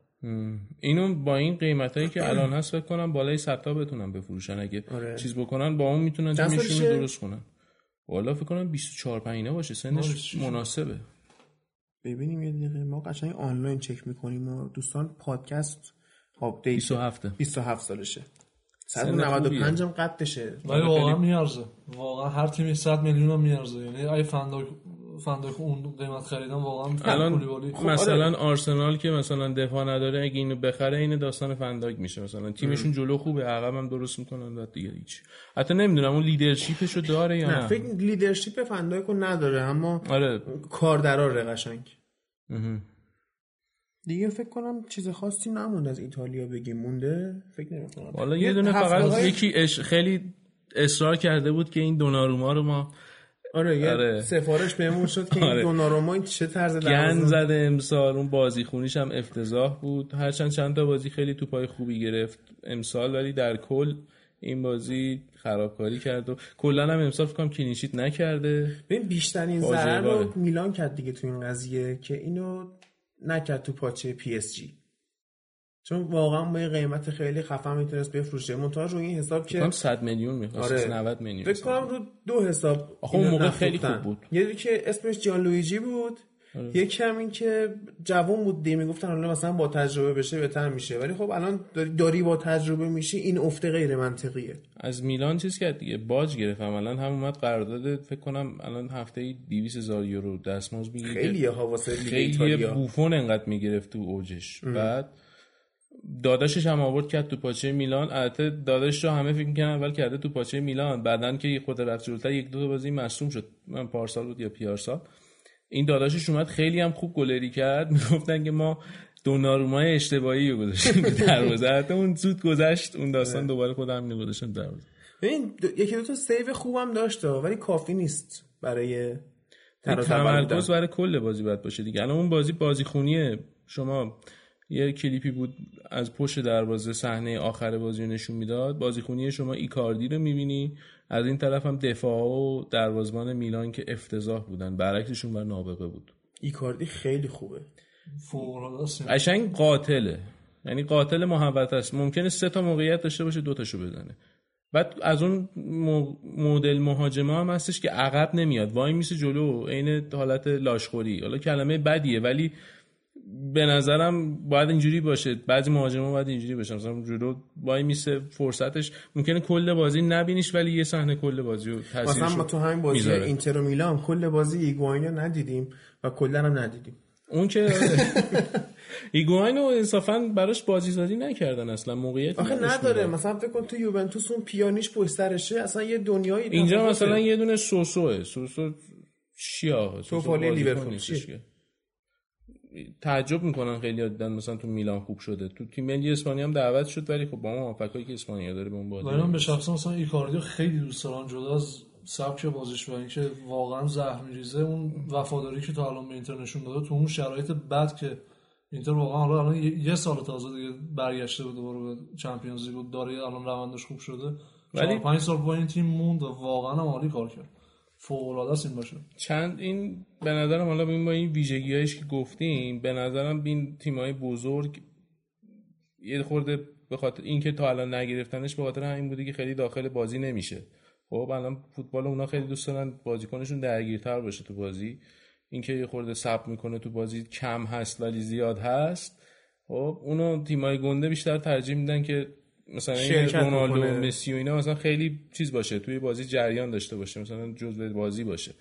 اینو با این قیمتایی که الان هست فکر کنم بالای 100 تا بتونن بفروشن اگه آره. چیز بکنن با اون میتونن جمعشون درست کنن. والا فکر کنم 24 پنینه باشه، سنش مناسبه. ببینیم یه دقیقه ما قشنگ آنلاین چک میکنیم ما دوستان. پادکست آپدیت 27 سالشه، 195 هم قدشه، ولی واقعا میارزه. واقعا هر تیمی 100 میلیون هم میارزه. یعنی ای فندک اون قیمت خریدن واقعا الان مثلا آرسنال که مثلا دفاع نداره اگه اینو بخره این داستان فندک میشه. مثلا تیمشون جلو خوبه، عقبم درست میکنن، بعد دیگه هیچ. حتی نمیدونم اون لیدرشیپشو داره یا نه. فکر لیدرشیپ فندکو نداره اما آره. کار دراره قشنگ. دیگه فکر کنم چیز خاصی نمونده از ایتالیا بگیم. مونده فکر نمی‌کنم. والا یه دونه فقط یکی خیلی اصرار کرده بود که این دوناروما رو ما آره. سفارش بهمون شد که این دوناروما چه طرز گند زده امسال. اون بازی خونیش هم افتضاح بود، هرچند چند تا بازی خیلی توپای خوبی گرفت امسال، ولی در کل این بازی خرابکاری کرد و کلا هم امسال فکر کنم کلین شیت نکرده. ببین بیشترین ضرر رو میلان کرد دیگه تو این قضیه که اینو نکرد تو پاچه پی اس جی، چون واقعا با یه قیمت خیلی خفن میتونست بفروشه. منتاج رو این حساب که 100 میلیون میخواست آره. 90 میلیون فکر کنم رو دو حساب. آخه اون موقع خیلی خوب بود، یکی که اسمش جان لویجی بود آره. یکی هم این که جوان بود دیگه، میگفتن حالا مثلا با تجربه بشه بهتر میشه، ولی خب الان داری با تجربه میشی، این افت غیر منطقیه. از میلان چیز کرد دیگه، باج گرفت عملاً، هم اومد قرارداد فکر کنم الان هفته‌ای 200,000 یورو دستمزد میگیره. خیلی حواسه لیگ ایتالیا بوفون انقدر میگرفت تو اوجش. بعد داداشش هم آورد کرد تو پاچه میلان. البته داداشش رو همه فکر می‌کنن اول کرده تو پاچه میلان، بعدن که خود رفت جلوتر یک دو تا بازی مصدوم شد، من پارسال بود یا پیارسال، این داداشش اومد خیلی هم خوب گلری کرد. میگفتن که ما دونارومای اشتباهی رو گذاشتیم دروازه، اون زود گذشت اون داستان دوباره خودم نمی‌گذاشتم دروازه. ببین یکی دو تا سیو خوبم داشت ولی کافی نیست برای تمرکز برای کل بازی باید باشه دیگه. الان اون بازی خونیه. شما یه کلیپی بود از پشت دروازه، صحنه آخر بازی رو نشون میداد. بازیخونی شما ایکاردی رو میبینی، از این طرف هم دفاع و دروازه‌بان میلان که افتضاح بودن، برعکسشون بر نابغه بود. ایکاردی خیلی خوبه، فوق العاده است، قشنگ قاتله، یعنی قاتل محوطه است. ممکنه 3 تا موقعیت داشته باشه 2 تاشو بزنه. بعد از اون مدل مهاجما هم هستش که عقب نمیاد، وای میسه جلو، عین حالت لاشخوری. حالا کلمه بدیه ولی به نظرم باید اینجوری باشه. بعضی مهاجما باید اینجوری باشن، مثلا جلو وای میسه، فرصتش ممکنه کل بازی نبینیش ولی یه صحنه کل بازی رو تاثیرش میذاره. مثلا تو همین بازی اینتر و میلان کل بازی ایگواینو ندیدیم و کلا هم ندیدیم. اون که ایگواینو انصافا براش بازی سازی نکردن، اصلا موقعیت نداره. مثلا فکر کن تو یوونتوس اون پیانیش پشت سرشه، اصلا یه دنیایی. اینجا مثلا یه دونه سوسو چیا تو فالی لیورپول چیه، تعجب میکنن خیلی دیدن مثلا تو میلان خوب شده، تو تیم ملی اسپانیا هم دعوت شد ولی خب با اون موافقه‌ای که اسپانیا داره به اون بازی. من به شخصه مثلا ایکاردیو خیلی دوست دارم، جدا از سبک بازیش و اینکه واقعا زخم میریزه، اون وفاداری که تا الان به اینتر نشون داده تو اون شرایط بد که اینتر واقعا الان یه سال تازه دیگه برگشته بود دوباره به چمپیونز لیگ، داره الان روندش خوب شده ولی 5 سال با این تیم موند، واقعا عالی کار کرد، فوق العاده است. این باشه چند این به نظرم حالا ببین با این ویژگی‌هاش که گفتیم، به نظرم این تیم‌های بزرگ یه خورده به خاطر اینکه تا الان نگرفتنش به خاطر همین بوده که خیلی داخل بازی نمیشه. خب الان فوتبال اونا خیلی دوست دارن بازیکنشون درگیرتر باشه تو بازی، اینکه یه خورده صبر میکنه تو بازی، کم هست ولی زیاد هست. خب اونو تیم‌های گنده بیشتر ترجیح میدن که مثلا این رونالدو و مسی و اینا مثلا خیلی چیز باشه توی بازی، جریان داشته باشه، مثلا جزء بازی باشه.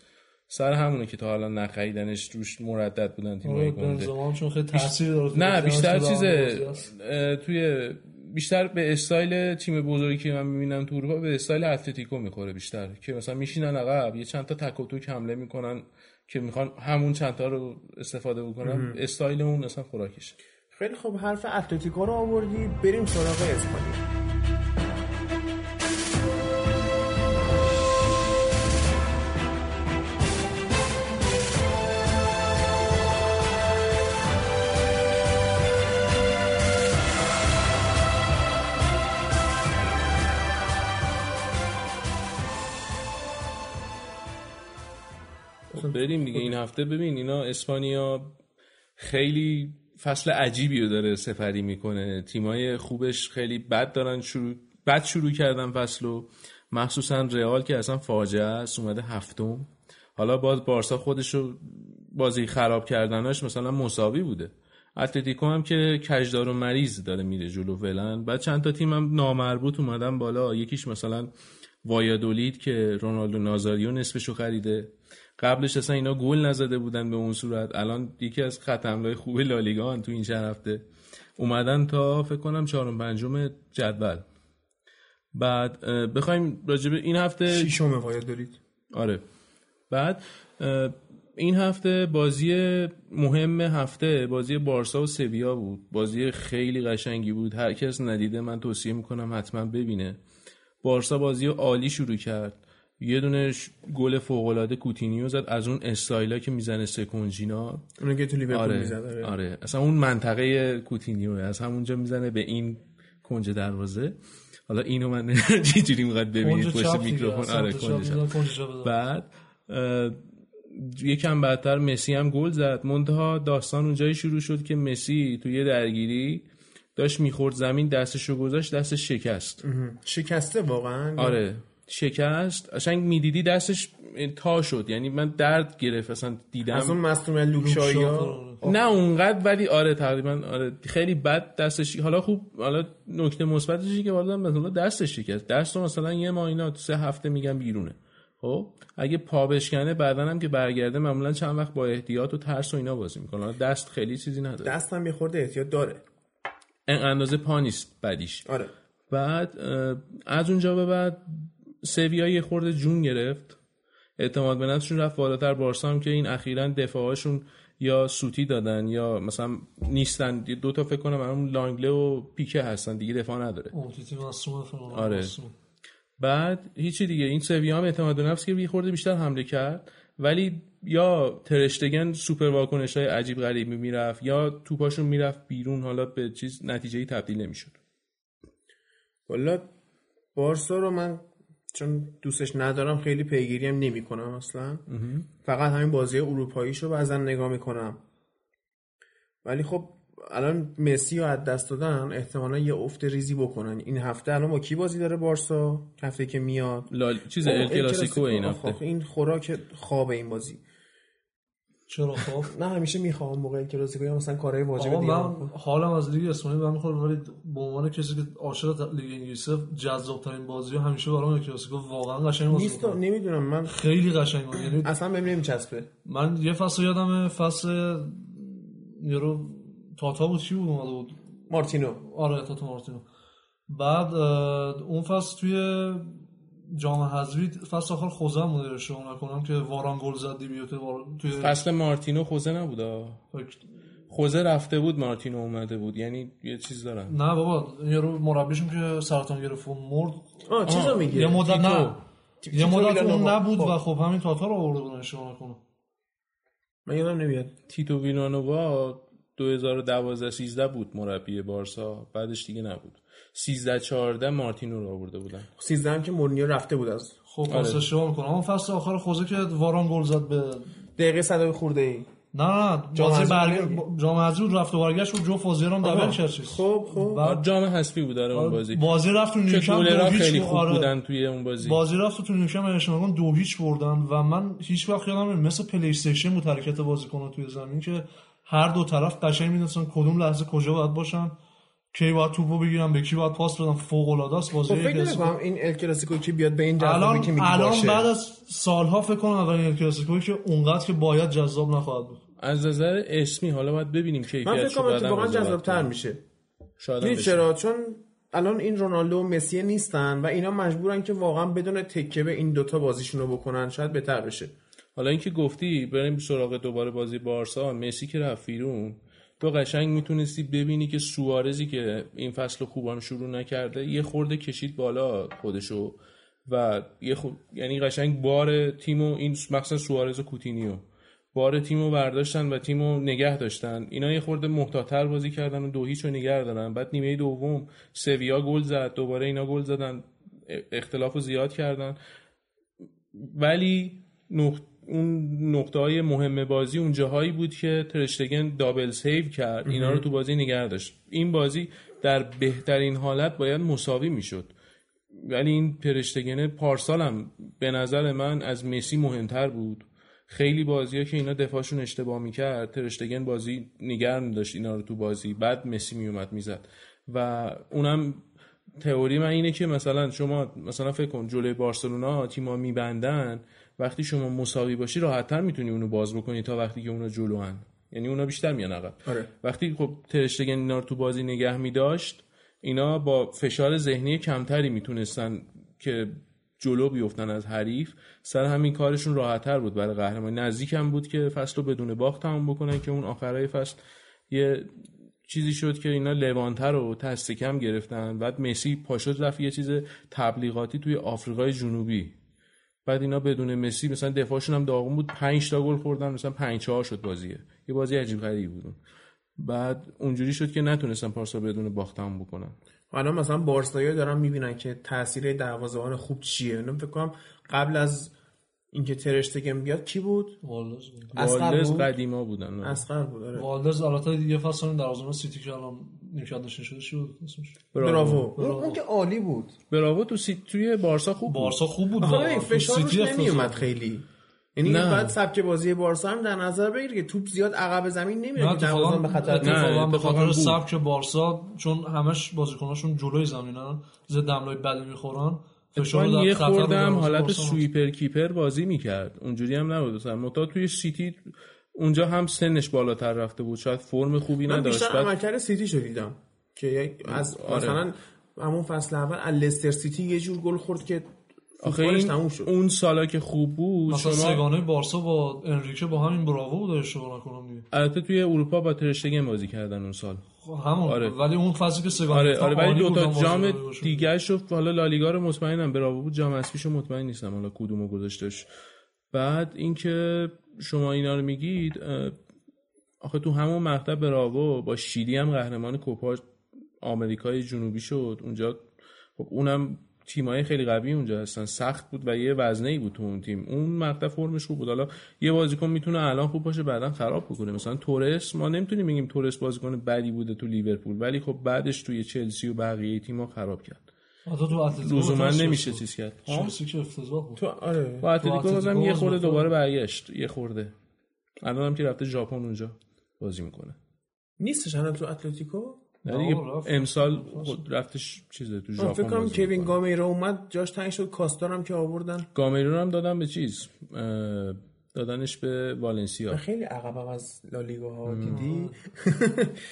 سر همونه که تا حالا نخریدنش، روش مردد بودن تیم‌های گنده، چون خیلی تاثیر داره. نه بیشتر توی بیشتر به استایل تیم بزرگی که من می‌بینم تو اروپا به استایل اتلتیکو می‌خوره بیشتر، که مثلا میشینن عقب یه چند تا تک و توک حمله می‌کنن که می‌خوان همون چند تا رو استفاده بکنن. استایل اون اصلا خوراکشه. خیلی خوب، حرف اتلتیکو رو آوردی، بریم سراغ اسپانیا. بریم دیگه این هفته. ببین اینا اسپانیا خیلی فصل عجیبی رو داره سپری میکنه، تیمای خوبش خیلی بد دارن بد شروع کردن فصلو، مخصوصا رئال که اصلا فاجعه است، اومده هفتم. حالا باز بارسا خودشو بازی خراب کردناش مثلا مساوی بوده، اتلتیکو هم که کجدار و مریض داره میره جلو فعلا. بعد چند تا تیم هم نامربوط اومدن بالا، یکیش مثلا وایادولید که رونالدو نازاریو نصفشو خریده، قبلش اصلا اینا گل نزده بودن به اون صورت. الان یکی از خط حمله‌های خوب لالیگا ان تو این چند هفته اومدن تا فکر کنم چهارم پنجم جدول. بعد بخوایم راجب این هفته ششم وایادولید، آره، بعد این هفته بازی مهم هفته بازی بارسا و سویا بود. بازی خیلی قشنگی بود، هر کس ندیده من توصیه میکنم حتما ببینه. بارسا بازی عالی شروع کرد، یه دونه گل فوق‌العاده کوتینیو زد از اون استایلا که میزنه سکنجینا، اون که تو لیورپول میزنه، آره اصلا اون منطقه کوتینیو از همونجا میزنه به این کنج دروازه. حالا اینو من چجوری میخواد ببینید پشت میکروفون، آره کنجش. بعد یکم بعدتر مسی هم گل زد، منتها داستان اونجایی شروع شد که مسی تو یه درگیری داشت میخورد زمین، دستشو گذاشت، دستش شکست. شکسته واقعا، آره شکست، قشنگ میدیدی دستش تا شد، یعنی من درد گرفت اصلا دیدم. از اون مصدوم لوکشایا نه اونقدر، ولی آره تقریبا آره خیلی بد دستش. حالا خوب، حالا نکته مثبتش که والا مثلا دستش شکست، دستو مثلا یه ماینات 3 هفته میگم بیرونه. خب اگه پا بشکنه بعدن هم که برگرده معمولا چند وقت با احتیاط و ترس و اینا بازی میکنه. دست خیلی چیزی نداره، دستم یه خورده احتیاط داره، این اندازه پا نیست بدیش، آره. بعد از اونجا به بعد سویا یه خورده جون گرفت، اعتماد به نفسشون رفت بالاتر. بارسا هم که این اخیراً دفاعشون یا سوتی دادن یا مثلا نیستن، دو تا فکر کنم اون لانگله و پیکه هستن دیگه، دفاع نداره آره. بعد هیچی دیگه، این سویا هم اعتماد به نفس که یه خورده بیشتر حمله کرد، ولی یا ترشتگن سوپر واکنش‌های عجیب غریبی میرفت یا توپاشون میرفت بیرون، حالا به چیز نتیجه‌ای تبدیل نمیشد. والا بارسا رو من چون دوستش ندارم خیلی پیگیری هم نمی‌کنم اصلا، فقط همین بازی اروپاییشو بعضا نگاه می‌کنم. ولی خب الان مسی رو از دست دادن، احتمالا یه افت ریزی بکنن این هفته. الان ما کی بازی داره بارسا هفته که میاد؟ چیز ال کلاسیکو این هفته. این خوراک خواب این بازی. چرا خواب؟ نه همیشه میخوام موقع کلاسیکو یا مثلا کارهای واجبه دیگه. من حالم از لیگ اسپانیا برام میخوره، ولی به عنوان کسی که عاشق لیگ انگلیسه جذاب ترین بازی همیشه برام کلاسیکو واقعا قشنگ بود. نیست نمیدونم من خیلی قشنگ بود، یعنی اصلا بهم نمیچسبه. من یه فصل یادمه، فصل یورو تاتا بود، چی بود اومده بود؟ مارتینو، آره تاتا مارتینو. بعد اون فصل توی جام حذفی فصل آخر خوزه مونده شما نکنم که واران گل زد دیویوته توی فصل مارتینو خوزه نبوده، خوزه رفته بود مارتینو اومده بود، یعنی یه چیز دارن. نه بابا یارو مربیشون که سرطان گرفت و مرد، آ چیزا میگه یه مدت نه یه مدت اون نبود و خب همین تاتا رو آورده بودن شما نکنم. من یادم نمیاد تیتو ویلانووا 2012-13 بود مربی بارسا، بعدش دیگه نبود. 13-14 مارتینو رو آورده بودن، 13 هم که مورینیو رفته بود از خب واسه شو می‌کنه. اون فصل آخر خوزه که واران گل زد به دقیقه 100 خورده ای، نه بازی جام حذفی رفت و برگشت و جو فازیران دبل چرچیس. خب بعد جام حذفی بود داره اون بازی، بازی رفت تو نیوکام دوهیچ خیلی خوب بودن توی اون بازی، بازی رفت تو نیوکام نشون 2-0 بردن و من هیچ وقت یادم نمیاد مثل پلی استیشن متحرکات بازیکن‌ها توی زمین که هر دو طرف قشنگ میدونن کدوم لحظه کجا باید باشن، کی باید توپو بگیرن، به کی باید پاس بدن. فوق العاده است بازی کلاسیکو. این ال کلاسیکو که بیاد به این جذابی که میگه الان بعد از سالها فکر کنم اولین ال کلاسیکو که اونقدر که باید جذاب نخواهد بود از نظر اسمی. حالا باید ببینیم کیفیتش چقدر باشه، واقعا جذاب‌تر میشه شاید. این چرا؟ چون الان این رونالدو و مسی نیستن و اینا مجبورن که واقعا بدون تکه به این دوتا بازیشون رو بکنن، شاید بهتر بشه. حالا اینکه گفتی بریم سراغ دوباره بازی بارسا، مسی که رفت بیرون تو قشنگ میتونستی ببینی که سوارزی که این فصل خوبم شروع نکرده یه خورده کشید بالا خودشو و یعنی قشنگ بار تیمو، این مخصوصا سوارز و کوتینیو بار تیمو برداشتن و تیمو نگه داشتن. اینا یه خورده محتاط‌تر بازی کردن و 2-0 نگه دارن. بعد نیمه دوم سویا گل زد، دوباره اینا گل زدن، اختلافو زیاد کردن، ولی اون نقطه‌های مهم بازی اون جاهایی بود که ترشتگن دابل سیو کرد، اینا رو تو بازی نگه داشت. این بازی در بهترین حالت باید مساوی میشد، ولی این ترشتگن پارسال هم به نظر من از مسی مهمتر بود. خیلی بازی‌ها که اینا دفاعشون اشتباه می‌کرد، ترشتگن بازی نگه می‌داشت اینا رو تو بازی، بعد مسی میومد میزد. و اونم تئوری من اینه که مثلا شما مثلا فکر کن جلوی بارسلونا تیم‌ها میبندن، وقتی شما مساوی باشی راحت‌تر میتونی اونو باز بکنی تا وقتی که اونا جلوان، یعنی اونا بیشتر میان عقب. آره. وقتی خب ترشتگن اینا رو تو بازی نگه می‌داشت، اینا با فشار ذهنی کمتری میتونستن که جلو بیفتن از حریف، سر همین کارشون راحت‌تر بود برای قهرمانی. نزدیک هم بود که فصل رو بدون باخت تموم بکنن که اون آخرای فصل یه چیزی شد که اینا لوانتر رو دست کم گرفتن، بعد مسی پاشد رفت یه چیز تبلیغاتی توی آفریقای جنوبی، بعد اینا بدون مسی مثلا دفاعشون هم داغون بود، 5 تا گل خوردن، مثلا 5-4 شد بازیه. یه بازی عجیب غریبی بود. بعد اونجوری شد که نتونستن پارسا بدون باخت هم بکنن. الان مثلا بارسایی دارن میبینن که تاثیر دروازه‌بان خوب چیه. من فکر کنم قبل از اینکه ترشتگن بیاد کی بود؟ والدز بود. قدیما بودن. اصغر بود. آره. والدز البته یه فصل دروازه‌بان سیتی که الان نشاد نشون شده چی بود؟ براوو. اون که عالی بود. براوو تو سیتی توی بارسا خوب بود. بارسا خوب بود. آره فشارش نمیومد خیلی. یعنی بعد سبک بازی بارسا هم در نظر بگیر که توپ زیاد عقب زمین نمیره که دروازه‌بان به خطر افتاد. به خاطر سبک بارسا چون همش بازیکناشون جلوی زمینن، ضد حمله بدی میخورن، فشار داد خطر حالت سویپر کیپر بازی میکرد. اونجوری هم نبود. مثلا متا توی سیتی اونجا هم سنش بالاتر رفته بود، شاید فرم خوبی نداشت. من بیشتر عملکرد سیتی شو دیدم که از مثلا همون فصل اول الستر سیتی یه جور گل خورد که آخه اون سالا که خوب بود مثلا سگانه بارسا با انریکه با همین براوو داشت شغل کنم دیگه. البته توی اروپا با ترشتگن بازی کردن اون سال همون. آره. ولی اون فصلی که سگانه آره ولی دو تا جام دیگه شفت. حالا لالیگا رو مطمئنم براوو بود، جام اسپیشو مطمئن نیستم حالا کدومو گذاشتش. بعد اینکه شما اینا رو میگید آخه تو همون مقطع براوو با شیلی هم قهرمان کوپا آمریکای جنوبی شد. اونجا خب اونم تیمای خیلی قوی اونجا هستن، سخت بود و یه وزنه‌ای بود تو اون تیم. اون مقطع فرمش خوب بود. حالا یه بازیکن میتونه الان خوب باشه بعداً خراب بکنه. مثلا تورس، ما نمیتونیم بگیم تورس بازیکن بدی بوده تو لیورپول، ولی خب بعدش توی چلسی و بقیه تیم‌ها خراب کرد. آتا تو اتلتیکو من نمیشه چیز کرد. چلسی که افتضاح بود. تو آره. با اتلتیکو بازم یه خورده دوباره برگشت، یه خورده. الانم که رفته ژاپن اونجا بازی میکنه. نیستش الان تو اتلتیکو؟ دیگه امسال رفتش چیزه تو ژاپن. فکر کنم کوین گامیرو اومد جاش تنگ شد. کاستارم که آوردن، گامیرو رو هم دادن به چیز، دادنش به والنسیا. خیلی عقبم از لالیگا ها دیدی.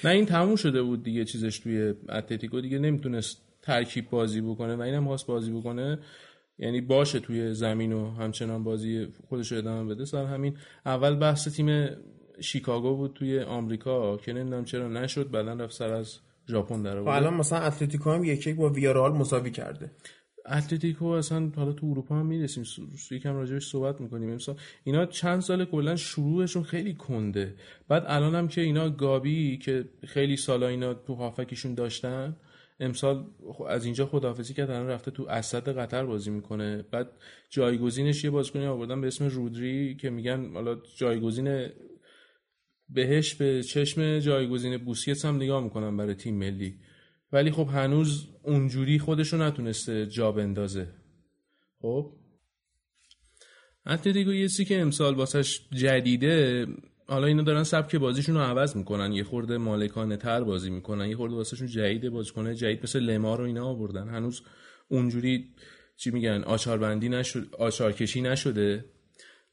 نه این تموم شده بود دیگه چیزش توی اتلتیکو، دیگه نمیتونست ترکیب بازی بکنه و اینم خواست بازی بکنه، یعنی باشه توی زمین و همچنان بازی خودش رو ادامه بده. سر همین اول بحث تیم شیکاگو بود توی آمریکا که نمیدونم چرا نشد، بعدا رفت سر از ژاپن در آورد. الان مثلا اتلتیکو هم 1-1 با ویارال مساوی کرده. اتلتیکو اصلا حالا تو اروپا هم میرسیم یکم راجعش صحبت میکنیم امسال. اینا چند سال کلا شروعشون خیلی کنده. بعد الان هم که اینا گابی که خیلی سالا اینا تو هافکشون داشتن، امسال از اینجا خداحافظی کرد، الان رفته تو اسد قطر بازی میکنه. بعد جایگزینش یه بازیکنی آوردن به اسم رودری که میگن حالا جایگزین بهش به چشم جایگزین بوسکتس هم نگاه میکنم برای تیم ملی، ولی خب هنوز اونجوری خودشو نتونسته جا بندازه. خب اتلتیکو یه چیزی که امسال واسش جدیده، حالا اینا دارن سبک بازیشون رو عوض میکنن، یه خورده مالکانه تر بازی میکنن، یه خورده واسشون جدیده، بازیکنه جدید مثل لمار رو اینا آوردن، هنوز اونجوری چی میگن آچاربندی نشد، آچارکشی نشده.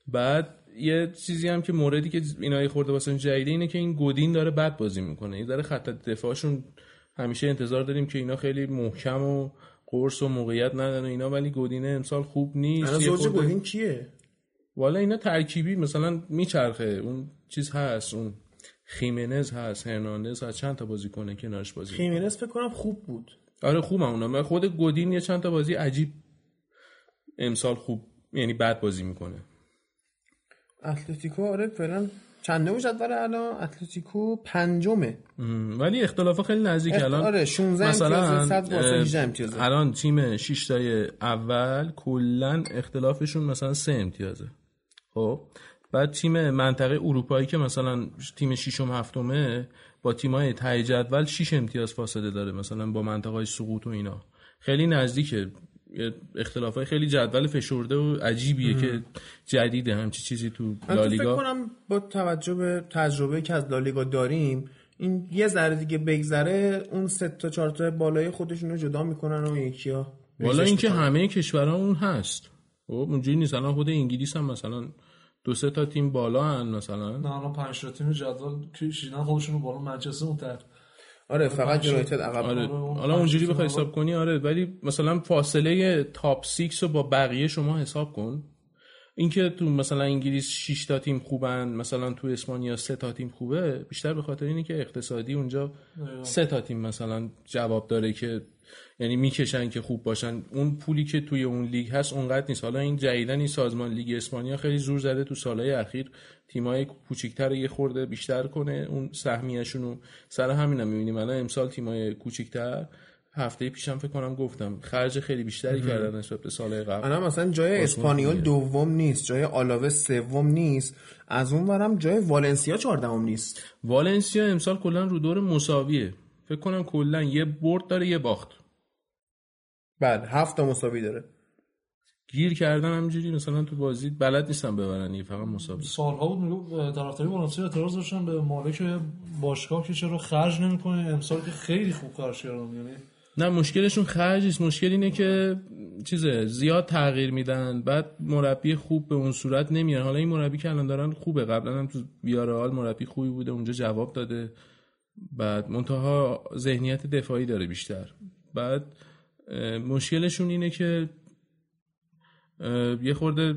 بعد یه چیزی هم که موردی که اینا خورده واسه جدیده اینه که این گودین داره بد بازی میکنه. این داره خط دفاعشون همیشه انتظار داریم که اینا خیلی محکم و قرص و موقعیت ندن اینا، ولی گودین امسال خوب نیست. سرچ گودین کیه؟ والا اینا ترکیبی مثلا میچرخه. اون چیز هست، اون خیمنز هست، هرناندز هست، چند تا بازیکن کنارش بازی. خیمنز فکر کنم خوب بود. آره خوبه اونا. خود گودین یه چند تا بازی عجیب امسال خوب یعنی بد بازی میکنه. اتلتیکو آره فعلا چنده بود جدول الان؟ اتلتیکو پنجمه، ولی اختلافا خیلی نزدیک. الان آره 16 امتیاز صد واسه 18 امتیاز. الان تیم 6 تای اول کلا اختلافشون مثلا 3 امتیازه. خب بعد تیم منطقه اروپایی که مثلا تیم ششم هفتمه با تیم‌های ته جدول 6 امتیاز فاصله داره مثلا با منطقه‌های سقوط و اینا خیلی نزدیکه، اختلافای خیلی جدول فشرده و عجیبیه که جدیده همچی چیزی تو لالیگا. فکر کنم با توجه به تجربه‌ای که از لالیگا داریم این یه ذره دیگه بگذره اون 3 تا 4 تا بالای خودشون رو جدا می‌کنن و یکی‌ها والا اینکه همه کشورها اون هست. خب اونجوری نیست، الان خود انگلیس هم مثلا 2-3 تا تیم بالا هن مثلا. نه الان 5 تا تیم جدول کشیدن خودشون رو بالا، منچستر اونتر. آره فقط یونایتد عقب. آره حالا اونجوری بخوای حساب کنی آره، ولی مثلا فاصله تاپ 6 رو با بقیه شما حساب کن. اینکه تو مثلا انگلیس 6 تا تیم خوبن، مثلا تو اسپانیا 3 تا تیم خوبه، بیشتر به خاطر اینه که اقتصادی اونجا 3 تا تیم مثلا جواب داره که یعنی میکشن که خوب باشن. اون پولی که توی اون لیگ هست اونقدر نیست. حالا این جدیدن این سازمان لیگ اسپانیا خیلی زور زده تو سالهای اخیر تیمای کوچیک‌تر یه خورده بیشتر کنه اون سهمیه‌شونو، سر همینا می‌بینیم الان امسال تیمای کوچیک‌تر هفته پیشم فکر کنم گفتم خرج خیلی بیشتری کردن نسبت به سال قبل. الان مثلا جای اسپانیول دوم نیست، جای آلاوه سوم نیست، از اونورم جای والنسیا 14م نیست. والنسیا امسال کلا رو دور مساویه. فکر کنم کلا یه برد داره یه باخت. بله 7 تا مساوی داره. گیر کردن همینجوری مثلا تو بازی بلد نیستن ببرن، یه فقط مساوی. سال‌ها بود میگم طرفداری والنسیا اعتراض داشتن به مالک باشگاه که چرا خرج نمی‌کنه، امسال که خیلی خوب خرج کردن. یعنی نه مشکلشون خرج نیست، مشکل اینه که چیزه زیاد تغییر میدن بعد مربی خوب به اون صورت نمیان. حالا این مربی که الان دارن خوبه، قبلا هم تو ویارال مربی خوبی بوده اونجا جواب داده، بعد منتها ذهنیت دفاعی داره بیشتر. بعد مشکلشون اینه که یه خورده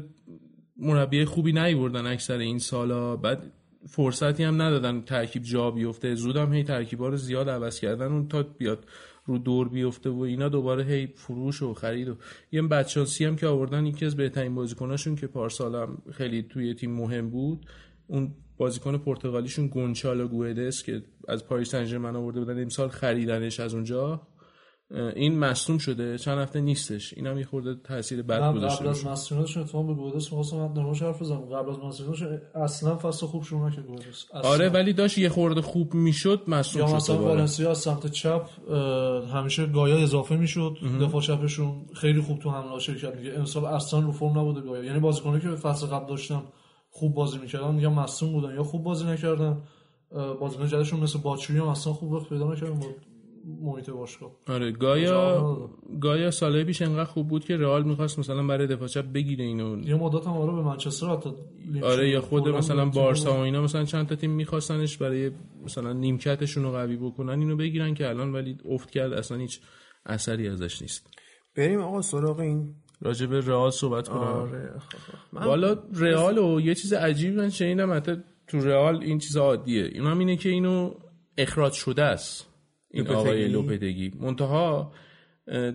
مربی خوبی نیوردن اکثر این سالا، بعد فرصتی هم ندادن ترکیب جا بیفته، زودم هی ترکیبا رو زیاد عوض کردن اون تا بیاد رو دور بیفته و اینا دوباره هی فروش و خرید و یه بچانسی هم که آوردن یکی از بهترین بازیکناشون که پارسال هم خیلی توی تیم مهم بود اون بازیکن پرتغالیشون گونچالو گوئدس که از پاری سن ژرمن آورده بودن امسال خریدنش از اونجا، این مصدوم شده چند هفته نیستش، اینم یه خورده تاثیر بد گذاشته. قبل از مصدومیتش اتفاقا به گودس می‌خواستم نماش حرف بزنم، قبل از مصدومیتش اصلا فصل خوب شروع نکرد گودس. آره ولی داشت یه خورده خوب میشد مصدوم شد. یا مثلا والنسیا از سمت چپ همیشه گایا اضافه میشد، دفاع چپشون خیلی خوب تو حمله شرکت می‌کرد، امسال اصلا رو فرم نبوده گایا. یعنی بازیکنایی که فصل قبل داشتم خوب بازی می‌کردن یا مصدوم بودن یا خوب بازی نکردن، بازیکن جدیدشون مثل باچوری هم اصلا خوب وقت پیدا نکردن. محیط باشگاه آره گایا ساله پیش انقدر خوب بود که رئال می‌خواست مثلا برای دفاع چپ بگیره اینو، یه مدت هم آره به منچستر حتی آره یا خود مثلا بارسا و اینا مثلا چند تا تیم می‌خواستنش برای مثلا نیمکتشون رو قوی بکنن اینو بگیرن که الان ولی افت کرد اصلا هیچ اثری ازش نیست. بریم آقا سراغ این راجع به رئال صحبت کنیم. آره والا رئال و یه چیز عجیبی من شنیدم حتی تو رئال این چیز عادیه، اینم اینه که اینو اخراج شده است این آقای لوپدگی، منتها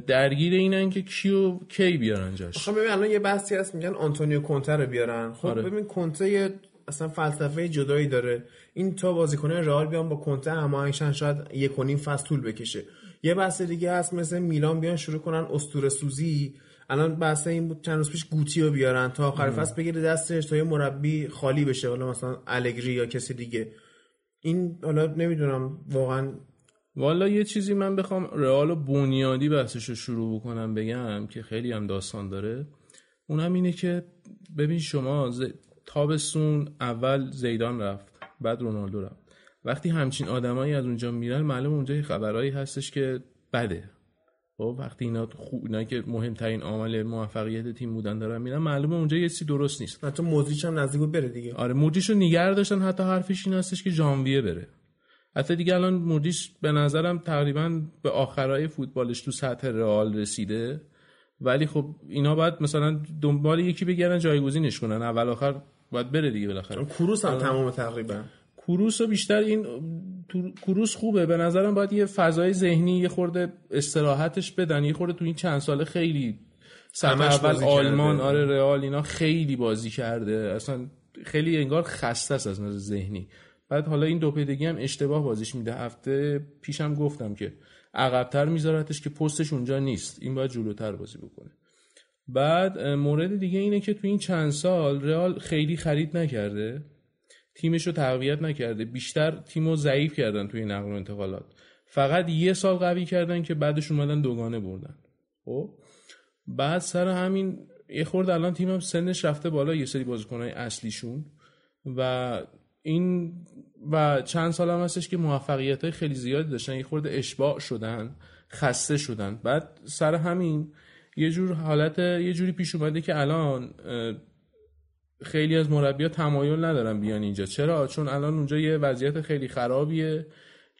درگیر اینن که کیو کی بیارن جاش. خب ببین الان یه بحثی هست میگن آنتونیو کونته رو بیارن. خب آره. ببین کونته اصلا فلسفه جدایی داره، این تا بازیکنان رئال بیان با کونته هماهنگشن شاید 1.5 فصل طول بکشه. یه بحث دیگه هست مثلا میلان بیان شروع کنن اسطوره سوزی، الان بحث این بود چند روز پیش گوتی رو بیارن تا آخر فصل بگیره دستش تا یه مربی خالی بشه، حالا مثلا الگری یا کسی دیگه. این حالا نمیدونم واقعا والا یه چیزی من بخوام رئال و بنیادی بحثش رو شروع بکنم بگم که خیلی هم داستان داره، اون هم اینه که ببین شما تابستون اول زیدان رفت بعد رونالدو رفت، وقتی همچین آدمایی از اونجا میرن معلوم اونجا یه خبرایی هستش که بده. خب وقتی اینا اینا که مهمترین عامل موفقیت تیم بودن دارن میرن معلومه اونجا یه چیزی درست نیست. حتی موزیچ هم نزدیک بود بره دیگه. آره موزیچ رو نگه داشتن، حتی حرفش این هستش که ژانویه بره. حتی دیگه الان مودیش به نظرم تقریبا به آخرای فوتبالش تو سطح رئال رسیده، ولی خب اینا باید مثلا دنبال یکی بگردن جایگزینش کنن، اول آخر باید بره دیگه بالاخره. کوروس هم تمام تقریبا کوروس بیشتر این کوروس خوبه به نظرم، باید یه فضای ذهنی یه خورده استراحتش بدن، یه خورده تو این چند ساله خیلی سطح اول آلمان کرده. آره رئال اینا خیلی بازی کرده اصلا خیلی انگار خسته است از نظر ذهنی. بعد حالا این دوپدگی هم اشتباه بازیش میده، هفته پیشم گفتم که عقب‌تر میذارتش که پستش اونجا نیست، این باید جلوتر بازی بکنه. بعد مورد دیگه اینه که تو این چند سال رئال خیلی خرید نکرده، تیمش رو تقویت نکرده، بیشتر تیم رو ضعیف کردن توی نقل و انتقالات. فقط یه سال قوی کردن که بعدش اومدن دوگانه بردن. خب بعد سر همین یه خورده الان تیمم سنش رفته بالا، یه سری بازیکنای اصلیشون و این و چند سال هم هستش که موفقیت‌های خیلی زیادی داشتن، یه خورده اشباع شدن، خسته شدن. بعد سر همین یه جوری پیش اومده که الان خیلی از مربی‌ها تمایل ندارن بیان اینجا. چرا؟ چون الان اونجا یه وضعیت خیلی خرابیه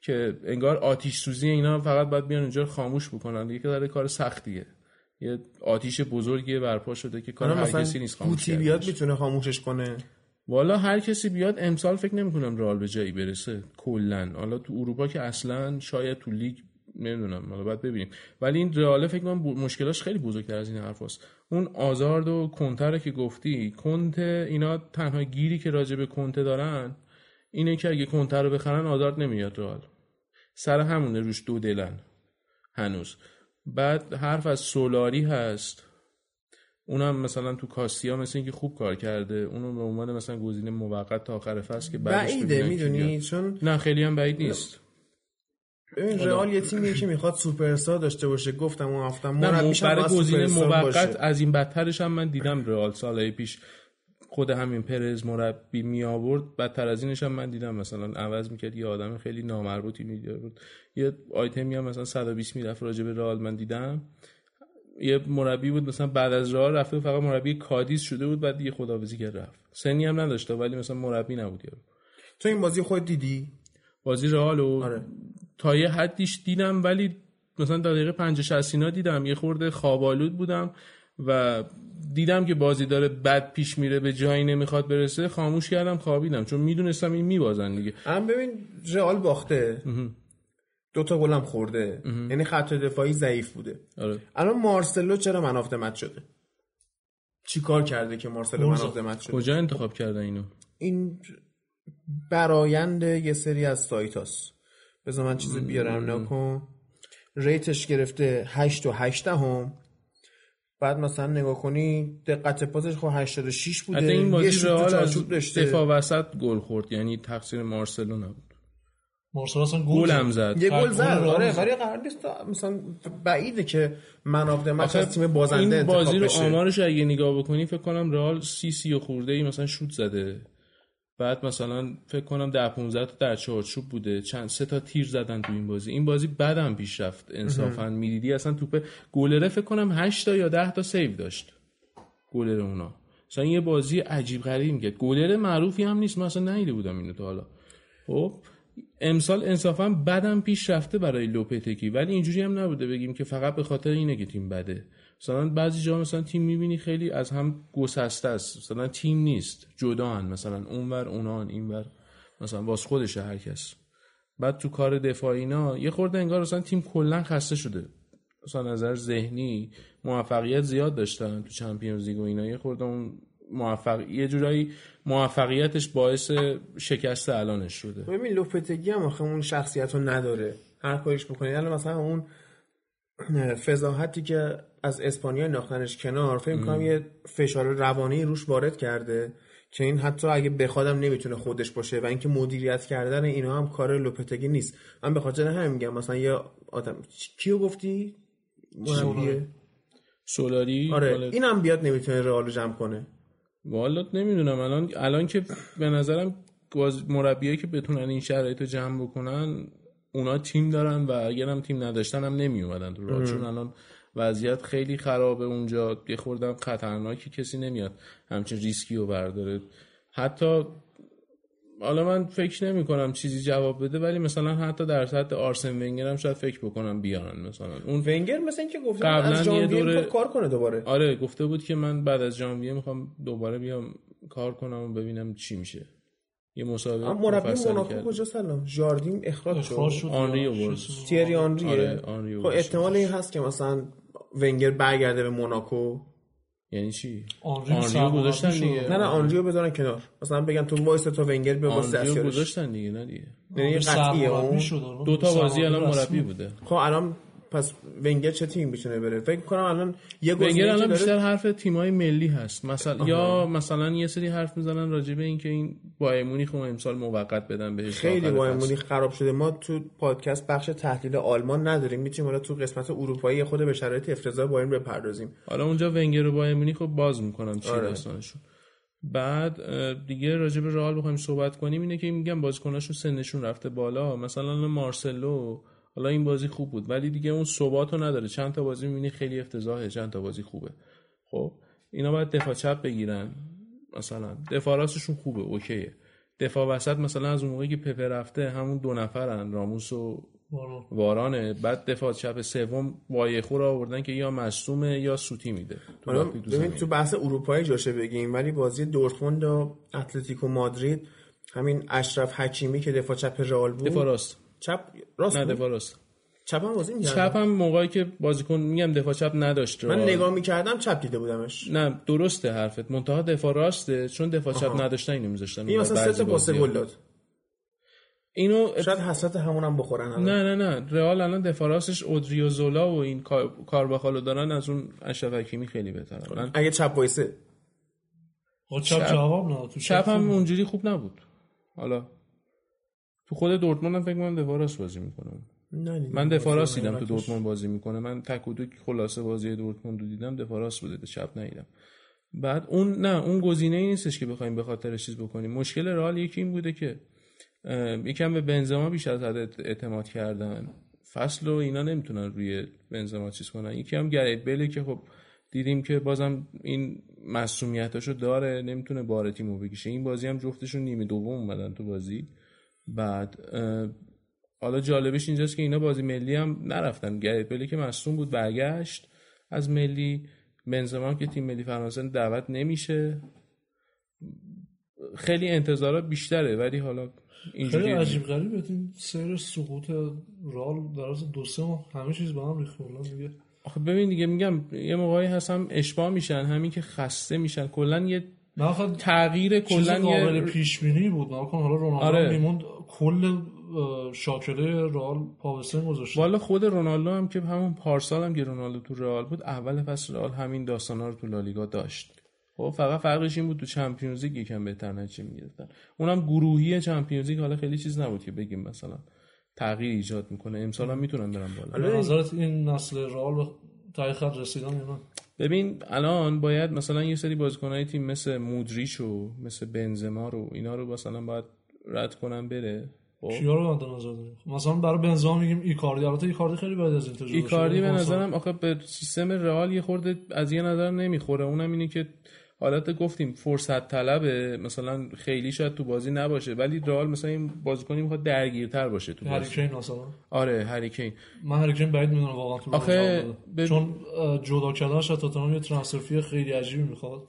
که انگار آتش سوزی اینا فقط باید بیان اونجا رو خاموش بکنن. یه ذره کار سختیه، یه آتش بزرگی برپا شده که کار هر کسی نیست خاموش کنه. بیاد میتونه خاموشش کنه. والا هر کسی بیاد. امسال فکر نمی‌کنم رئال به جایی برسه کلا. حالا تو اروپا که اصلاً، شاید تو لیگ، نمیدونم، حالا بعد ببینیم. ولی این رئال فکر کنم مشکلاش خیلی بزرگتر از این حرفاست. اون آزارد و کنته که گفتی، کنته اینا تنها گیری که راجع به کنته دارن اینه که اگه کنته رو بخرن آزارد نمیاد رئال. سر همونه، روش دو دلن هنوز. بعد حرف از سولاری هست، اونم مثلا تو کاستیا مثلا اینکه خوب کار کرده، اونم به عنوان مثلا گزینه موقت تا آخر فصل که بعدش بعیده. میدونی چون نه خیلی هم بعید نیست. ببین رئال یه تیمیه که میخواد سوپرستار داشته باشه. گفتم اون هفته مربیش برای گزینه موقت. از این بدترش هم من دیدم رئال سالهای پیش خود همین پرز مربی می آورد، بدتر از اینش هم من دیدم. مثلا عوض میکرد یه آدم خیلی نامربوطی می‌آورد، یه آیتمی هم مثلا 120 میرفت راجع به رئال. من دیدم یه مربی بود مثلا بعد از رئال رفته فقط مربی کادیز شده بود، بعد دیگه خداحافظی کرد رفت. سنی هم نداشته ولی مثلا مربی نبود یارو. تو این بازی خود دیدی؟ بازی رئالو؟ آره. تا یه حدیش دیدم ولی مثلا دقیقه 50-60 اینا دیدم، یه خورده خوابالود بودم و دیدم که بازی داره بد پیش میره، به جایی نمیخواد برسه، خاموش کردم خوابیدم، چون میدونستم این میبازن دیگه. هم ببین رئال باخته، دوتا گل هم خورده، یعنی خط دفاعی ضعیف بوده. آره. الان مارسلو چرا منافذ مد شده؟ چی کار کرده که مارسلو منافذ مد شده؟ کجا انتخاب کرده اینو؟ این برآیند یه سری از سایتاست. بذار من چیزی بیارم نکن. ریتش گرفته 8.8. بعد مثلا نگاه کنی دقت پاسش خب 86 بوده. حتی این بازی رئال از دفاع وسط گل خورد، یعنی تقصیر مارسلو نبود. مارسلو اصلا گلم زد، یه گل زد. آره ولی قرار نیست مثلا بعیده که منافع مچ از تیم بازنده انتخاب بشه. این بازی رو آمارش اگه نگاه بکنی فکر کنم رئال 30 خورده ای مثلا شوت زده، بعد مثلا فکر کنم 10-15 تا در چارچوب بوده، چند سه تا تیر زدن تو این بازی. این بازی بعدم پیش رفت انصافا. میدیدی اصلا توپ گلره فکر کنم 8 تا یا 10 تا سیو داشت گلره اونا. مثلا یه بازی عجیب غریبی میگه. گلره معروفی هم نیست، مثلا ندیده بودم اینو تا حالا. خب امسال انصافا بعدم پیش رفته برای لوپتگی، ولی اینجوری هم نبوده بگیم که فقط به خاطر اینه که تیم بده. مثلا بعضی جا مثلا تیم میبینی خیلی از هم گسسته است، مثلا تیم نیست، جداان، مثلا اونور اونان اینور، مثلا واس خودش هر کس. بعد تو کار دفاعی نا یه خورده انگار مثلا تیم کلا خسته شده، مثلا نظر ذهنی. موفقیت زیاد داشتن تو چمپیونز لیگ و اینا، یه خورده اون یه جورایی موفقیتش باعث شکست الانش شده. ببین لوپتگی هم آخه اون شخصیتو نداره، هر کاریش میکنه. الان مثلا اون فضاحتی که از اسپانیا ناختنش کنار، فکر می‌کنم یه فشار روانی روش وارد کرده که این حتی اگه بخوادم نمیتونه خودش باشه، و اینکه مدیریت کردن اینا هم کار لوپتگی نیست. من به خاطر همین میگم مثلا یه آدم کیو گفتی مربی سولاری؟ آره اینم بیاد نمیتونه رئالو جمع کنه. والا نمیدونم الان که به نظرم مربیایی که بتونن این شرایطو جمع بکنن اونا تیم دارن، و اگرم تیم نداشتن هم نمیومدن تو رئال، چون الان وضعیت خیلی خرابه اونجا، یه خوردم خطرناکی، کسی نمیاد همچین ریسکی رو برداره. حتی حالا من فکر نمی کنم چیزی جواب بده، ولی مثلا حتی در سطح آرسن ونگر هم شاید فکر بکنم بیارن. مثلا اون ونگر مثلا که گفته از ژانویه میخواد کار کنه دوباره. آره گفته بود که من بعد از ژانویه میخوام دوباره بیام کار کنم و ببینم چی میشه. یه مسابقه مربی موناکو کجا سلام ژاردین اخراج شد، آنری آورد، تیری آنری. خب احتمال این هست که مثلا ونگر برگرده به موناکو. یعنی چی؟ آنریو گذاشتن دیگه. نه آنریو بذارن کنار، مثلا بگن تو وایس تو ونگر به واسه آنریو گذاشتن دیگه. نه دیگه یعنی قطعیه. اون دو تا بازی الان مربی بوده. خب الان پس ونگر چه تیم میتونه بره؟ فکر می‌کنم الان یه ونگر الان بیشتر حرف تیم‌های ملی هست. مثلا یا مثلا یه سری حرف می‌زنن راجع به اینکه این بایر مونیخ امسال موقت بدن بهش. خیلی بایر مونیخ خراب شده. ما تو پادکست بخش تحلیل آلمان نداریم. می‌تونیم حالا تو قسمت اروپایی خود به شرایط افتضاح بایر بپردازیم. حالا اونجا ونگر و بایر مونیخ رو باز می‌کنم چی داستانشون. بعد دیگه راجع به رئال بخوایم صحبت کنیم اینه که میگم بازیکناشون سنشون رفته بالا. مثلا مارسلو حالا این بازی خوب بود ولی دیگه اون ثباتو نداره. چند تا بازی می‌بینی خیلی افتضاحه، چند تا بازی خوبه. خب اینا باید دفاع چپ بگیرن، مثلا دفاع راستشون خوبه، اوکیه. دفاع وسط مثلا از اون موقعی که پپه رفته همون دو نفرن، راموس و وارانه. بعد دفاع چپ سوم وایخو رو آوردن که یا مصدومه یا سوتی میده. تو بحث اروپایی جاشه بگیم، ولی بازی دورتموند و اتلتیکو مادرید همین اشرف حکیمی که دفاع چپ رئال بود، دفاع راست چپ راست نه دفاع راست چپ هم بازی می‌کردم. چپ هم موقعی که بازیکن میگم دفاع چپ نداشت رئال. من نگاه می‌کردم چپ دیده بودمش. نه درسته حرفت، منتها دفاع راسته چون دفاع چپ نداشتن اینو می‌ذاشتن. این مثلا سه تا پاس گل داد. اینو شاید حسرت همونم بخورن. نه رئال الان دفاع راستش اودریوزولا و این کارباخالو دارن، از اون اشرف حکیمی خیلی بهتره. اگه چپ وایسه خود چپ جواب نداد. تو چپ هم اونجوری خوب نبود. حالا تو خود دورتموند هم فکر کنم دفاع راست بازی میکنم. من دفاع راست دیدم تو دورتموند بازی میکنه. من تک و دوک خلاصه بازی دورتموند رو دیدم، دفاع راست بوده، چپ ندیدم. بعد اون گزینه‌ای نیستش که بخوایم به خاطرش چیز بکنیم. مشکل رئال یکی این بوده که یکم به بنزما بیشتر از حد اعتماد کردن. فصل و اینا نمیتونن روی بنزما چیز کنن. یکم گرید بله که خب دیدیم که بازم این معصومیتاشو داره، نمیتونه بار تیمو بکشه. این بازی هم جفتشون نیمه دوم اومدن تو بازی. بعد حالا جالبش اینجاست که اینا بازی ملی هم نرفتن. گرید بله که مصدوم بود برگشت از ملی، بنزما که تیم ملی فرانسه دعوت نمیشه. خیلی انتظارات بیشتره ولی حالا اینجوری خیلی عجیب غریبه. این سر سقوط رئال در از 2-3 ماه همه چیز با هم ریخته بالا دیگه. آخه ببین دیگه میگم یه موقعی هست هم اشباع میشن، همین که خسته میشن کلا. یه تغییر کلا قابل پیش بینی بود. ناکن حالا رونالدو میموند کل شاکله رئال پاوسن گذاشت. والا خود رونالدو هم که همون پارسال هم که رونالدو تو رئال بود اول فصل رئال همین داستانا رو تو لالیگا داشت. خب فقط فرقش این بود تو چمپیونز لیگ یکم بهتر نتیجه می‌گرفتن. اونم گروهی چمپیونز لیگ حالا خیلی چیز نبود که بگیم مثلا تغییر ایجاد میکنه. امسال هم میتونن برن بالا. به نظرت این نسل رئال تا خط رسیدن اینا؟ ببین الان باید مثلا یه سری بازیکن‌های تیم مثل مودریچ و مثل بنزما رو اینا رو مثلا باید رد کنن بره. چیا رو مد نظر داریم؟ مثلا برای بنزما میگیم ایکاردی. البته ایکاردی خیلی بعد از اینتر ایکاردی به نظرم آخه به سیستم رئال یه خورده از یه نظر نمیخوره. اونم اینه که حالت گفتیم فرصت طلبه، مثلا خیلی شاید تو بازی نباشه ولی رئال مثلا این بازیکنی میخواد درگیرتر باشه تو بازی. هریکین مثلا. آره هریکین. من هریکین بعید میدونم واقعا تو آخه چون جدا کردنش از تاتنهام یه ترانسفر فی خیلی عجیبی میخواد.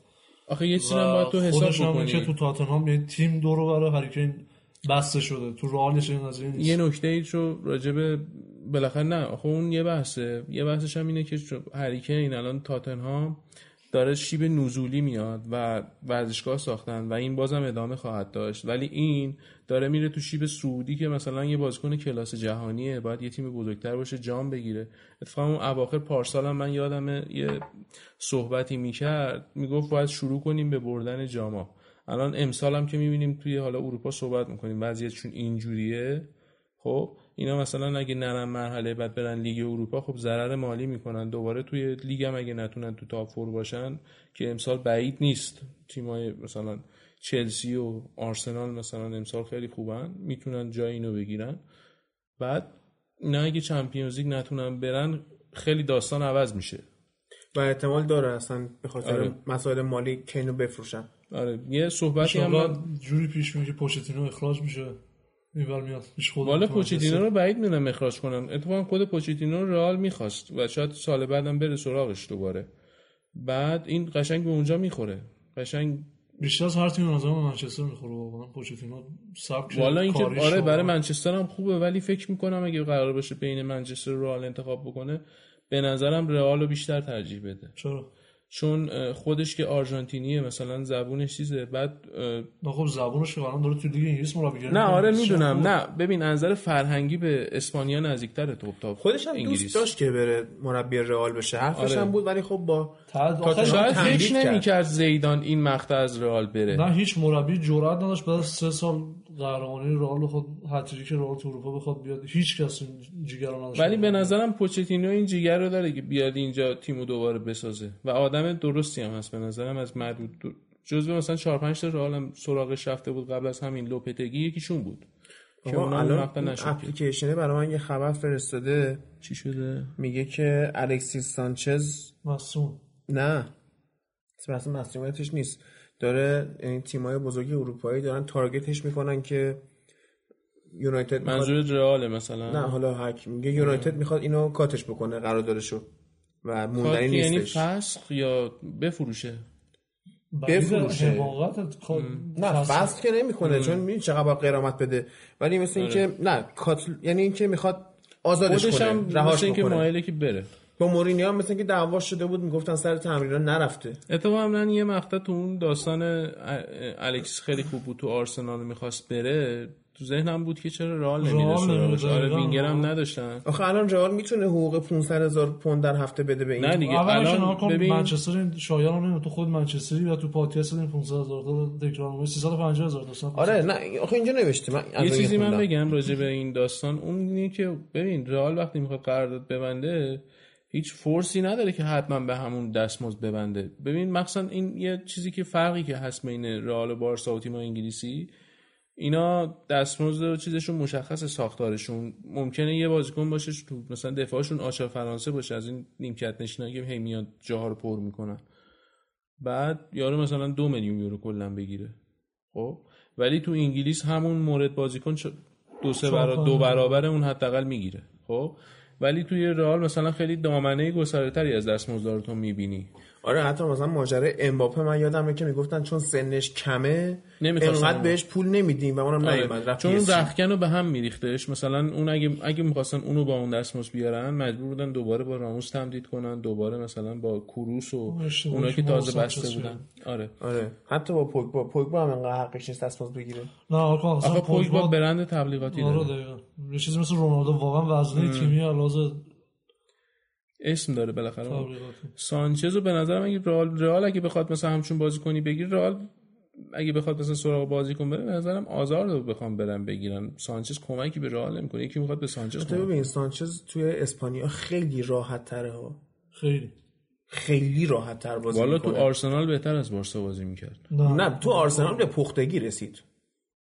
آخه یه چیزی هم باید تو حساب بکنی که تو تاتنهام یه تیم دور و بر هریکین بسته شده، تو رئالش این قضیه نیست. یه نکته‌ای رو راجبه بالاخره نه آخه اون یه بحثه. یه بحثش هم اینه که هریکین الان تاتنهام داره شیب نزولی میاد و ورزشگاه ساختن و این بازم ادامه خواهد داشت، ولی این داره میره تو شیب سعودی که مثلا یه بازیکن کلاس جهانیه، باید یه تیم بزرگتر باشه جام بگیره. اتفاقا اون اواخر پارسال هم من یادمه یه صحبتی میکرد، میگفت باید شروع کنیم به بردن جاما. الان امسال هم که میبینیم توی حالا اروپا صحبت میکنیم وضعیتشون اینجوریه. خب اینا مثلا اگه نرم مرحله بعد برن لیگ اروپا خب ضرر مالی میکنن. دوباره توی لیگ هم اگه نتونن تو تاپ فور باشن که امسال بعید نیست، تیمای مثلا چلسی و آرسنال مثلا امسال خیلی خوبن، میتونن جای اینو بگیرن. بعد اینا اگه چمپیونز لیگ نتونن برن خیلی داستان عوض میشه و احتمال داره اصلا به خاطر مسائل مالی کینو بفروشن. آره یه صحبتی هم جوری پیش میره که پوچتینو اخراج میشه میبرمیاد. والا پوچتینو رو بعید میدونم اخراج کنن. اتفاقا خود پوچتینو رئال میخواست و شاید سال بعدم بره سراغش دوباره. بعد این قشنگ به اونجا میخوره. قشنگ بیشتر از هر تیم از منچستر میخوره واقعا پوچتینو. سبک والا اینکه آره برای منچستر هم خوبه ولی فکر میکنم اگه قرار باشه بین منچستر و رئال انتخاب بکنه به نظرم رئال رو بیشتر ترجیح بده. چرا؟ چون خودش که آرژانتینیه مثلا زبونش چیزه. بعد خب زبونش که الان داره تو دیگه انگلیس مربیگری نه آره میدونم. نه ببین از نظر فرهنگی به اسپانیا نزدیک‌تره تا خودش هم انگلیس دوست داشت که بره مربی رئال بشه، حرفش هم بود، ولی خب با شاید فکر نمی‌کرد زیدان این مقطع از رئال بره. نه هیچ مربی جرئت نداشت بعد از 3 سال قهرمانی رئال خود هتریک رئال تو اروپا بخواد بیاد، هیچ کس این جیگرو نداشت. ولی به نظرم پوچتینو این جیگر رو داره که بیاد اینجا تیمو دوباره بسازه و آدم درستی هم هست به نظرم. از معدود جزو مثلا 4-5 تا رئال هم سراغش رفته بود قبل از همین لوپتگی یکیشون بود که الان اپلیکیشنه برای من یه خبر فرستاده. چی شده؟ میگه که الکسیس سانچز مصون نه اصلا مصونیتش نیست، داره یعنی تیمای بزرگ اروپایی دارن تارگتش میکنن که یونایتد منظور رئال مثلا نه حالا هک میگه یونایتد میخواد اینو کاتش بکنه قراردادشو و موندنی نیستش. یعنی فسخ یا بفروشه؟ بفروشه نه فسخ که نمیکنه چون میدونی چقدر باید قرامت بده، ولی مثل اینکه نه کاتل یعنی اینکه میخواد آزادش کنه، رهاش کنه، مایله که بره. با مورینیو هم مثل اینکه دعوا شده بود، میگفتن سر تمرین‌ها نرفته. اتفاقا یه مقطع تو اون داستان الکس خیلی خوب بود تو آرسنال میخواست بره، تو ذهنم بود که چرا رئال نمی‌رسه. آره وینگر هم نداشتن. آخه الان رئال میتونه حقوق 500,000 پوند در هفته بده به این. نه دیگه الان ببین منچستر شایان هم تو خود منچستری و تو پادکست این 500,000 دکلار میشه 350,000 دوستان. آره نه آخه اینجا نوشته. من یه چیزی من بگم راجع به این داستان، اونیه که ببین رئال وقتی میخواد قرارداد ببنده هیچ فورسی نداره که حتما به همون دستمزد ببنده. ببین مثلا این یه چیزی که فرقی که هست بین رئال و بارسا و تیم‌های انگلیسی، اینا دستمزد و چیزشون مشخص، ساختارشون ممکنه یه بازیکن باشه تو مثلا دفاعشون آشا فرانسه باشه، از این نیمکت نشینایی که هی میاد جاها رو پر میکنن، بعد یارو مثلا 2 میلیون یورو کلا بگیره. خب ولی تو انگلیس همون مورد بازیکن 2 برابر اون حداقل میگیره. خب ولی توی رئال مثلا خیلی دامنه گسترده‌تری از دستمزدارتون می‌بینی. آره حتی مثلا ماجرای امباپه من یادمه که میگفتن چون سنش کمه انقدر بهش پول نمیدیم و منم نمیدم چون رختکنو به هم میریختش. مثلا اون اگه می‌خواستن اونو با اون دستمزد بیارن مجبور بودن دوباره با راموس تمدید کنن، دوباره مثلا با کوروس و اونایی که تازه بسته بودن. آره حتی با پوگبا هم انقدر حقش نیست دستمزد بگیره. نه آقا پوگبا برند تبلیغاتی داره، یه چیزی مثل رونالدو واقعا وزنه تیمی علاوه اسم داره بالاخره. سانچزو به نظرم اگه رئال اگه بخواد مثلا همچون بازیکنی بگیر، رئال اگه بخواد مثلا سراغ بازیکن بره، به نظرم آزار رو بخوام برن بگیرن. سانچز کمکی به رئال نمیکنه، یکی میخواد به سانچز کمک. ببین سانچز توی اسپانیا خیلی راحت تره ها، خیلی راحت تر بازی میکنه. والا تو آرسنال بهتر از بارسا بازی میکرد. نه تو آرسنال به پختگی رسید.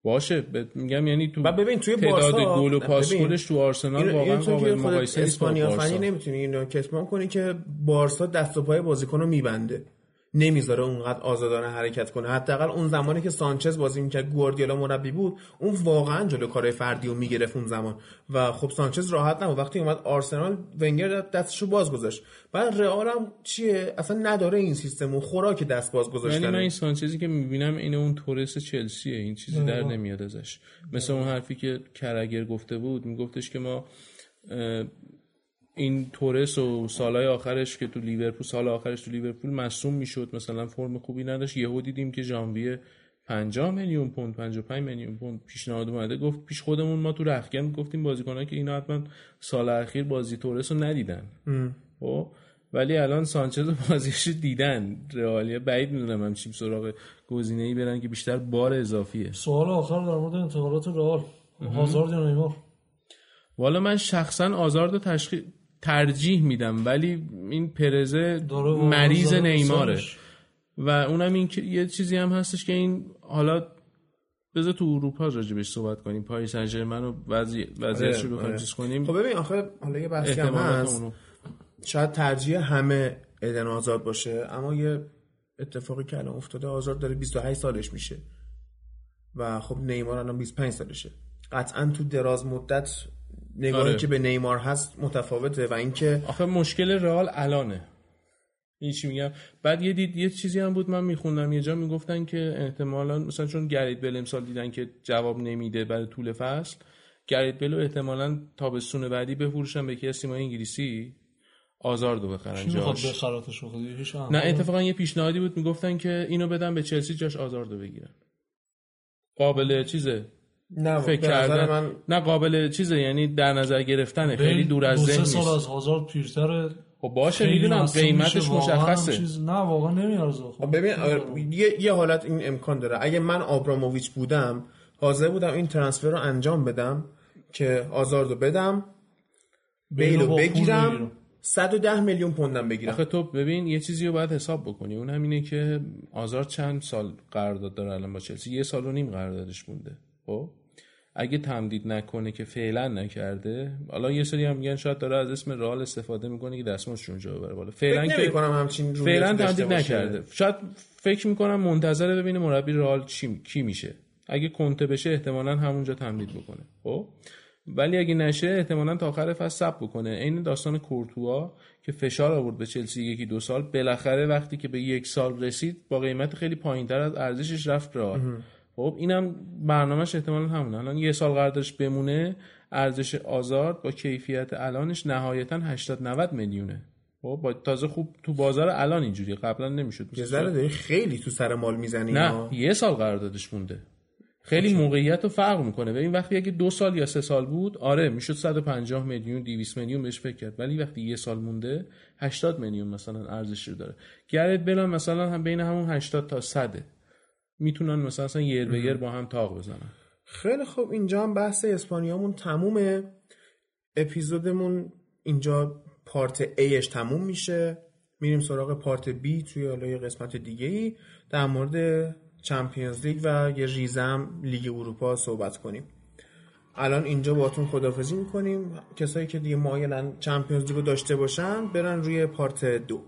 باشه میگم یعنی تو ببین توی بارسا تعداد گل و پاس خودش تو آرسنال واقعا قابل مقایسه نیست. اسپانیا فنی نمیتونی اینو کتمان کنی که بارسا دست و پای بازیکنو میبنده، نمیذاره اونقدر آزادانه حرکت کنه. حداقل اون زمانی که سانچز بازی میکرد، گواردیولا مربی بود، اون واقعا جلو کارهای فردیو میگرفت اون زمان و خب سانچز راحت نبود. وقتی اومد آرسنال ونگر دستشو باز گذاشت. بعد رئال هم چیه اصلا نداره این سیستم، اون خوراک دست باز گذاشتن. من این سانچزی که میبینم اینه اون تورس چلسیه، این چیزی در نمیاد ازش. مثلا اون حرفی که کراگر گفته بود، میگفتش که ما این تورس و سالهای آخرش که تو لیورپول مصدوم میشد مثلا فرم خوبی نداشت، یهو دیدیم که ژانویه 50 میلیون پوند 55 میلیون پوند پیشنهاد اومده. گفت پیش خودمون ما تو رختکن گفتیم بازیکن‌ها که اینا حتما سال اخیر بازی تورس رو ندیدن خب ولی الان سانچز و بازیش دیدن. رئالیا بعید میدونم هم چیم سراغ گزینه‌ای برن که بیشتر بار اضافیه. سوال آخر در مورد انتقالات رئال، هازارد یا نیمار؟ والا من شخصا آزاردو ترجیح میدم، ولی این پرزه مریض نیماره و اونم این که یه چیزی هم هستش که این حالا بذار تو اروپا راجبش صحبت کنیم، پاری سن ژرمن رو وضعیتش رو بخوایم چیز کنیم. خب ببین آخه حالا یه بحثی هم هست، شاید ترجیح همه ایدن آزاد باشه، اما یه اتفاقی که الان افتاده آزاد داره 28 سالش میشه و خب نیمار الان 25 سالشه. قطعا تو دراز مدت نگاهی که به نیمار هست متفاوته و اینکه آخه مشکل رئال الانه. این چی میگم؟ بعد یه چیزی هم بود من میخوندم یه جا میگفتن که احتمالاً مثلا چون گرید بل امسال دیدن که جواب نمیده برای طول فصل، گرید بل رو احتمالاً تابستون بعدی بفروشن به یکی از تیم‌های انگلیسی آزاردو بخرن جاش. بخراتش خودیش هم. نه اتفاقا یه پیشنهادی بود میگفتن که اینو بدن به چلسی جاش آزاردو بگیرن. قابل چیزه. نه فکر کردن من... نه قابل چیزه، یعنی در نظر گرفتن، خیلی دور از ذهن نیست. 2 سال از آزارد پیرتره. خب باشه میدونم قیمتش مشخصه. نه واقعا نمیارزه. خب ببین یه حالت این امکان داره. اگه من آبراموویچ بودم حاضر بودم این ترانسفر رو انجام بدم که آزاردو بدم، بیلو بگیرم، 110 میلیون پوندم بگیرم. آخه تو ببین یه چیزی رو باید حساب بکنی، اون همینه که آزار چند سال قرارداد داره الان با چلسی؟ 1.5 سال قراردادش مونده. خب اگه تمدید نکنه که فعلا نکرده، حالا یه سری هم میگن شاید داره از اسم رئال استفاده میکنه که دستمزدش اونجا ببره بالا. فعلا فکر نمی‌کنم همچین روی فعلا تمدید نکرده. شاید فکر می‌کنم منتظر ببینه مربی رئال کی میشه. اگه کنته بشه احتمالاً همونجا تمدید بکنه. خب ولی اگه نشه احتمالاً تا آخر فصل صبر بکنه. این داستان کورتوا که فشار آورد به چلسی 1-2 سال، بالاخره وقتی که به 1 سال رسید با قیمت خیلی پایین‌تر از ارزشش رفت رئال. خب اینم برنامه‌اش احتمالاً همونه. الان 1 سال قراردادش بمونه، ارزش آزارد با کیفیت الانش نهایتاً 80-90 میلیونه. خب با تازه خوب تو بازار الان اینجوری، قبلا نمی‌شد. یه خیلی تو سر مال می‌زنی. نه 1 سال قراردادش مونده. خیلی موقعیت رو فرق میکنه. ببین وقتی اگه 2 سال یا 3 سال بود آره میشد 150 میلیون 200 میلیون بهش فکر کرد، ولی وقتی 1 سال مونده 80 میلیون مثلا ارزش رو داره. گرت بلن مثلا هم بین همون 80 تا 100 میتونن مثلا یه به یه با هم تاق بزنن. خیلی خوب اینجا هم بحث اسپانیامون تمومه، اپیزودمون اینجا پارت Aش تموم میشه، میریم سراغ پارت B توی حالا یه قسمت دیگه‌ای در مورد چمپیونز لیگ و یه ریزم لیگ اروپا صحبت کنیم. الان اینجا باهاتون خداحافظی میکنیم. کسایی که دیگه مایلن چمپیونز لیگو داشته باشن برن روی پارت 2.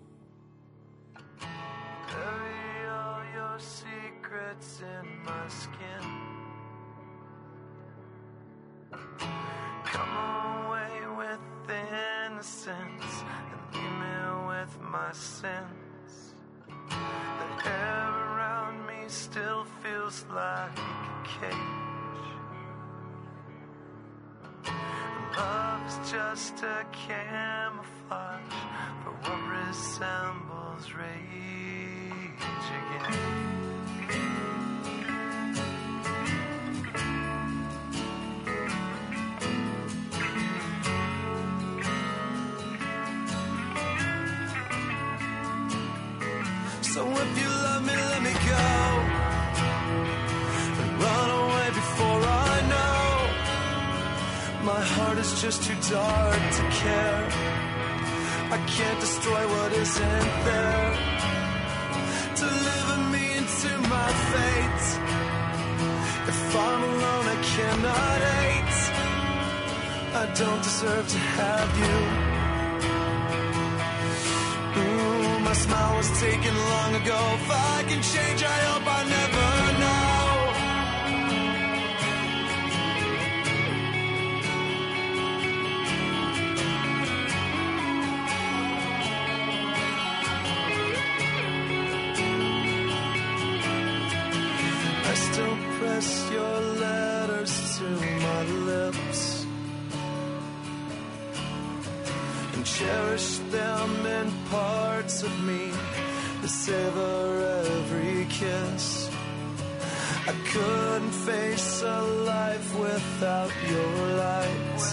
Still feels like a cage. Love's just a camouflage for what resembles rage again. So if you love me, let me go and run away before I know. My heart is just too dark to care. I can't destroy what isn't there. Deliver me into my fate. If I'm alone, I cannot hate. I don't deserve to have you. My smile was taken long ago. If I can change, I hope I never know. I still press your letters to my lips and cherish them in part of me to savor every kiss. I couldn't face a life without your light.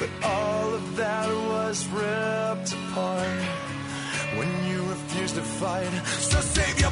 But all of that was ripped apart when you refused to fight. So save your